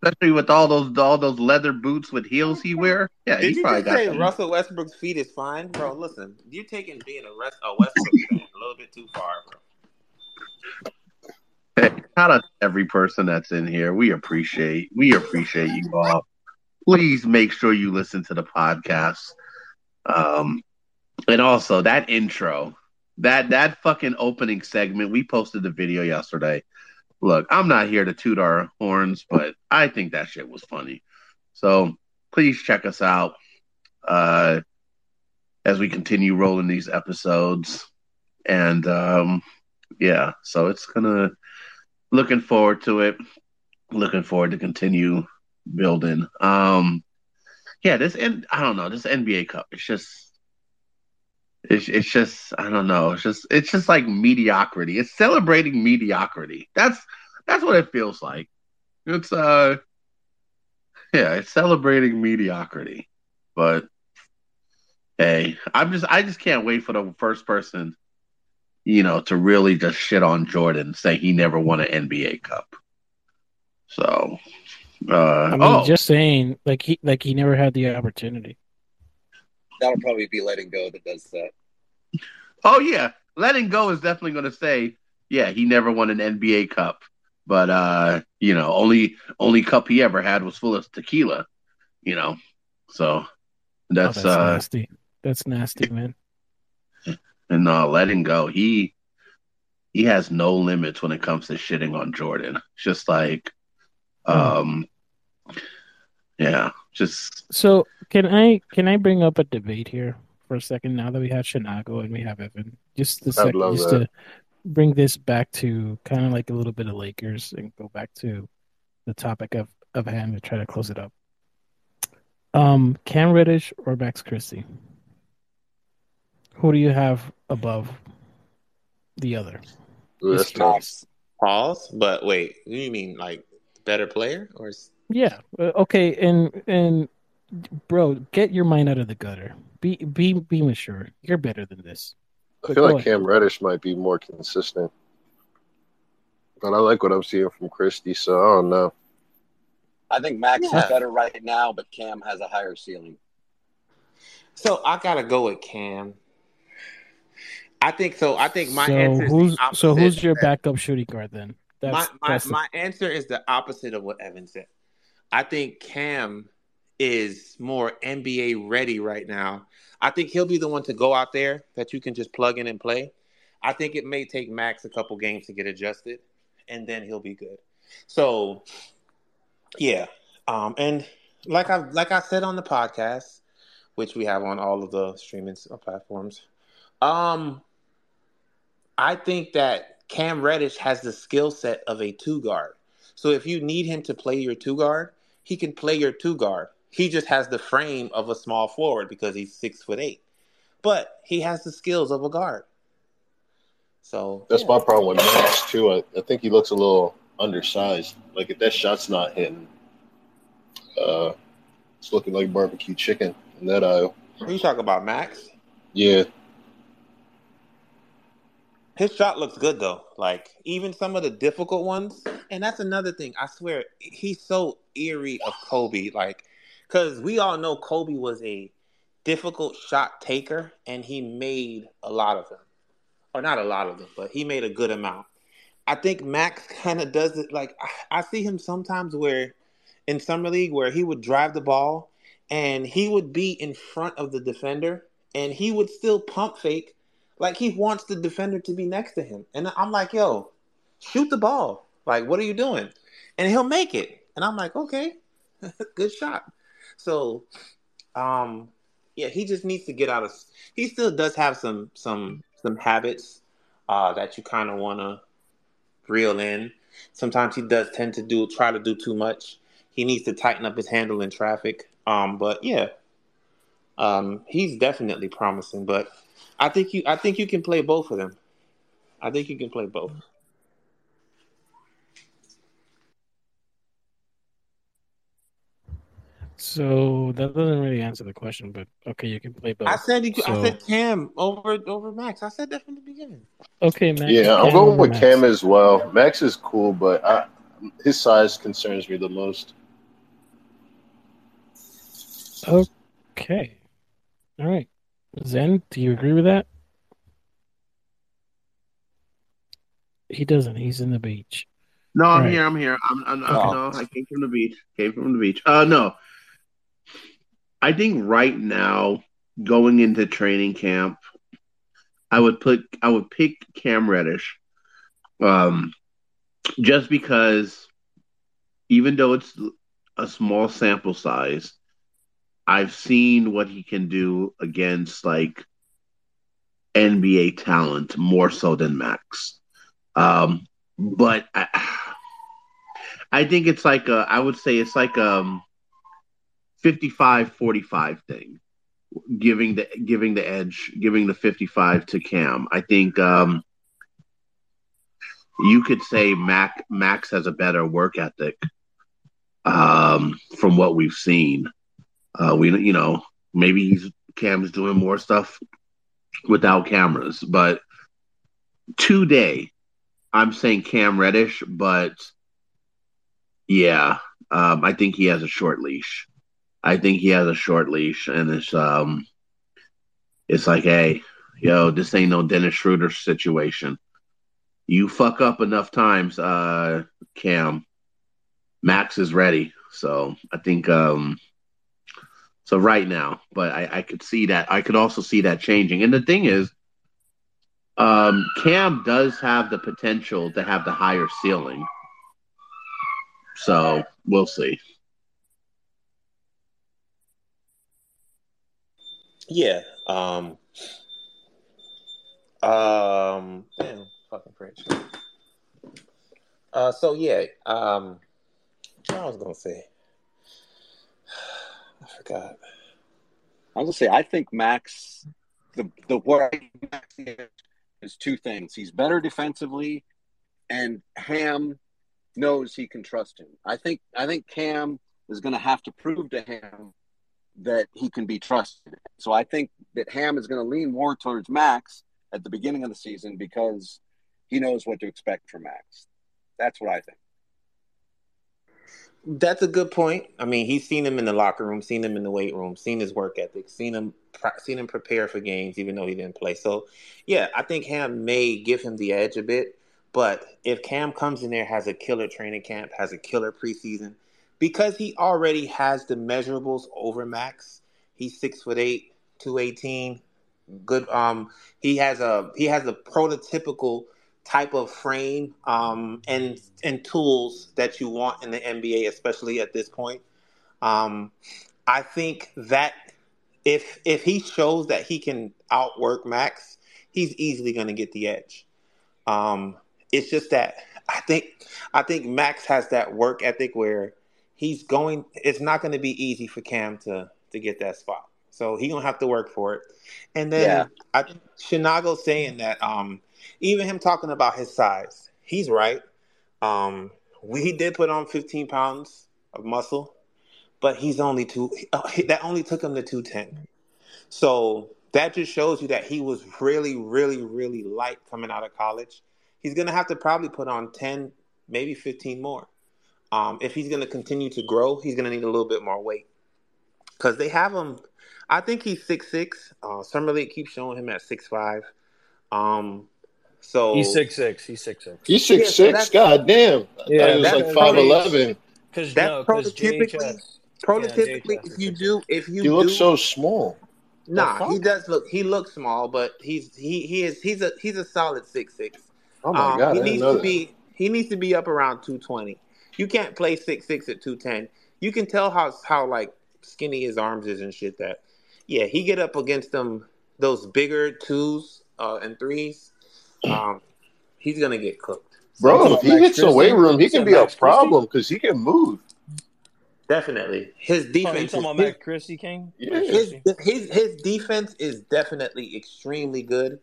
Especially with all those leather boots with heels he wear. Yeah, did you probably just say Russell Westbrook's feet is fine, bro? Listen, you're taking being a Westbrook fan a little bit too far, bro. Hey, shout out to every person that's in here. We appreciate you all. Please make sure you listen to the podcast. And also that intro, that fucking opening segment. We posted the video yesterday. Look, I'm not here to toot our horns, but I think that shit was funny. So please check us out as we continue rolling these episodes. And, so it's looking forward to it. Looking forward to continue building. This NBA Cup, it's just I don't know. It's just like mediocrity. It's celebrating mediocrity. That's what it feels like. It's it's celebrating mediocrity. But hey, I just can't wait for the first person, to really just shit on Jordan, saying he never won an NBA Cup. So just saying he never had the opportunity. That'll probably be Letting Go that does that. Oh, yeah. Letting Go is definitely going to say, yeah, he never won an NBA Cup. But, only cup he ever had was full of tequila. So That's nasty. That's nasty, man. And letting go. He has no limits when it comes to shitting on Jordan. Just like, yeah, just. So can I bring up a debate here for a second? Now that we have Shinago and we have Evan, to bring this back to kind of like a little bit of Lakers and go back to the topic of hand and try to close it up. Cam Reddish or Max Christie? Who do you have above the other? Ooh, that's nice. Pause, but wait, you mean like better player or? Yeah. Okay. And bro, get your mind out of the gutter. Be mature. You're better than this. I feel like Cam Reddish might be more consistent, but I like what I'm seeing from Christie, so I don't know. I think Max is better right now, but Cam has a higher ceiling. So I gotta go with Cam. I think so. I think my answer is the so who's your backup shooting guard then? My answer is the opposite of what Evan said. I think Cam is more NBA ready right now. I think he'll be the one to go out there that you can just plug in and play. I think it may take Max a couple games to get adjusted, and then he'll be good. So, yeah. And like I said on the podcast, which we have on all of the streaming platforms, I think that Cam Reddish has the skill set of a two-guard. So if you need him to play your two-guard, he can play your two-guard. He just has the frame of a small forward because he's 6'8", but he has the skills of a guard. So that's my problem with Max too. I think he looks a little undersized. Like if that shot's not hitting, it's looking like barbecue chicken in that aisle. Are you talking about Max? Yeah. His shot looks good though. Like even some of the difficult ones, and that's another thing. I swear he's so eerie of Kobe. Like. Because we all know Kobe was a difficult shot taker, and he made a lot of them. Or not a lot of them, but he made a good amount. I think Max kind of does it. Like, I see him sometimes where, in Summer League, where he would drive the ball, and he would be in front of the defender, and he would still pump fake. Like, he wants the defender to be next to him. And I'm like, yo, shoot the ball. Like, what are you doing? And he'll make it. And I'm like, okay, good shot. So, yeah, he just needs to get out of. He still does have some habits that you kind of want to reel in. Sometimes he does tend to try to do too much. He needs to tighten up his handle in traffic. But yeah, he's definitely promising. But I think you can play both of them. I think you can play both. So that doesn't really answer the question, but okay, you can play both. I said Cam over Max. I said that from the beginning. Okay, Max. Yeah, I'm going with Cam as well. Max is cool, but his size concerns me the most. Okay. All right. Zen, do you agree with that? He doesn't. He's in the beach. No, I'm right here. I came from the beach. No. I think right now, going into training camp, I would pick Cam Reddish, just because, even though it's a small sample size, I've seen what he can do against like NBA talent more so than Max, but I think it's like I would say it's like 55-45 thing, giving the edge, giving the 55 to Cam. I think you could say Max has a better work ethic from what we've seen. Maybe Cam's doing more stuff without cameras, but today I'm saying Cam Reddish, but yeah, I think he has a short leash. And it's like, hey, yo, this ain't no Dennis Schroeder situation. You fuck up enough times, Cam. Max is ready. So I think So right now, but I could see that. I could also see that changing. And the thing is, Cam does have the potential to have the higher ceiling. So we'll see. Yeah. Damn, fucking crazy. So yeah. I was gonna say. I forgot. I was gonna say I think Max. The where Max is two things. He's better defensively, and Ham knows he can trust him. I think Cam is gonna have to prove to Ham that he can be trusted. So I think that Ham is gonna lean more towards Max at the beginning of the season because he knows what to expect from Max. That's what I think. That's a good point. I mean, he's seen him in the locker room, seen him in the weight room, seen his work ethic, seen him prepare for games, even though he didn't play. So, yeah, I think Ham may give him the edge a bit. But if Cam comes in there, has a killer training camp, has a killer preseason, because he already has the measurables over Max. He's 6'8", 218. Good. He has a prototypical type of frame and tools that you want in the NBA, especially at this point. I think that if he shows that he can outwork Max, he's easily going to get the edge. It's just that I think Max has that work ethic where he's going. It's not going to be easy for Cam to get that spot, so he's gonna have to work for it. And then yeah. I think Shinago saying that. Even him talking about his size, he's right. He did put on 15 pounds of muscle, but he's only that only took him to 210. So that just shows you that he was really, really, really light coming out of college. He's going to have to probably put on 10, maybe 15 more. If he's going to continue to grow, he's going to need a little bit more weight. Because they have him, I think he's 6'6". Summer League keeps showing him at 6'5". So he's 6'6". He's 6'6". God damn. Yeah, he was like 5'11". Prototypically, if you looks so small. Nah, he does look. He looks small, but he's a solid 6'6". Oh my God, he needs to be up around 220. You can't play 6'6" at 210. You can tell how like skinny his arms is and shit. That yeah, he get up against them those bigger 2s and 3s. He's gonna get cooked, bro. If he hits the weight room, he can be a problem because he can move. Definitely, his defense. Oh, talking about Max Christie, King? Yeah. His defense is definitely extremely good.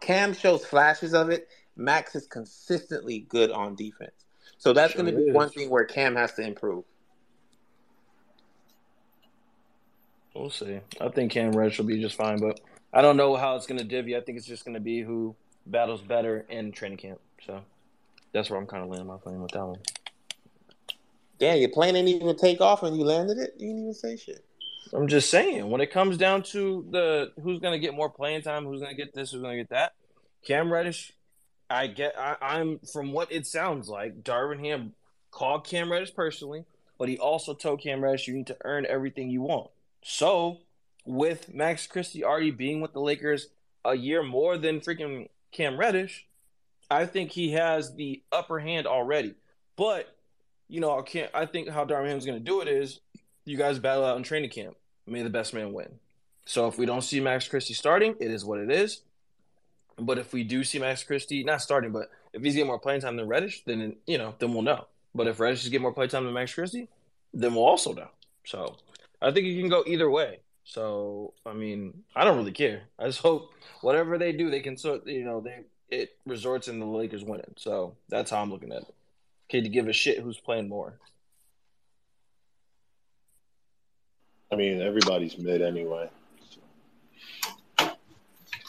Cam shows flashes of it. Max is consistently good on defense, so that's going to be one thing where Cam has to improve. We'll see. I think Cam Reddish will be just fine, but I don't know how it's going to divvy. I think it's just going to be who battles better in training camp. So that's where I'm kind of landing my plane with that one. Yeah, your plane didn't even take off when you landed it. You didn't even say shit. I'm just saying, when it comes down to the who's going to get more playing time, who's going to get this, who's going to get that, Cam Reddish, I'm from what it sounds like, Darvin Ham called Cam Reddish personally, but he also told Cam Reddish you need to earn everything you want. So with Max Christie already being with the Lakers a year more than freaking Cam Reddish, I think he has the upper hand already. But, you know, I think how Darvin Ham's going to do it is you guys battle out in training camp. May the best man win. So if we don't see Max Christie starting, it is what it is. But if we do see Max Christie, not starting, but if he's getting more playing time than Reddish, then, you know, then we'll know. But if Reddish is getting more playing time than Max Christie, then we'll also know. So I think you can go either way. So, I mean, I don't really care. I just hope whatever they do, they can sort, you know, it resorts in the Lakers winning. So that's how I'm looking at it. Okay, to give a shit who's playing more. I mean, everybody's mid anyway.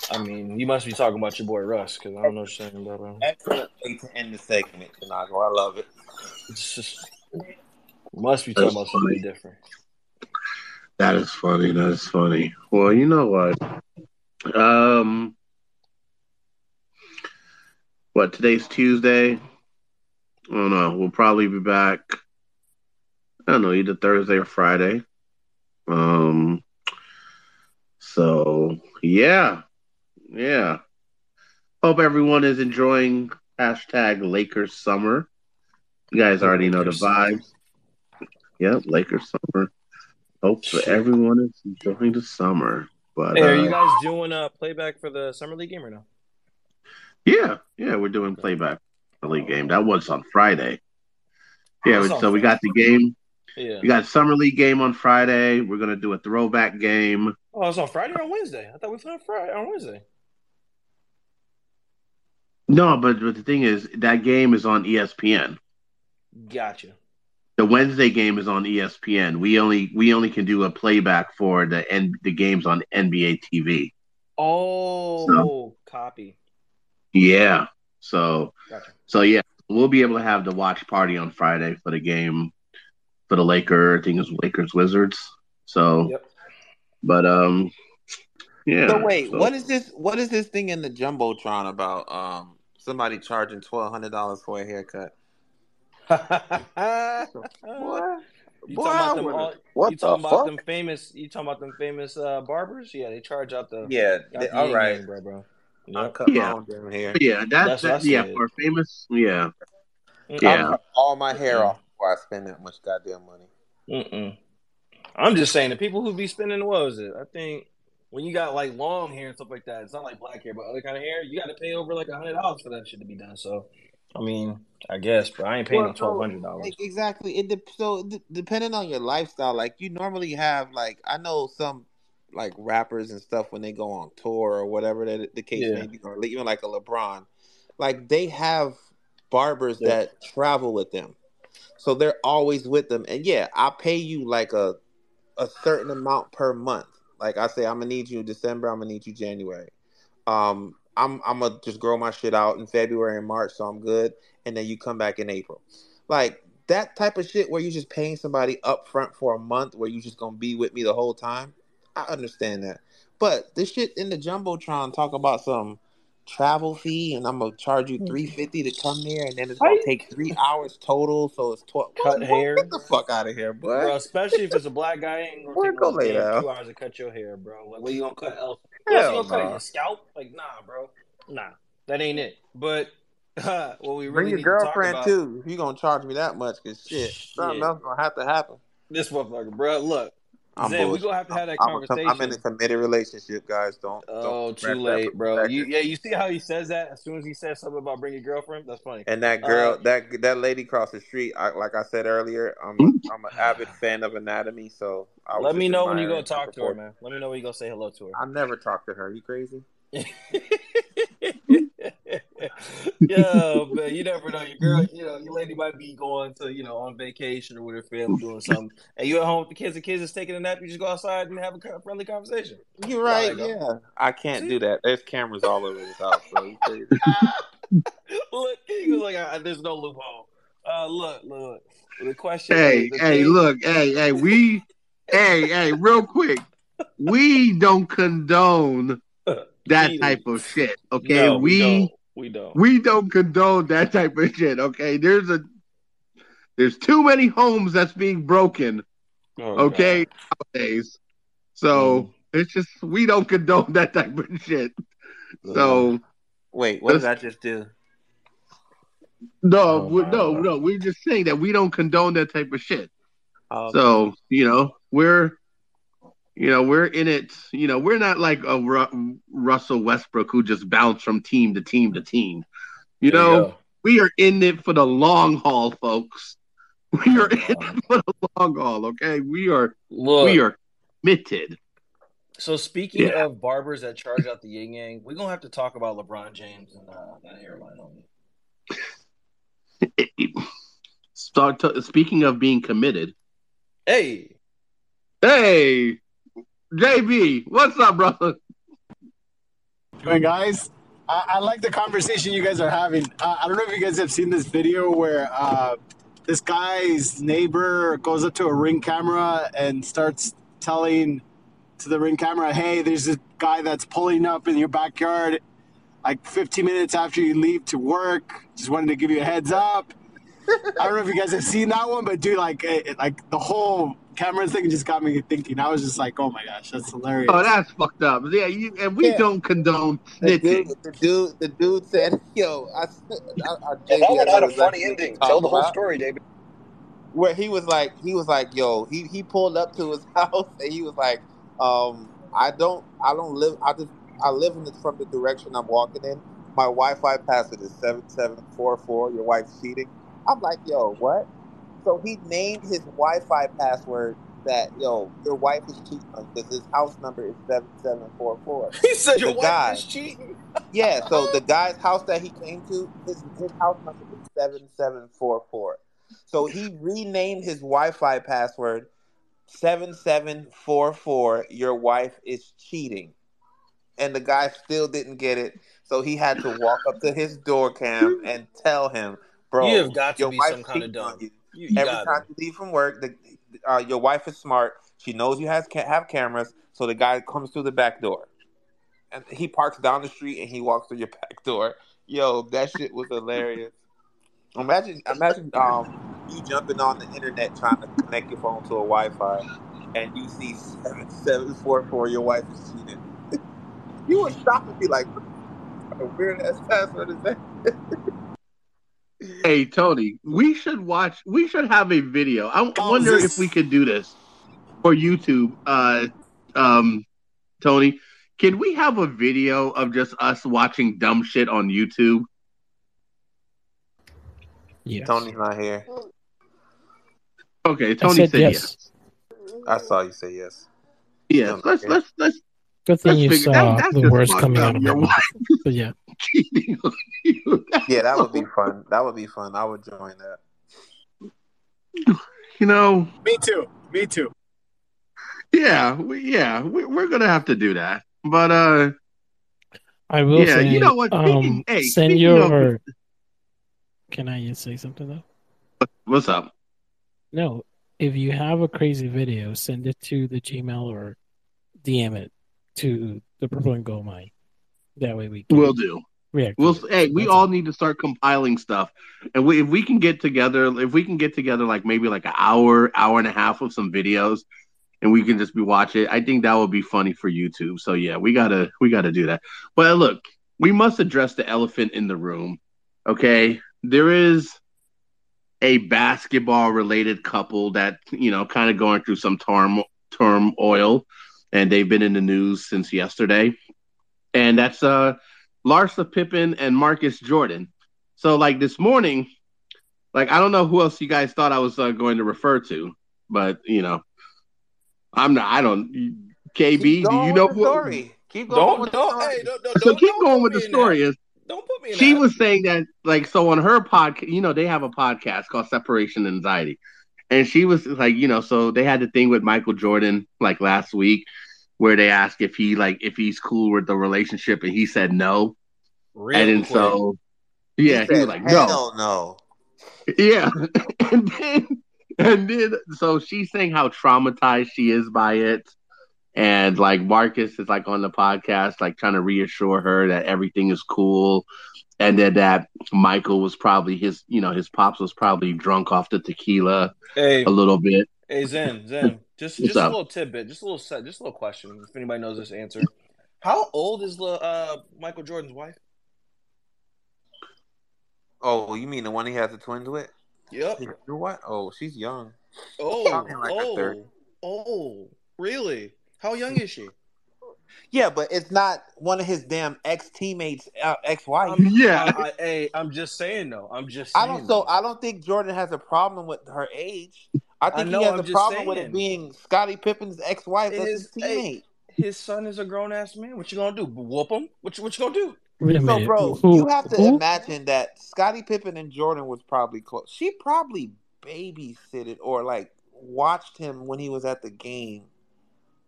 I mean, you must be talking about your boy Russ because I don't know what you're saying about him. Excellent way to end the segment, Tanago. I love it. Must be talking about something different. That is funny. Well, you know what? What, today's Tuesday? I don't know. We'll probably be back, I don't know, either Thursday or Friday. So yeah. Hope everyone is enjoying #LakersSummer. You guys already know the vibes. Yep, Lakers summer. Hope everyone is enjoying the summer. But hey, are you guys doing a playback for the summer league game or no? Yeah, we're doing playback for the league game. That was on Friday. Yeah, so we got the game. Yeah. We got summer league game on Friday. We're gonna do a throwback game. Oh, it's on Friday or on Wednesday? I thought we played on Friday on Wednesday. No, but the thing is, that game is on ESPN. Gotcha. The Wednesday game is on ESPN. We only can do a playback for the games on NBA TV. Oh, so, copy. Yeah. So, gotcha. So yeah, we'll be able to have the watch party on Friday for the game for the Lakers. I think it's Lakers Wizards. So, yep. But yeah. So wait, so, what is this? What is this thing in the jumbotron about? Somebody charging $1,200 for a haircut. What? You talking about them famous barbers? Yeah, they charge out the. Yeah, all right, bro. Yep. I cut my own damn hair. Yeah, that's yeah for famous. Yeah, yeah. I cut all my hair off before I spend that much goddamn money. I'm just saying the people who be spending I think when you got like long hair and stuff like that, it's not like black hair, but other kind of hair, you got to pay over like $100 for that shit to be done. So. I mean, I guess, but I ain't paying $1,200. Exactly. Depending on your lifestyle, like you normally have, like I know some like rappers and stuff when they go on tour or whatever that the case may be, or even like a LeBron, like they have barbers that travel with them, so they're always with them. And yeah, I pay you like a certain amount per month. Like I say, I'm gonna need you in December. I'm gonna need you January. I'm gonna just grow my shit out in February and March, so I'm good. And then you come back in April, like that type of shit where you're just paying somebody up front for a month, where you just gonna be with me the whole time. I understand that, but this shit in the jumbotron talk about some travel fee, and I'm gonna charge you $350 to come there, and then it's gonna take 3 hours total, so it's cut hair. Get the fuck out of here, bro. Especially if it's a black guy, ain't gonna take 2 hours to cut your hair, bro. Like, what you gonna cut else? Hell, your scalp? Like, nah, bro. Nah, that ain't it. But what we really need to talk about... Bring your girlfriend, too. If you gonna charge me that much, because shit, something else gonna have to happen. This motherfucker, bro. Look, Zen, we gonna have to have that conversation. I'm in a committed relationship, guys. Don't too late, bro. You see how he says that? As soon as he says something about bring your girlfriend, that's funny. And that girl, that lady across the street, like I said earlier, I'm an avid fan of anatomy, so... Let me know when you go talk to her, man. Let me know when you go say hello to her. I never talked to her. You crazy? Yo, man, you never know. Your girl, your lady might be going to, on vacation or with her family doing something. And you at home with the kids. The kids is taking a nap. You just go outside and have a friendly conversation. You're right. Yeah, I can't do that. There's cameras all over this house. So look, he was like, there's no loophole. Look. The question. Real quick, we don't condone that type of shit. Okay, no, we don't. We don't condone that type of shit. Okay, there's too many homes that's being broken. Nowadays, so it's just we don't condone that type of shit. So wait, what did I just do? No. We're just saying that we don't condone that type of shit. So we're in it. We're not like a Russell Westbrook who just bounced from team to team to team. We are in it for the long haul, folks. We are in it for the long haul. Okay, we are committed. So speaking of barbers that charge out the yin yang, we're gonna have to talk about LeBron James and that hairline on me. Speaking of being committed. Hey, JB, what's up, brother? Doing, guys? I like the conversation you guys are having. I don't know if you guys have seen this video where this guy's neighbor goes up to a ring camera and starts telling to the ring camera, hey, there's a guy that's pulling up in your backyard like 15 minutes after you leave to work. Just wanted to give you a heads up. I don't know if you guys have seen that one, but dude, like the whole Cameron's thing just got me thinking. I was just like, oh my gosh, that's hilarious. Oh, that's fucked up. Yeah, we don't condone snitching. The dude said, yo, that one had a funny ending. Tell the whole story, David. Where he was like, yo, he pulled up to his house and he was like, I don't live. I live from the direction I'm walking in. My Wi-Fi password is 7744. Your wife's cheating. I'm like, yo, what? So he named his Wi-Fi password that, yo, your wife is cheating on because his house number is 7744. He said your wife is cheating. Yeah. So the guy's house that he came to, his house number is 7744. So he renamed his Wi-Fi password 7744. Your wife is cheating. And the guy still didn't get it, so he had to walk up to his door, Cam, and tell him, "Bro, you have got to be some kind of dumb. Every time you leave from work, your wife is smart. She knows you have cameras, so the guy comes through the back door, and he parks down the street and he walks through your back door. Yo, that shit was hilarious. Imagine you jumping on the internet trying to connect your phone to a Wi-Fi, and you see 7744. Your wife is cheating." You would stop and be like, what a weird ass password is that? Hey, Tony, we should have a video. I wonder if we could do this for YouTube. Tony, can we have a video of just us watching dumb shit on YouTube? Yes. Tony's not here. Okay, Tony said yes. I saw you say yes. Yeah, let's good thing you saw the words coming out of your mouth. But yeah. Yeah, that would be fun. That would be fun. I would join that. You know. Me too. Yeah. We're going to have to do that. But, I will say. Yeah, you know what? Can I say something, though? What's up? No. If you have a crazy video, send it to the Gmail or DM it to the Purple and Gold Mine. That way we can. Will do. We all need to start compiling stuff. And if we can get together like maybe like an hour and a half of some videos and we can just be watching it, I think that would be funny for YouTube. So yeah, we gotta do that. But look, we must address the elephant in the room. Okay. There is a basketball related couple that, you know, kind of going through some turmoil. And they've been in the news since yesterday. And that's Larsa Pippen and Marcus Jordan. So, like, this morning, like, I don't know who else you guys thought I was going to refer to. But, you know, KB, Don't put me in She that. Was saying that, like, so on her podcast, you know, they have a podcast called Separation Anxiety. And she was like, you know, so they had the thing with Michael Jordan like last week where they asked if he's cool with the relationship and he said no. Really? And so yeah, he was like, no. Yeah. and then so she's saying how traumatized she is by it. And like Marcus is like on the podcast, like trying to reassure her that everything is cool. And then that Michael was probably his pops was probably drunk off the tequila a little bit. Hey, Zen, just a little tidbit, just a little question. If anybody knows this answer, how old is Michael Jordan's wife? Oh, you mean the one he has the twins with? Yep. You know what? Oh, she's young. Really? How young is she? Yeah, but it's not one of his damn ex-teammates, ex-wife. I'm just saying though. I don't think Jordan has a problem with her age. I think he has a problem with it being Scottie Pippen's ex-wife as his teammate. His son is a grown-ass man. What you gonna do? Whoop him? What you gonna do? So, bro, you have to imagine that Scottie Pippen and Jordan was probably close. She probably babysitted or like watched him when he was at the game.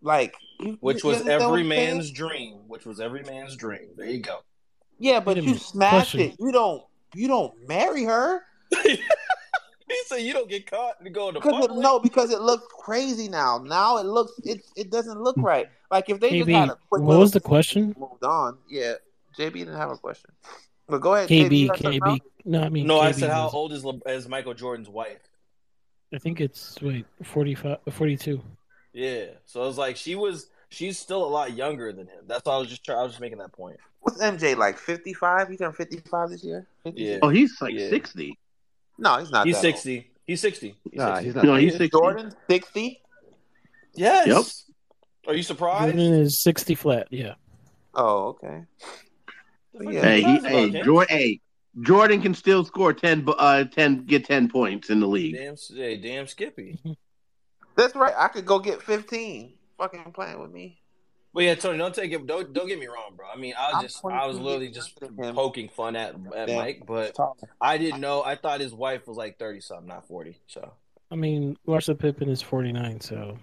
Like, which was every man's dream. There you go. Yeah, but you smashed it. You don't marry her. He said you don't get caught and go to public. No, because it looks crazy now. Now it doesn't look right. Like if they KB, just had a quick. What was the question? Moved on. Yeah, JB didn't have a question. But go ahead, KB. I said how old is Michael Jordan's wife? I think it's, wait, 45, 42. Yeah. So it's like she's still a lot younger than him. That's why I was just making that point. What's MJ like, 55? He turned 55 this year? 56? Yeah. Oh, he's like 60. No, he's not. He's 60. Old. He's 60. Nah, he's not. No, he's 60. Jordan, 60? Yes. Yep. Are you surprised? Jordan is 60 flat, yeah. Oh, okay. Yeah. Jordan can still score 10 points in the league. Damn Skippy. That's right. I could go get 15. Fucking playing with me. Well, yeah, Tony, don't get me wrong, bro. I mean, I was literally just poking fun at Mike, but I didn't know. I thought his wife was like 30-something, not 40. So I mean, Larsa Pippen is 49, so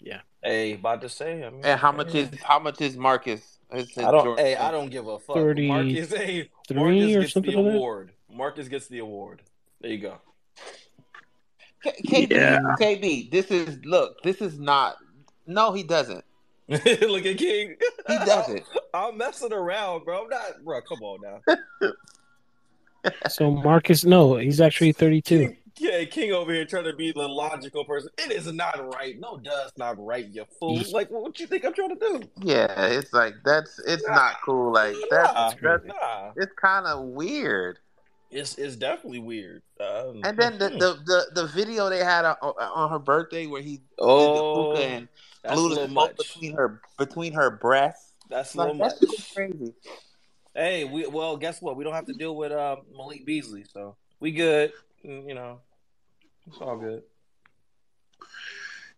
yeah. Hey, about to say. I mean, and how much is Marcus? I don't give a fuck. 30, Marcus, hey, Marcus or gets something the award. Marcus gets the award. There you go. KB, this is not. No, he doesn't. Look at King. He doesn't. I'm messing around, bro. I'm not, bro. Come on now. So Marcus, no, he's actually 32. Yeah, King over here trying to be the logical person. It is not right. No, does not right. You fool. Like, what you think I'm trying to do? Yeah, it's like it's not cool. Like that's it's kind of weird. It's definitely weird. And then the video they had on her birthday where he did the hookah and glued his mouth between her breasts. That's a little much. That's crazy. Hey, guess what? We don't have to deal with Malik Beasley, so we good. You know, it's all good.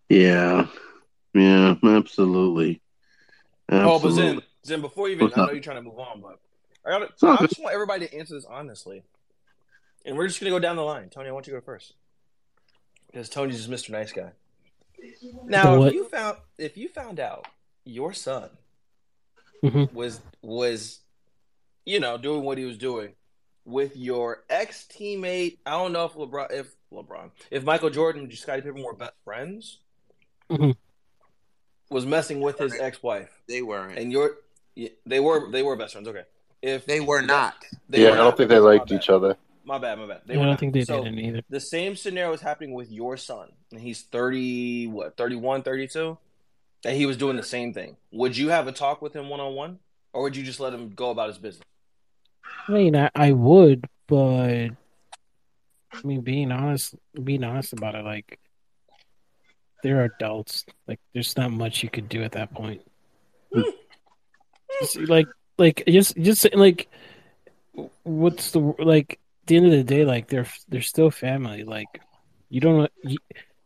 Yeah, absolutely. Oh, but Zen, before you even, I know you're trying to move on, but I just want everybody to answer this honestly. And we're just going to go down the line. Tony, I want you to go first. Because Tony's just Mr. Nice Guy. Now, if you found out your son was, you know, doing what he was doing with your ex-teammate, I don't know if Michael Jordan and Scottie Pippen were best friends, was messing with his ex-wife. They weren't. And they were best friends, okay. If they were not. I don't think they liked each other. My bad. I don't think they didn't either. The same scenario is happening with your son. And he's 31, 32? And he was doing the same thing. Would you have a talk with him one-on-one? Or would you just let him go about his business? I mean, I would, but I mean, being honest about it, like, they're adults. Like, there's not much you could do at that point. See, like, just like, what's the, like, at the end of the day, like, they're still family. Like, you don't,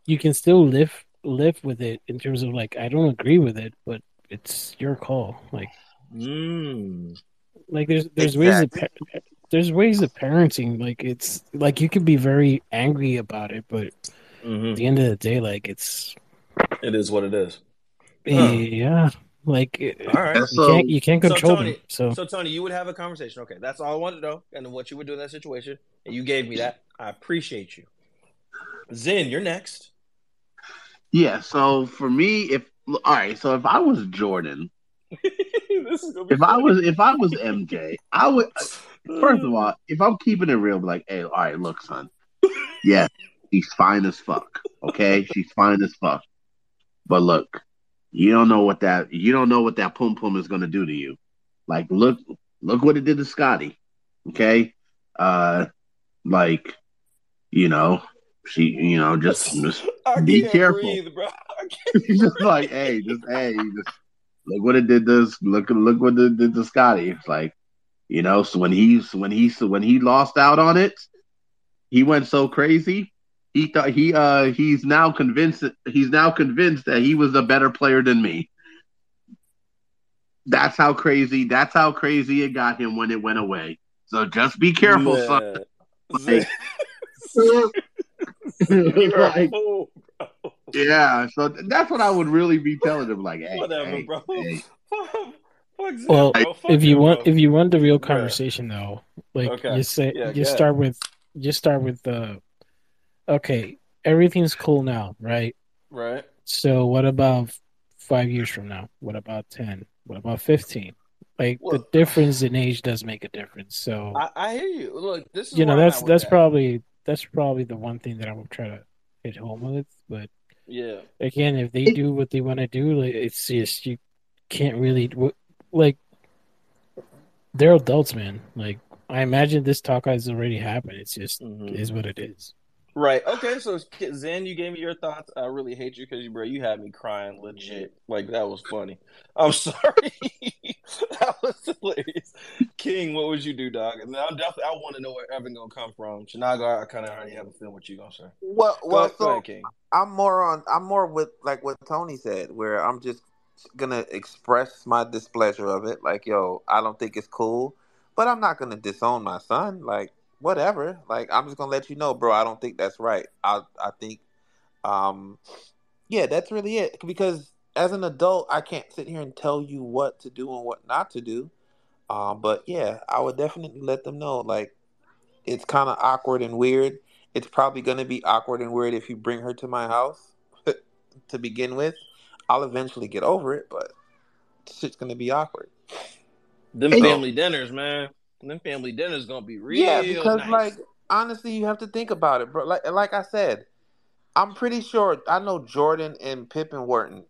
you can still live with it in terms of, like, I don't agree with it, but it's your call. Like. Like there's exactly. ways of parenting. Like, it's like you could be very angry about it, but at the end of the day, like, it is what it is. Yeah, like all right. you can't control them. So Tony, you would have a conversation. Okay, that's all I wanted to know, and what you would do in that situation. And you gave me that. I appreciate you. Zen, you're next. Yeah. So for me, if I was Jordan. If I was MJ, I would, first of all, if I'm keeping it real, be like, hey, all right, look, son. Yeah, she's fine as fuck. Okay, she's fine as fuck. But look, you don't know what that pum pum is gonna do to you. Like, look what it did to Scotty. Okay, like, you know, she, you know, just be careful. Breathe, bro. Just like, hey. Look what it did to look what it did to Scotty. It's like, you know, so when he lost out on it, he went so crazy. He thought he's now convinced that he was a better player than me. That's how crazy it got him when it went away. So just be careful, son. Like, like, yeah, so that's what I would really be telling him. Like, hey, whatever, bro. Hey. Well, if you want the real conversation, though, like, okay. you start with the, okay, everything's cool now, right? Right. So what about 5 years from now? What about 10? What about 15? Like, well, the difference in age does make a difference. So I hear you. Look, this is, you know, that's probably the one thing that I would try to at home with. But yeah, again, if they do what they want to do, like, it's just you can't really like. They're adults, man. Like, I imagine this talk has already happened. It's just is what it is. Right. Okay. So Zen, you gave me your thoughts. I really hate you because you, bro, you had me crying legit. Like, that was funny. I'm sorry. That was hilarious. King, what would you do, dog? And I want to know where Evan gonna come from. Chinaga, I kind of already have a feeling what you gonna say. Well, so King. I'm more with like what Tony said, where I'm just gonna express my displeasure of it. Like, yo, I don't think it's cool, but I'm not gonna disown my son. Like, whatever. Like, I'm just gonna let you know, bro, I don't think that's right. I think, yeah, that's really it. Because as an adult, I can't sit here and tell you what to do and what not to do. But yeah, I would definitely let them know. Like, it's kind of awkward and weird. It's probably gonna be awkward and weird if you bring her to my house to begin with. I'll eventually get over it, but shit's gonna be awkward. Them family dinners, man. Them family dinners gonna be real. Yeah, because nice. Like, honestly, you have to think about it, bro. Like I said, I'm pretty sure I know Jordan and Pippen weren't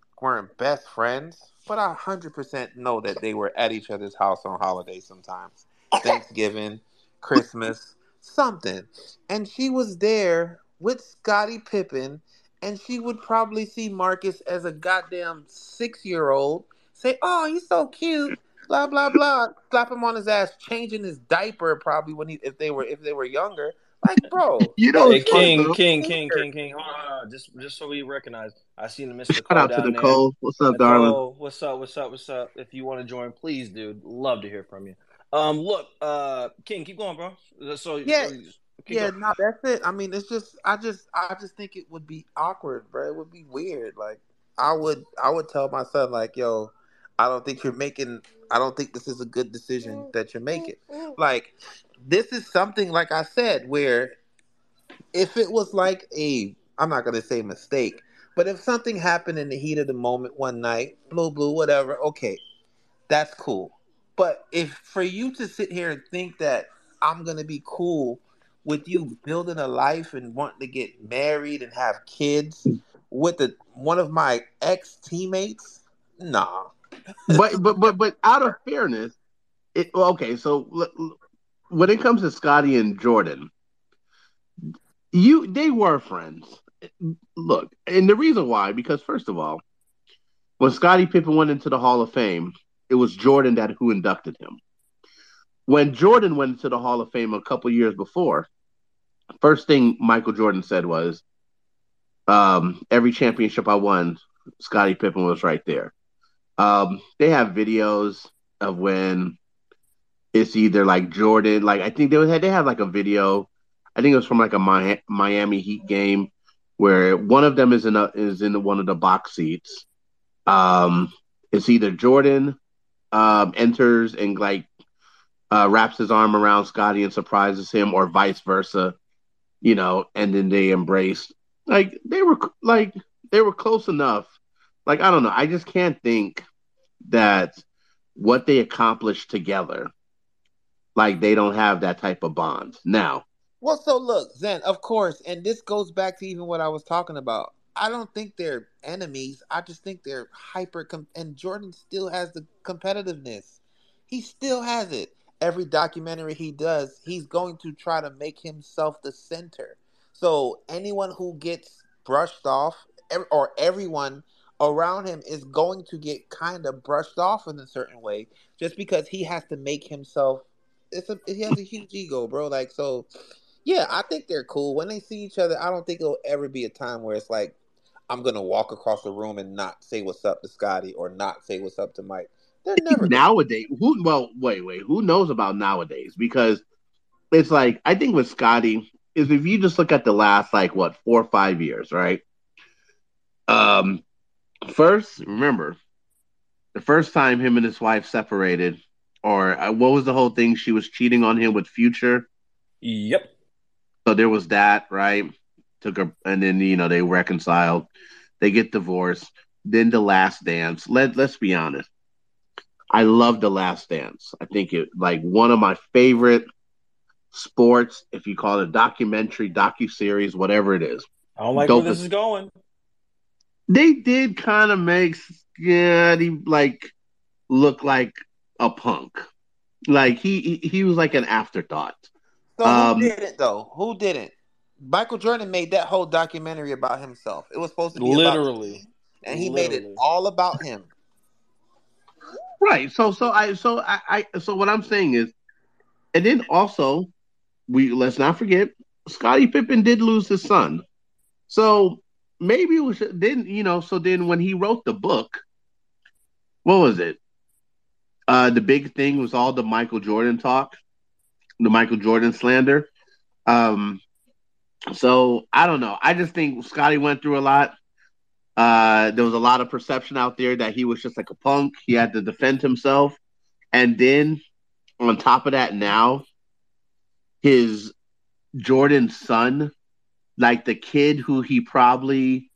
best friends, but I 100% know that they were at each other's house on holidays sometimes, Thanksgiving, Christmas, something. And she was there with Scottie Pippen, and she would probably see Marcus as a goddamn 6-year-old, say, "Oh, he's so cute." Blah blah blah, slap him on his ass, changing his diaper probably if they were younger. Like, bro, you know, hey, King. Hold on. Just so we recognize, I seen the Mr. Cole down there. Shout out to Nicole. What's up, darling? Nicole, what's up? If you want to join, please, dude. Love to hear from you. Look, King, keep going, bro. So yeah, no, that's it. I mean, it's just, I just think it would be awkward, bro. It would be weird. Like, I would tell my son, like, yo, I don't think this is a good decision that you're making. Like, this is something, like I said, where if it was like I'm not going to say mistake, but if something happened in the heat of the moment one night, blue, whatever, okay, that's cool. But if for you to sit here and think that I'm going to be cool with you building a life and wanting to get married and have kids with one of my ex-teammates, nah. but out of fairness, when it comes to Scottie and Jordan, they were friends. Look, and the reason why, because first of all, when Scottie Pippen went into the Hall of Fame, it was Jordan who inducted him. When Jordan went into the Hall of Fame a couple years before, first thing Michael Jordan said was, "Every championship I won, Scottie Pippen was right there." They have videos of when it's either like Jordan, like I think they have like a video. I think it was from like a Miami Heat game where one of them is in one of the box seats. It's either Jordan enters and like wraps his arm around Scottie and surprises him, or vice versa, you know. And then they embraced. Like they were close enough. Like, I don't know. I just can't think that what they accomplished together, like, they don't have that type of bond now. Well, so look, Zen, of course, and this goes back to even what I was talking about. I don't think they're enemies. I just think they're and Jordan still has the competitiveness. He still has it. Every documentary he does, he's going to try to make himself the center. So anyone who gets brushed off, or everyone around him is going to get kind of brushed off in a certain way, just because he has to make himself. He has a huge ego, bro. Like, so, yeah, I think they're cool when they see each other. I don't think it'll ever be a time where it's like I'm gonna walk across the room and not say what's up to Scottie or not say what's up to Mike. They're never nowadays. Who knows about nowadays? Because it's like, I think with Scottie is, if you just look at the last like 4 or 5 years, right? First, remember, the first time him and his wife separated, or what was the whole thing? She was cheating on him with Future. Yep. So there was that, right? Took her, and then, you know, they reconciled. They get divorced. Then The Last Dance. Let's be honest. I love The Last Dance. I think it, like, one of my favorite sports, if you call it a documentary, docuseries, whatever it is. I don't like where this is going. They did kind of make Scotty look like a punk. Like he was like an afterthought. So who didn't though? Who didn't? Michael Jordan made that whole documentary about himself. It was supposed to be literally, about him, and he made it all about him. Right. So what I'm saying is, and then also let's not forget Scottie Pippen did lose his son. So maybe we should then when he wrote the book, what was it? The big thing was all the Michael Jordan talk, the Michael Jordan slander. So I don't know. I just think Scottie went through a lot. There was a lot of perception out there that he was just like a punk. He had to defend himself. And then on top of that, now his Jordan's son, like the kid who he probably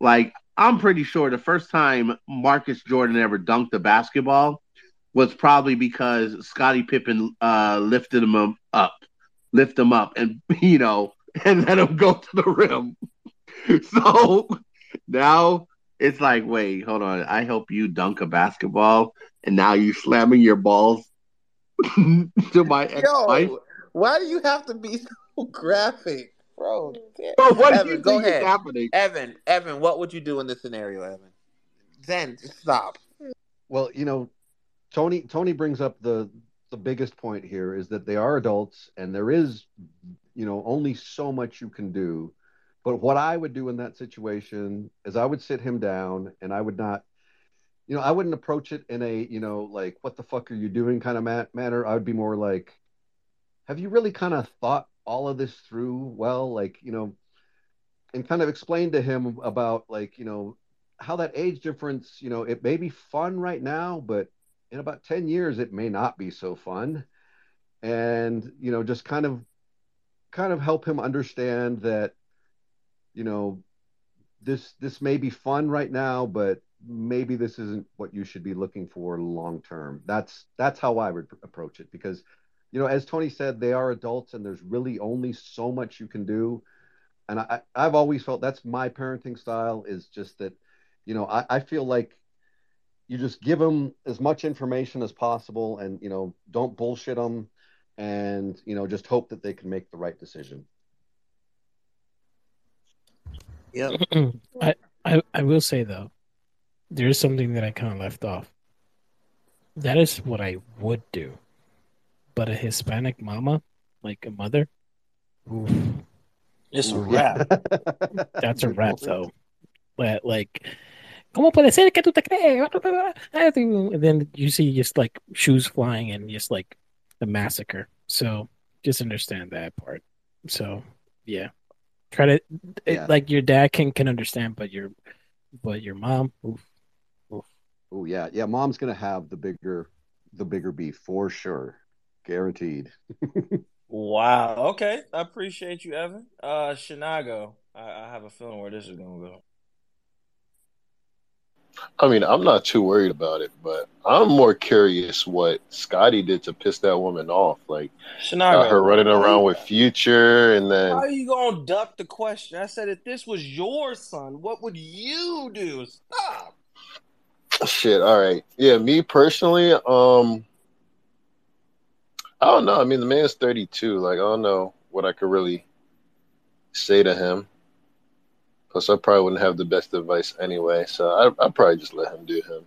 I'm pretty sure the first time Marcus Jordan ever dunked a basketball was probably because Scottie Pippen lifted him up and, and let him go to the rim. So now it's like, wait, hold on. I help you dunk a basketball, and now you slamming your balls to my ex-wife. Yo, why do you have to be so graphic, bro? Bro, what Evan, do you go think ahead. Is happening? Evan, what would you do in this scenario, Evan? Then stop. Well, Tony brings up the biggest point here is that they are adults, and there is, only so much you can do. But what I would do in that situation is I would sit him down, and I would not, I wouldn't approach it in a, what the fuck are you doing kind of manner. I would be more like, have you really kind of thought all of this through well? And kind of explain to him about, how that age difference, it may be fun right now, but in about 10 years, it may not be so fun. And, just kind of help him understand that, this may be fun right now, but maybe this isn't what you should be looking for long term. That's how I would approach it, because as Tony said, they are adults, and there's really only so much you can do. And I've always felt that's my parenting style, is just that I feel like you just give them as much information as possible, and don't bullshit them, and just hope that they can make the right decision. Yeah, I will say though, there is something that I kind of left off. That is what I would do, but a Hispanic mama, like a mother, oof, it's a wrap. That's a wrap though. But ¿cómo puede ser que tú te crees? And then you see just shoes flying and just the massacre. So just understand that part. So yeah. Try to your dad can understand, but your mom, oof. Oh yeah. Mom's gonna have the bigger beef for sure, guaranteed. Wow. Okay, I appreciate you, Evan. Shinago, I have a feeling where this is gonna go. I mean, I'm not too worried about it, but I'm more curious what Scottie did to piss that woman off. Like, Shinaga, her running around with Future, and then... How are you going to duck the question? I said, if this was your son, what would you do? Stop! Shit, all right. Yeah, me personally, I don't know. I mean, the man's 32. I don't know what I could really say to him. Plus, I probably wouldn't have the best advice anyway, so I'd probably just let him do him.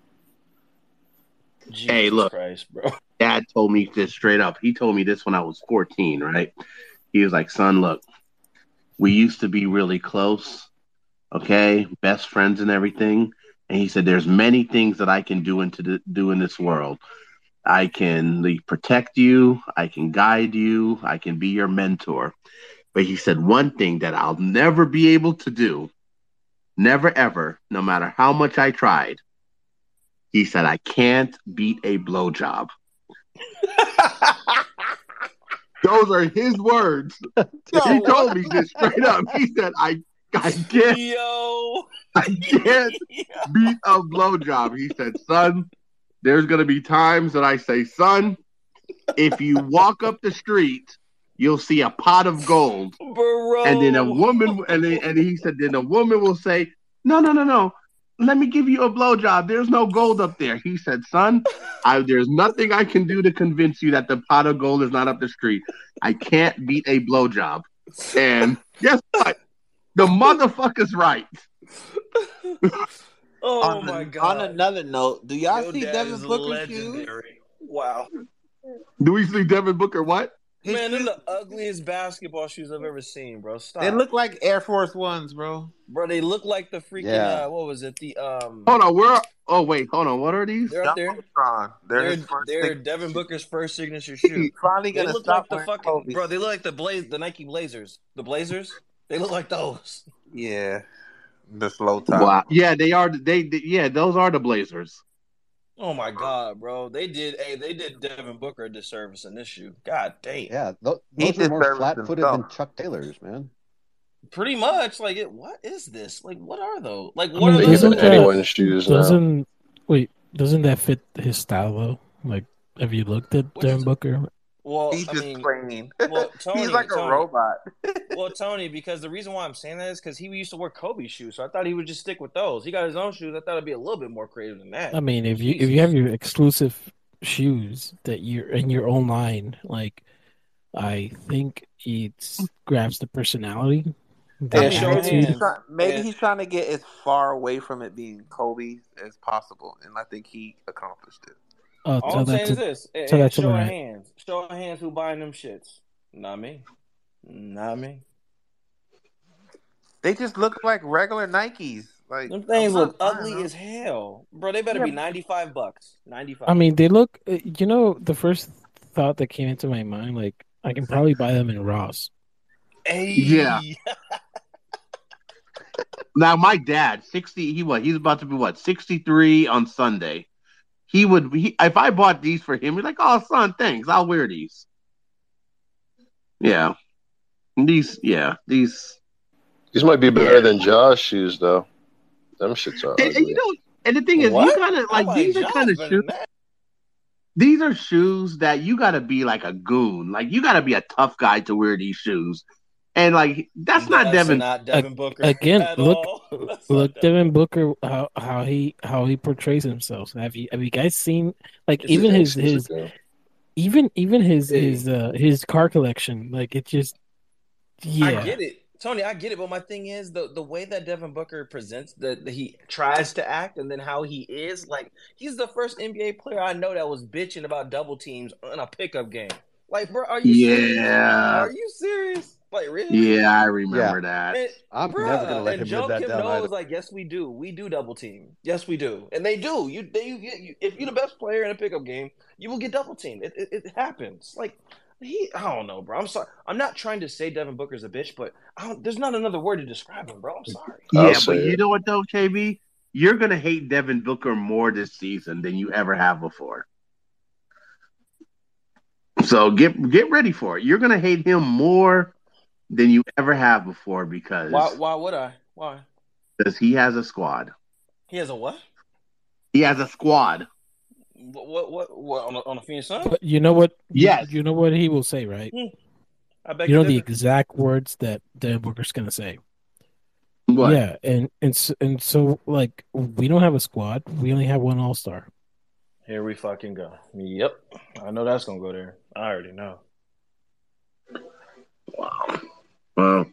Hey, look, Christ, bro. Dad told me this straight up. He told me this when I was 14, right? He was like, son, look, we used to be really close, okay? Best friends and everything. And he said, there's many things that I can do in this world. I can protect you. I can guide you. I can be your mentor. But he said, one thing that I'll never be able to do, never, ever, no matter how much I tried, he said, I can't beat a blowjob. Those are his words. He told me this straight up. He said, I can't beat a blowjob. He said, son, there's going to be times that I say, son, if you walk up the street you'll see a pot of gold. Bro. And then a woman, and he said, then a woman will say, no. Let me give you a blowjob. There's no gold up there. He said, son, there's nothing I can do to convince you that the pot of gold is not up the street. I can't beat a blowjob. And guess what? The motherfucker's right. Oh, my God. On another note, do y'all see Devin Booker shoes? Wow. Do we see Devin Booker what? Man, they're the ugliest basketball shoes I've ever seen, bro. Stop. They look like Air Force Ones, bro. Bro, they look like the freaking, what was it? The Hold on, hold on. What are these? They're up there. They're Devin Booker's first signature shoe. He's probably gonna stop like the fucking Kobe. Bro, they look like the Nike Blazers. The Blazers? They look like those. Yeah. The slow time. Wow. Yeah, they are. They those are the Blazers. Oh my God, bro! They did Devin Booker a disservice in this shoe. God damn. Yeah, those are more flat-footed than Chuck Taylor's, man. Pretty much, like, what is this? Like, what are those? Like, what are those? Anyone's shoes now? Wait, doesn't that fit his style though? Like, have you looked at Devin Booker? Well, he's just plain. Well, Tony, he's like a robot. Well, Tony, because the reason why I'm saying that is because he used to wear Kobe shoes, so I thought he would just stick with those. He got his own shoes. I thought it'd be a little bit more creative than that. I mean, if you have your exclusive shoes that you're in your own line, like, I think it grabs the personality. He's trying to get as far away from it being Kobe as possible, and I think he accomplished it. All I'm saying is this. Hey, show of hands. Show of hands who buying them shits. Not me. They just look like regular Nikes. Like, them things look ugly as hell. Bro, they better be $95. 95. I mean, they look... You know, the first thought that came into my mind, like, I can probably buy them in Ross. Hey. Yeah. Now, my dad, 60... He's about to be, 63 on Sunday. He would, if I bought these for him, he'd be like, oh, son, thanks. I'll wear these. Yeah. These might be better than Jaw's shoes, though. Them shits are ugly. And, the thing is, you kind of, like, these are kind of shoes. These are shoes that you got to be, like, a goon. Like, you got to be a tough guy to wear these shoes. And, like, that's not Devin Booker. Again, look, Devin Booker, how he portrays himself. Have you guys seen, like, his car collection? Like, it just, yeah. I get it, Tony. I get it. But my thing is the way that Devin Booker presents, that he tries to act, and then how he is. Like, he's the first NBA player I know that was bitching about double teams on a pickup game. Like, bro, are you serious? Are you serious? Like, really? Yeah, I remember that. And, I'm never gonna let him do that. Kim knows, like, yes, we do. We do double team. Yes, we do, and they do. You, if you're the best player in a pickup game, you will get double teamed. It happens. Like, I don't know, bro. I'm sorry. I'm not trying to say Devin Booker's a bitch, but there's not another word to describe him, bro. I'm sorry. Yeah, but you know what though, KB, you're gonna hate Devin Booker more this season than you ever have before. So get ready for it. You're gonna hate him more than you ever have before because... Why would I? Why? Because he has a squad. He has a what? He has a squad. What on the Phoenix Suns? But you know what? Yes. You know what he will say, right? I bet you know the exact words that Dan Booker's going to say. What? Yeah, and so, like, we don't have a squad. We only have one all-star. Here we fucking go. Yep. I know that's going to go there. I already know. Wow. Well,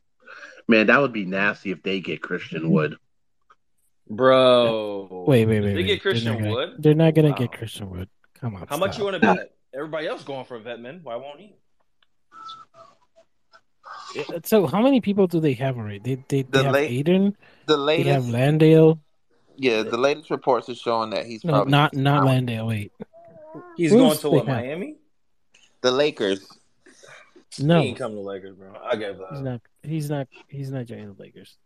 man, that would be nasty if they get Christian Wood. Bro. Wait. They get Christian Wood? They're not going to get Christian Wood. Come on. How much you want to bet? Everybody else going for a Vetman. Why won't he? So how many people do they have already? They have Aiden. They have Landale. Yeah, the latest reports are showing that he's probably... Not Landale, wait. He's going to what, Miami? The Lakers. No, he ain't come to Lakers, bro. I gave up. He's not joining the Lakers.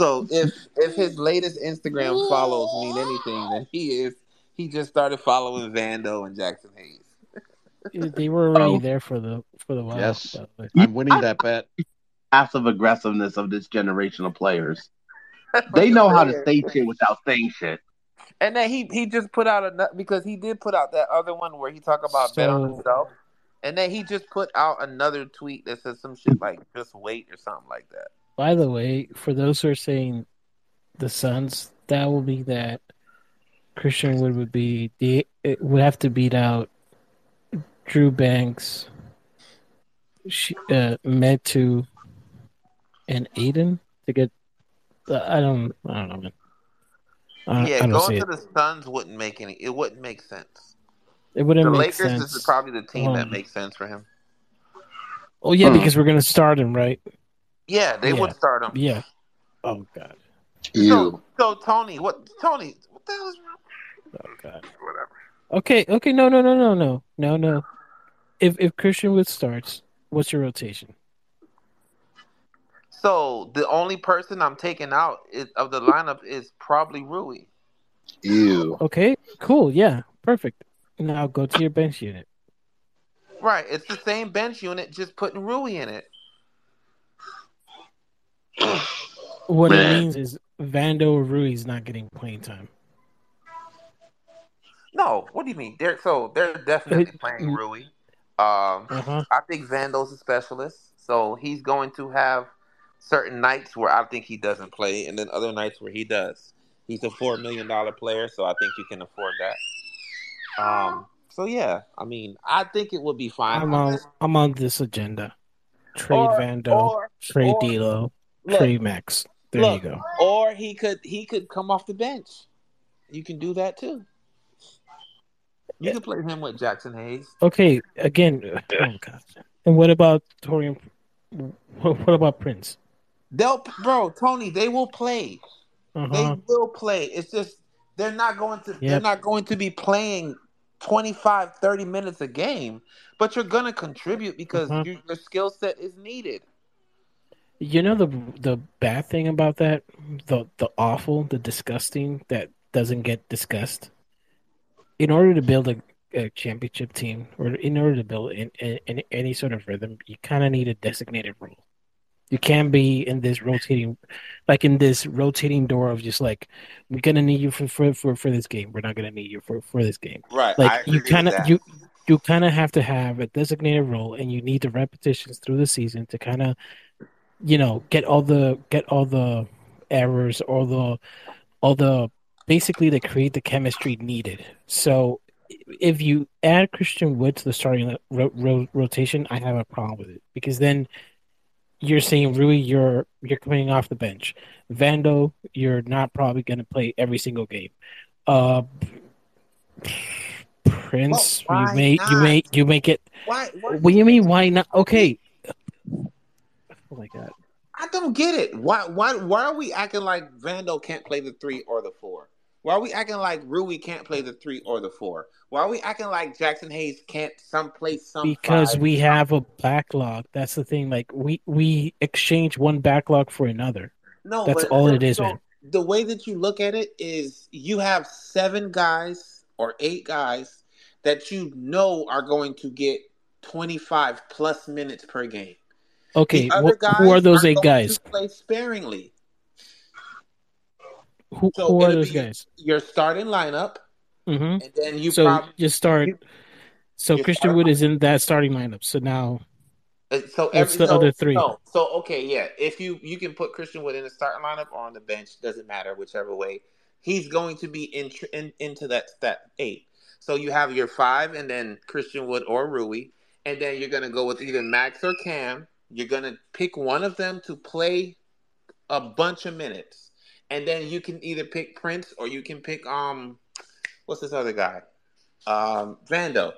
So if his latest Instagram follows mean anything, then he just started following Vando and Jackson Hayes. They were already there for the while. Yes, but I'm winning that bet. Passive aggressiveness of this generation of players. They know how to say shit without saying shit. And then he just put out because he did put out that other one where he talked about bet on himself. And then he just put out another tweet that says some shit like, just wait or something like that. By the way, for those who are saying the Suns, that will be that Christian Wood would be it would have to beat out Drew Banks, Metu, and Aiden to get. I don't know, man. Going to the Suns wouldn't make any. It wouldn't make sense. It wouldn't the make Lakers sense. The Lakers is probably the team that makes sense for him. Oh yeah, because we're gonna start him, right? Yeah, they would start him. Yeah. Oh god. So Tony, what the hell is wrong? Oh god. Whatever. Okay, no. If Christian Wood starts, what's your rotation? So the only person I'm taking out of the lineup is probably Rui. Ew. Okay, cool, yeah, perfect. Now go to your bench unit. Right, it's the same bench unit, just putting Rui in it. What it means is Vando or Rui's not getting playing time. No, what do you mean? They're definitely playing Rui. I think Vando's a specialist, so he's going to have certain nights where I think he doesn't play, and then other nights where he does. He's a $4 million player, so I think you can afford that. So, yeah, I mean, I think it would be fine. I'm on this agenda. Trade Vando, trade D'Lo, trade Max. There you go. Or he could come off the bench. You can do that, too. You can play him with Jackson Hayes. Okay, again. Oh, God. And what about Torian? What about Prince? Tony, they will play. Uh-huh. They will play. It's just they're not going to be playing 25, 30 minutes a game, but you're going to contribute because your skill set is needed. You know the bad thing about that, the awful, the disgusting that doesn't get discussed. In order to build a championship team, or in order to build in any sort of rhythm, you kind of need a designated role. You can't be in this rotating, door of just like, we're gonna need you for this game. We're not gonna need you for this game. Right. Like you kind of have to have a designated role, and you need the repetitions through the season to kind of, get all the errors, all the. Basically, they create the chemistry needed. So, if you add Christian Wood to the starting rotation, I have a problem with it because then you're saying Rui, you're coming off the bench. Vando, you're not probably going to play every single game. Prince, well, you may get. Why? What do you mean? Why not? Okay. Oh my god. I don't get it. Why are we acting like Vando can't play the 3 or the 4? Why are we acting like Rui can't play the 3 or the 4? Why are we acting like Jackson Hayes can't play some? Because 5? We have a backlog. That's the thing. Like we exchange one backlog for another. No, that's all it is, man. The way that you look at it is you have 7 guys or 8 guys that you know are going to get 25 plus minutes per game. Okay, who are those 8 guys? Play sparingly. Who are those guys? Your starting lineup, and then you Christian Wood is in that starting lineup. So now, other 3. If you can put Christian Wood in the starting lineup or on the bench, doesn't matter whichever way. He's going to be into that step 8. So you have your 5, and then Christian Wood or Rui, and then you're going to go with either Max or Cam. You're going to pick one of them to play a bunch of minutes. And then you can either pick Prince or you can pick what's this other guy? Vando.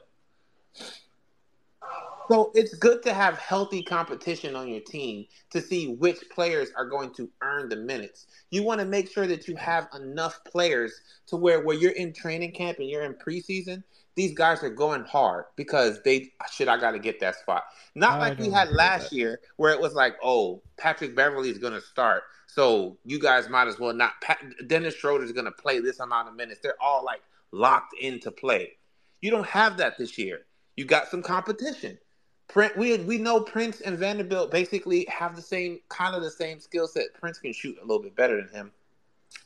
So it's good to have healthy competition on your team to see which players are going to earn the minutes. You want to make sure that you have enough players to where you're in training camp and you're in preseason, these guys are going hard because I got to get that spot. Not like we had last year where it was like, oh, Patrick Beverly is going to start, so you guys might as well not. Dennis Schroeder is going to play this amount of minutes. They're all like locked into play. You don't have that this year. You got some competition. We know Prince and Vanderbilt basically have the same skill set. Prince can shoot a little bit better than him.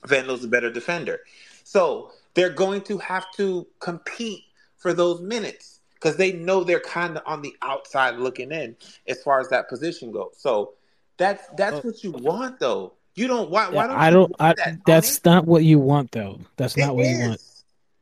Vanderbilt's a better defender. So they're going to have to compete for those minutes. because they know they're kind of on the outside looking in as far as that position goes. So that's what you want, though. You don't. Why don't you want that? That's not what you want, though. That's not what you want.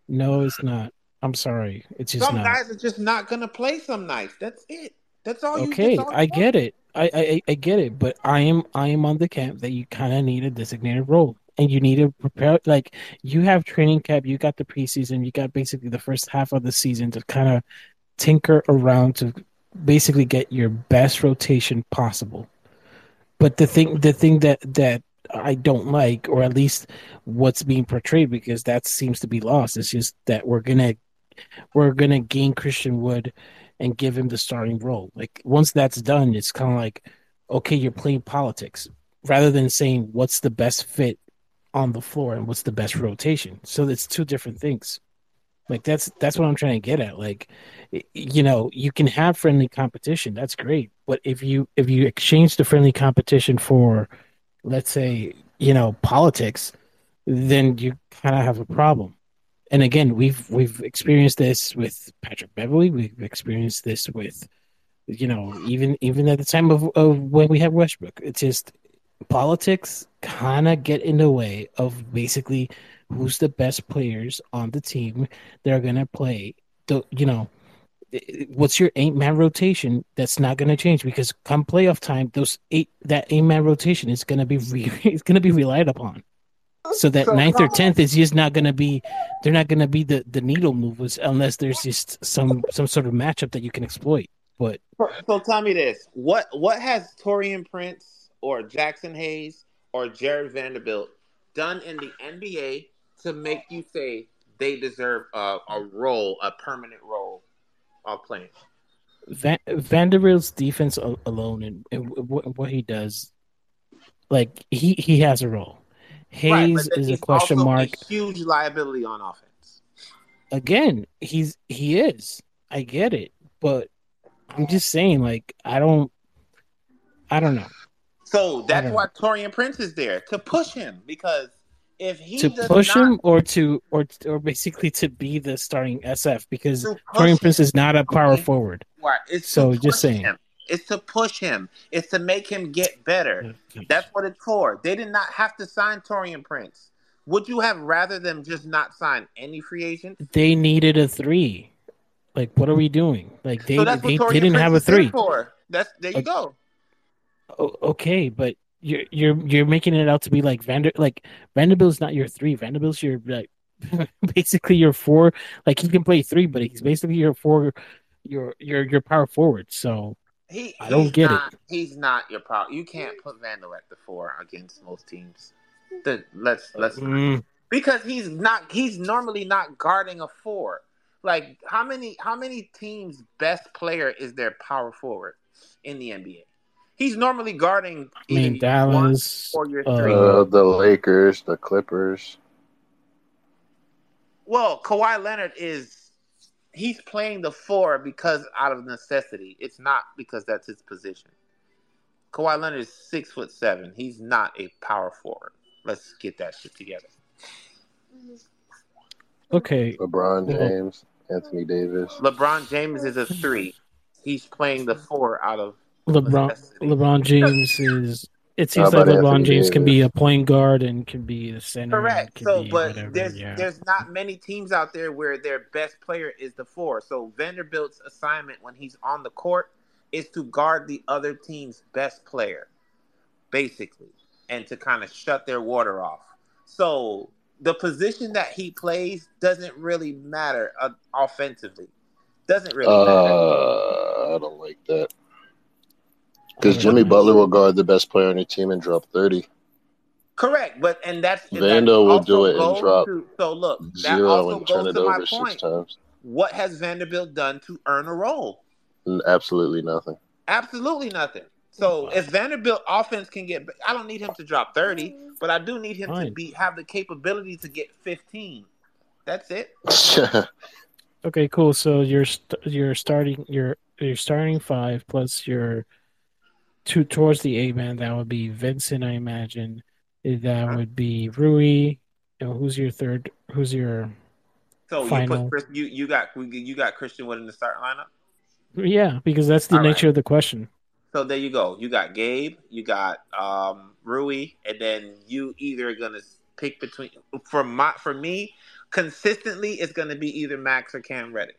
No, it's not. I'm sorry. It's just some guys are just not gonna play some nights. That's it. That's all. Okay, I get it. I get it. But I am on the camp that you kind of need a designated role. And you need to prepare, like, you have training camp, you got the preseason, you got basically the first half of the season to kind of tinker around to basically get your best rotation possible. But the thing that I don't like, or at least what's being portrayed, because that seems to be lost, it's just that we're gonna gain Christian Wood and give him the starting role. Like, once that's done, it's kind of like, okay, you're playing politics rather than saying what's the best fit on the floor and what's the best rotation. So it's two different things. Like, that's what I'm trying to get at. Like, you know, you can have friendly competition. That's great. But if you exchange the friendly competition for, let's say, you know, politics, then you kind of have a problem. And again, we've experienced this with Patrick Beverly. We've experienced this with, you know, even at the time of when we had Westbrook, it's just, politics kind of get in the way of basically who's the best players on the team that are going to play. You know, what's your 8-man rotation that's not going to change, because come playoff time, that 8-man rotation is going to be relied upon. So that 9th or 10th is just not going to be. They're not going to be the needle movers unless there's just some sort of matchup that you can exploit. But so tell me this: what has Taurean Prince or Jackson Hayes or Jared Vanderbilt done in the NBA to make you say they deserve a role, a permanent role of playing? Vanderbilt's defense alone and what he does, like, he has a role. Hayes is a question mark. A huge liability on offense. Again, he is. I get it, but I'm just saying, like, I don't know. So that's why Taurean Prince is there, to push him, because if he to does push not, him or basically to be the starting SF, because Taurean Prince is not a power forward. Right. It's so just saying him. It's to push him. It's to make him get better. That's what it's for. They did not have to sign Taurean Prince. Would you have rather them just not sign any free agent? They needed a 3. Like, what are we doing? Like, they didn't have a 3. There you go. Okay, but you're making it out to be like Vanderbilt's not your 3. Vanderbilt's your, like, basically your 4. Like, he can play 3, but he's basically your 4, your power forward. So I don't get it. He's not your power. You can't put Vando at the 4 against most teams. Because he's normally not guarding a 4. Like, how many teams' best player is their power forward in the NBA? He's normally guarding. I mean, Dallas, or your 3. The Lakers, the Clippers. Well, Kawhi Leonard he's playing the 4 because out of necessity. It's not because that's his position. Kawhi Leonard is 6'7". He's not a power forward. Let's get that shit together. Okay. LeBron James, Anthony Davis. LeBron James is a 3. He's playing the 4 out of. LeBron James is. It seems like LeBron James can be a point guard and can be a center. Correct. So, but whatever, there's not many teams out there where their best player is the 4. So Vanderbilt's assignment when he's on the court is to guard the other team's best player, basically, and to kind of shut their water off. So the position that he plays doesn't really matter offensively. Doesn't really matter. I don't like that. Because Jimmy Butler will guard the best player on your team and drop 30. Correct, and that's Vando will do it and drop 0 and turn it over 6 times. What has Vanderbilt done to earn a role? Absolutely nothing. Absolutely nothing. So if Vanderbilt offense can get, I don't need him to drop 30, but I do need him to have the capability to get 15. That's it. Okay, cool. So you're starting 5 plus your. Two towards the 8-man, that would be Vincent, I imagine. That would be Rui. You know, who's your third? Who's your So final. You got Christian Wood in the starting lineup? Yeah, because that's the nature of the question. So there you go. You got Gabe, you got Rui, and then you either are gonna pick between. For me, consistently, it's gonna be either Max or Cam Reddish.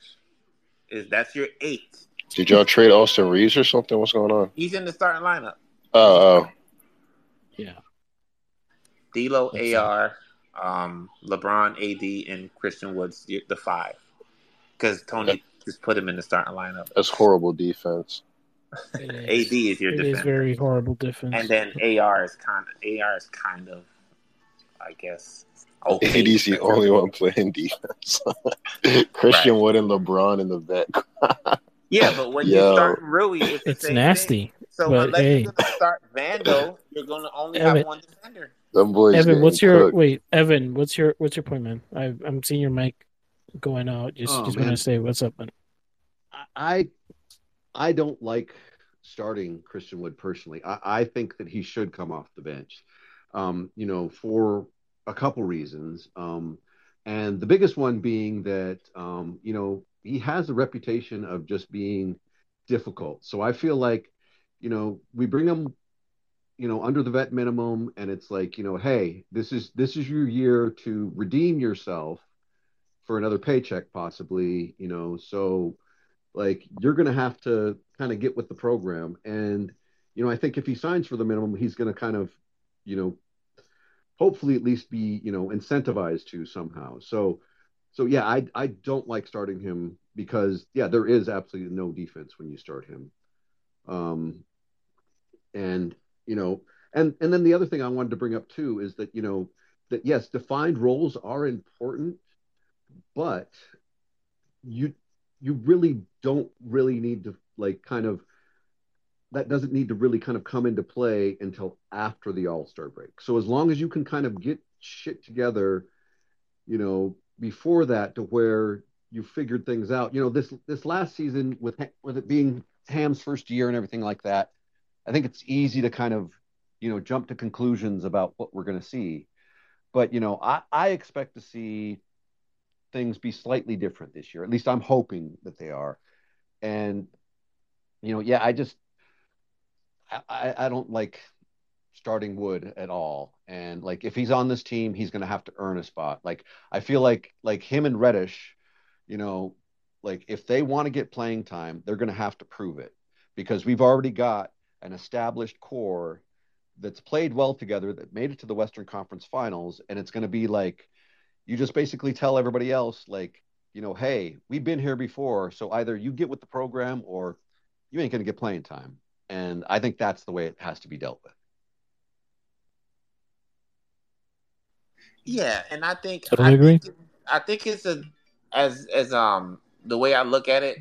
That's your eight? Did y'all trade Austin Reeves or something? What's going on? He's in the starting lineup. Oh, yeah. D'Lo, that's AR, LeBron, AD, and Christian Wood's the five, because Tony just put him in the starting lineup. That's horrible defense. AD is your defense. It is very horrible defense. And then AR is kind of, I guess. Okay. AD's the only one playing defense. Christian Wood and LeBron in the back. Yeah, but when you start Rui, it's nasty. Thing. So you're going to start Vando, you're going to only have one defender. Evan, what's your point, man? I'm seeing your mic going out. Just want to say what's up, man. I don't like starting Christian Wood personally. I think that he should come off the bench, for a couple reasons. And the biggest one being that, he has a reputation of just being difficult. So I feel like, we bring him, under the vet minimum, and it's like, hey, this is your year to redeem yourself for another paycheck, possibly, so like you're going to have to kind of get with the program. And, I think if he signs for the minimum, he's going to kind of, hopefully at least be, incentivized to somehow. So yeah, I don't like starting him because there is absolutely no defense when you start him, and then the other thing I wanted to bring up too is that that yes, defined roles are important, but you really don't really need to that doesn't need to really kind of come into play until after the All-Star break. So as long as you can kind of get shit together, before that, to where you figured things out, this last season with it being Ham's first year and everything like that, I think it's easy to kind of, jump to conclusions about what we're going to see. But, I expect to see things be slightly different this year. At least I'm hoping that they are. And, I don't like starting Wood at all. And if he's on this team, he's going to have to earn a spot. I feel like him and Reddish, if they want to get playing time, they're going to have to prove it, because we've already got an established core that's played well together, that made it to the Western Conference Finals. And it's going to be like, you just basically tell everybody else, hey, we've been here before. So either you get with the program or you ain't going to get playing time. And I think that's the way it has to be dealt with. Yeah, and I think it's as the way I look at it,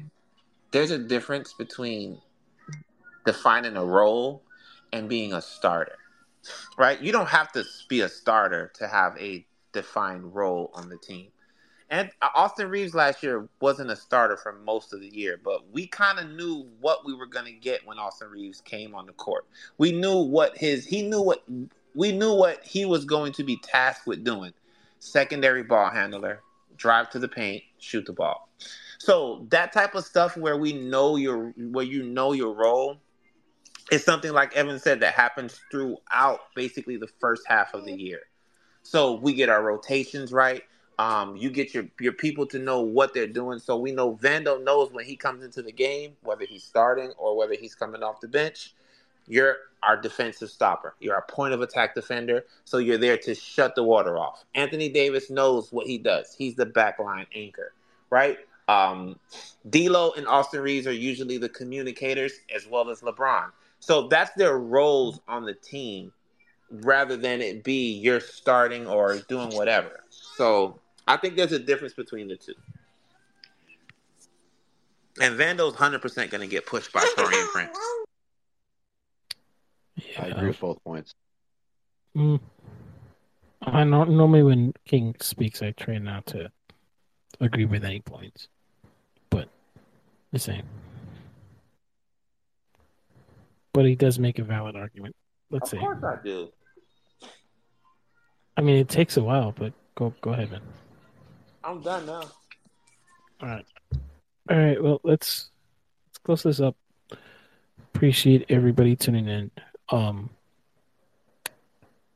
there's a difference between defining a role and being a starter, right? You don't have to be a starter to have a defined role on the team. And Austin Reeves last year wasn't a starter for most of the year, but we kind of knew what we were going to get when Austin Reeves came on the court. We knew what we knew what he was going to be tasked with doing. Secondary ball handler, drive to the paint, shoot the ball. So that type of stuff where you know your role is something, like Evan said, that happens throughout basically the first half of the year. So we get our rotations right. You get your people to know what they're doing. So we know Vando knows when he comes into the game, whether he's starting or whether he's coming off the bench, you're our defensive stopper. You're our point of attack defender, so you're there to shut the water off. Anthony Davis knows what he does. He's the backline anchor, right? D'Lo and Austin Reeves are usually the communicators, as well as LeBron. So that's their roles on the team, rather than it be you're starting or doing whatever. So I think there's a difference between the two. And Vando's 100% going to get pushed by Torian Prince. Yeah. I agree with both points. I normally, when King speaks, I try not to agree with any points, but the same. But he does make a valid argument. Let's see. Of course, I do. I mean, it takes a while, but go ahead, man. I'm done now. All right. Well, let's close this up. Appreciate everybody tuning in.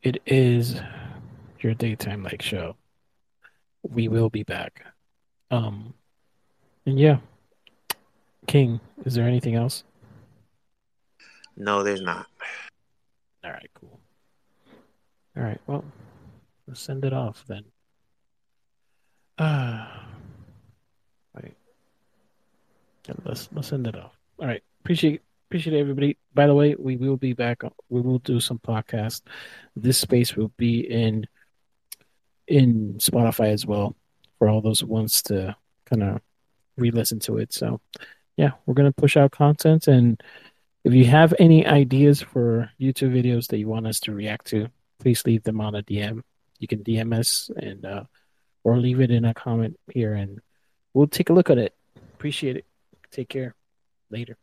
It is your daytime like show. We will be back. And yeah, King, is there anything else? No, there's not. All right, cool. All right, well, let's send it off then. Wait. Yeah, let's send it off. All right, appreciate everybody. By the way, we will be back. We will do some podcasts. This space will be in Spotify as well for all those who wants to kind of re-listen to it. So yeah, we're going to push out content, and if you have any ideas for YouTube videos that you want us to react to, please leave them on a DM. You can DM us and or leave it in a comment here, and we'll take a look at it. Appreciate it. Take care. Later.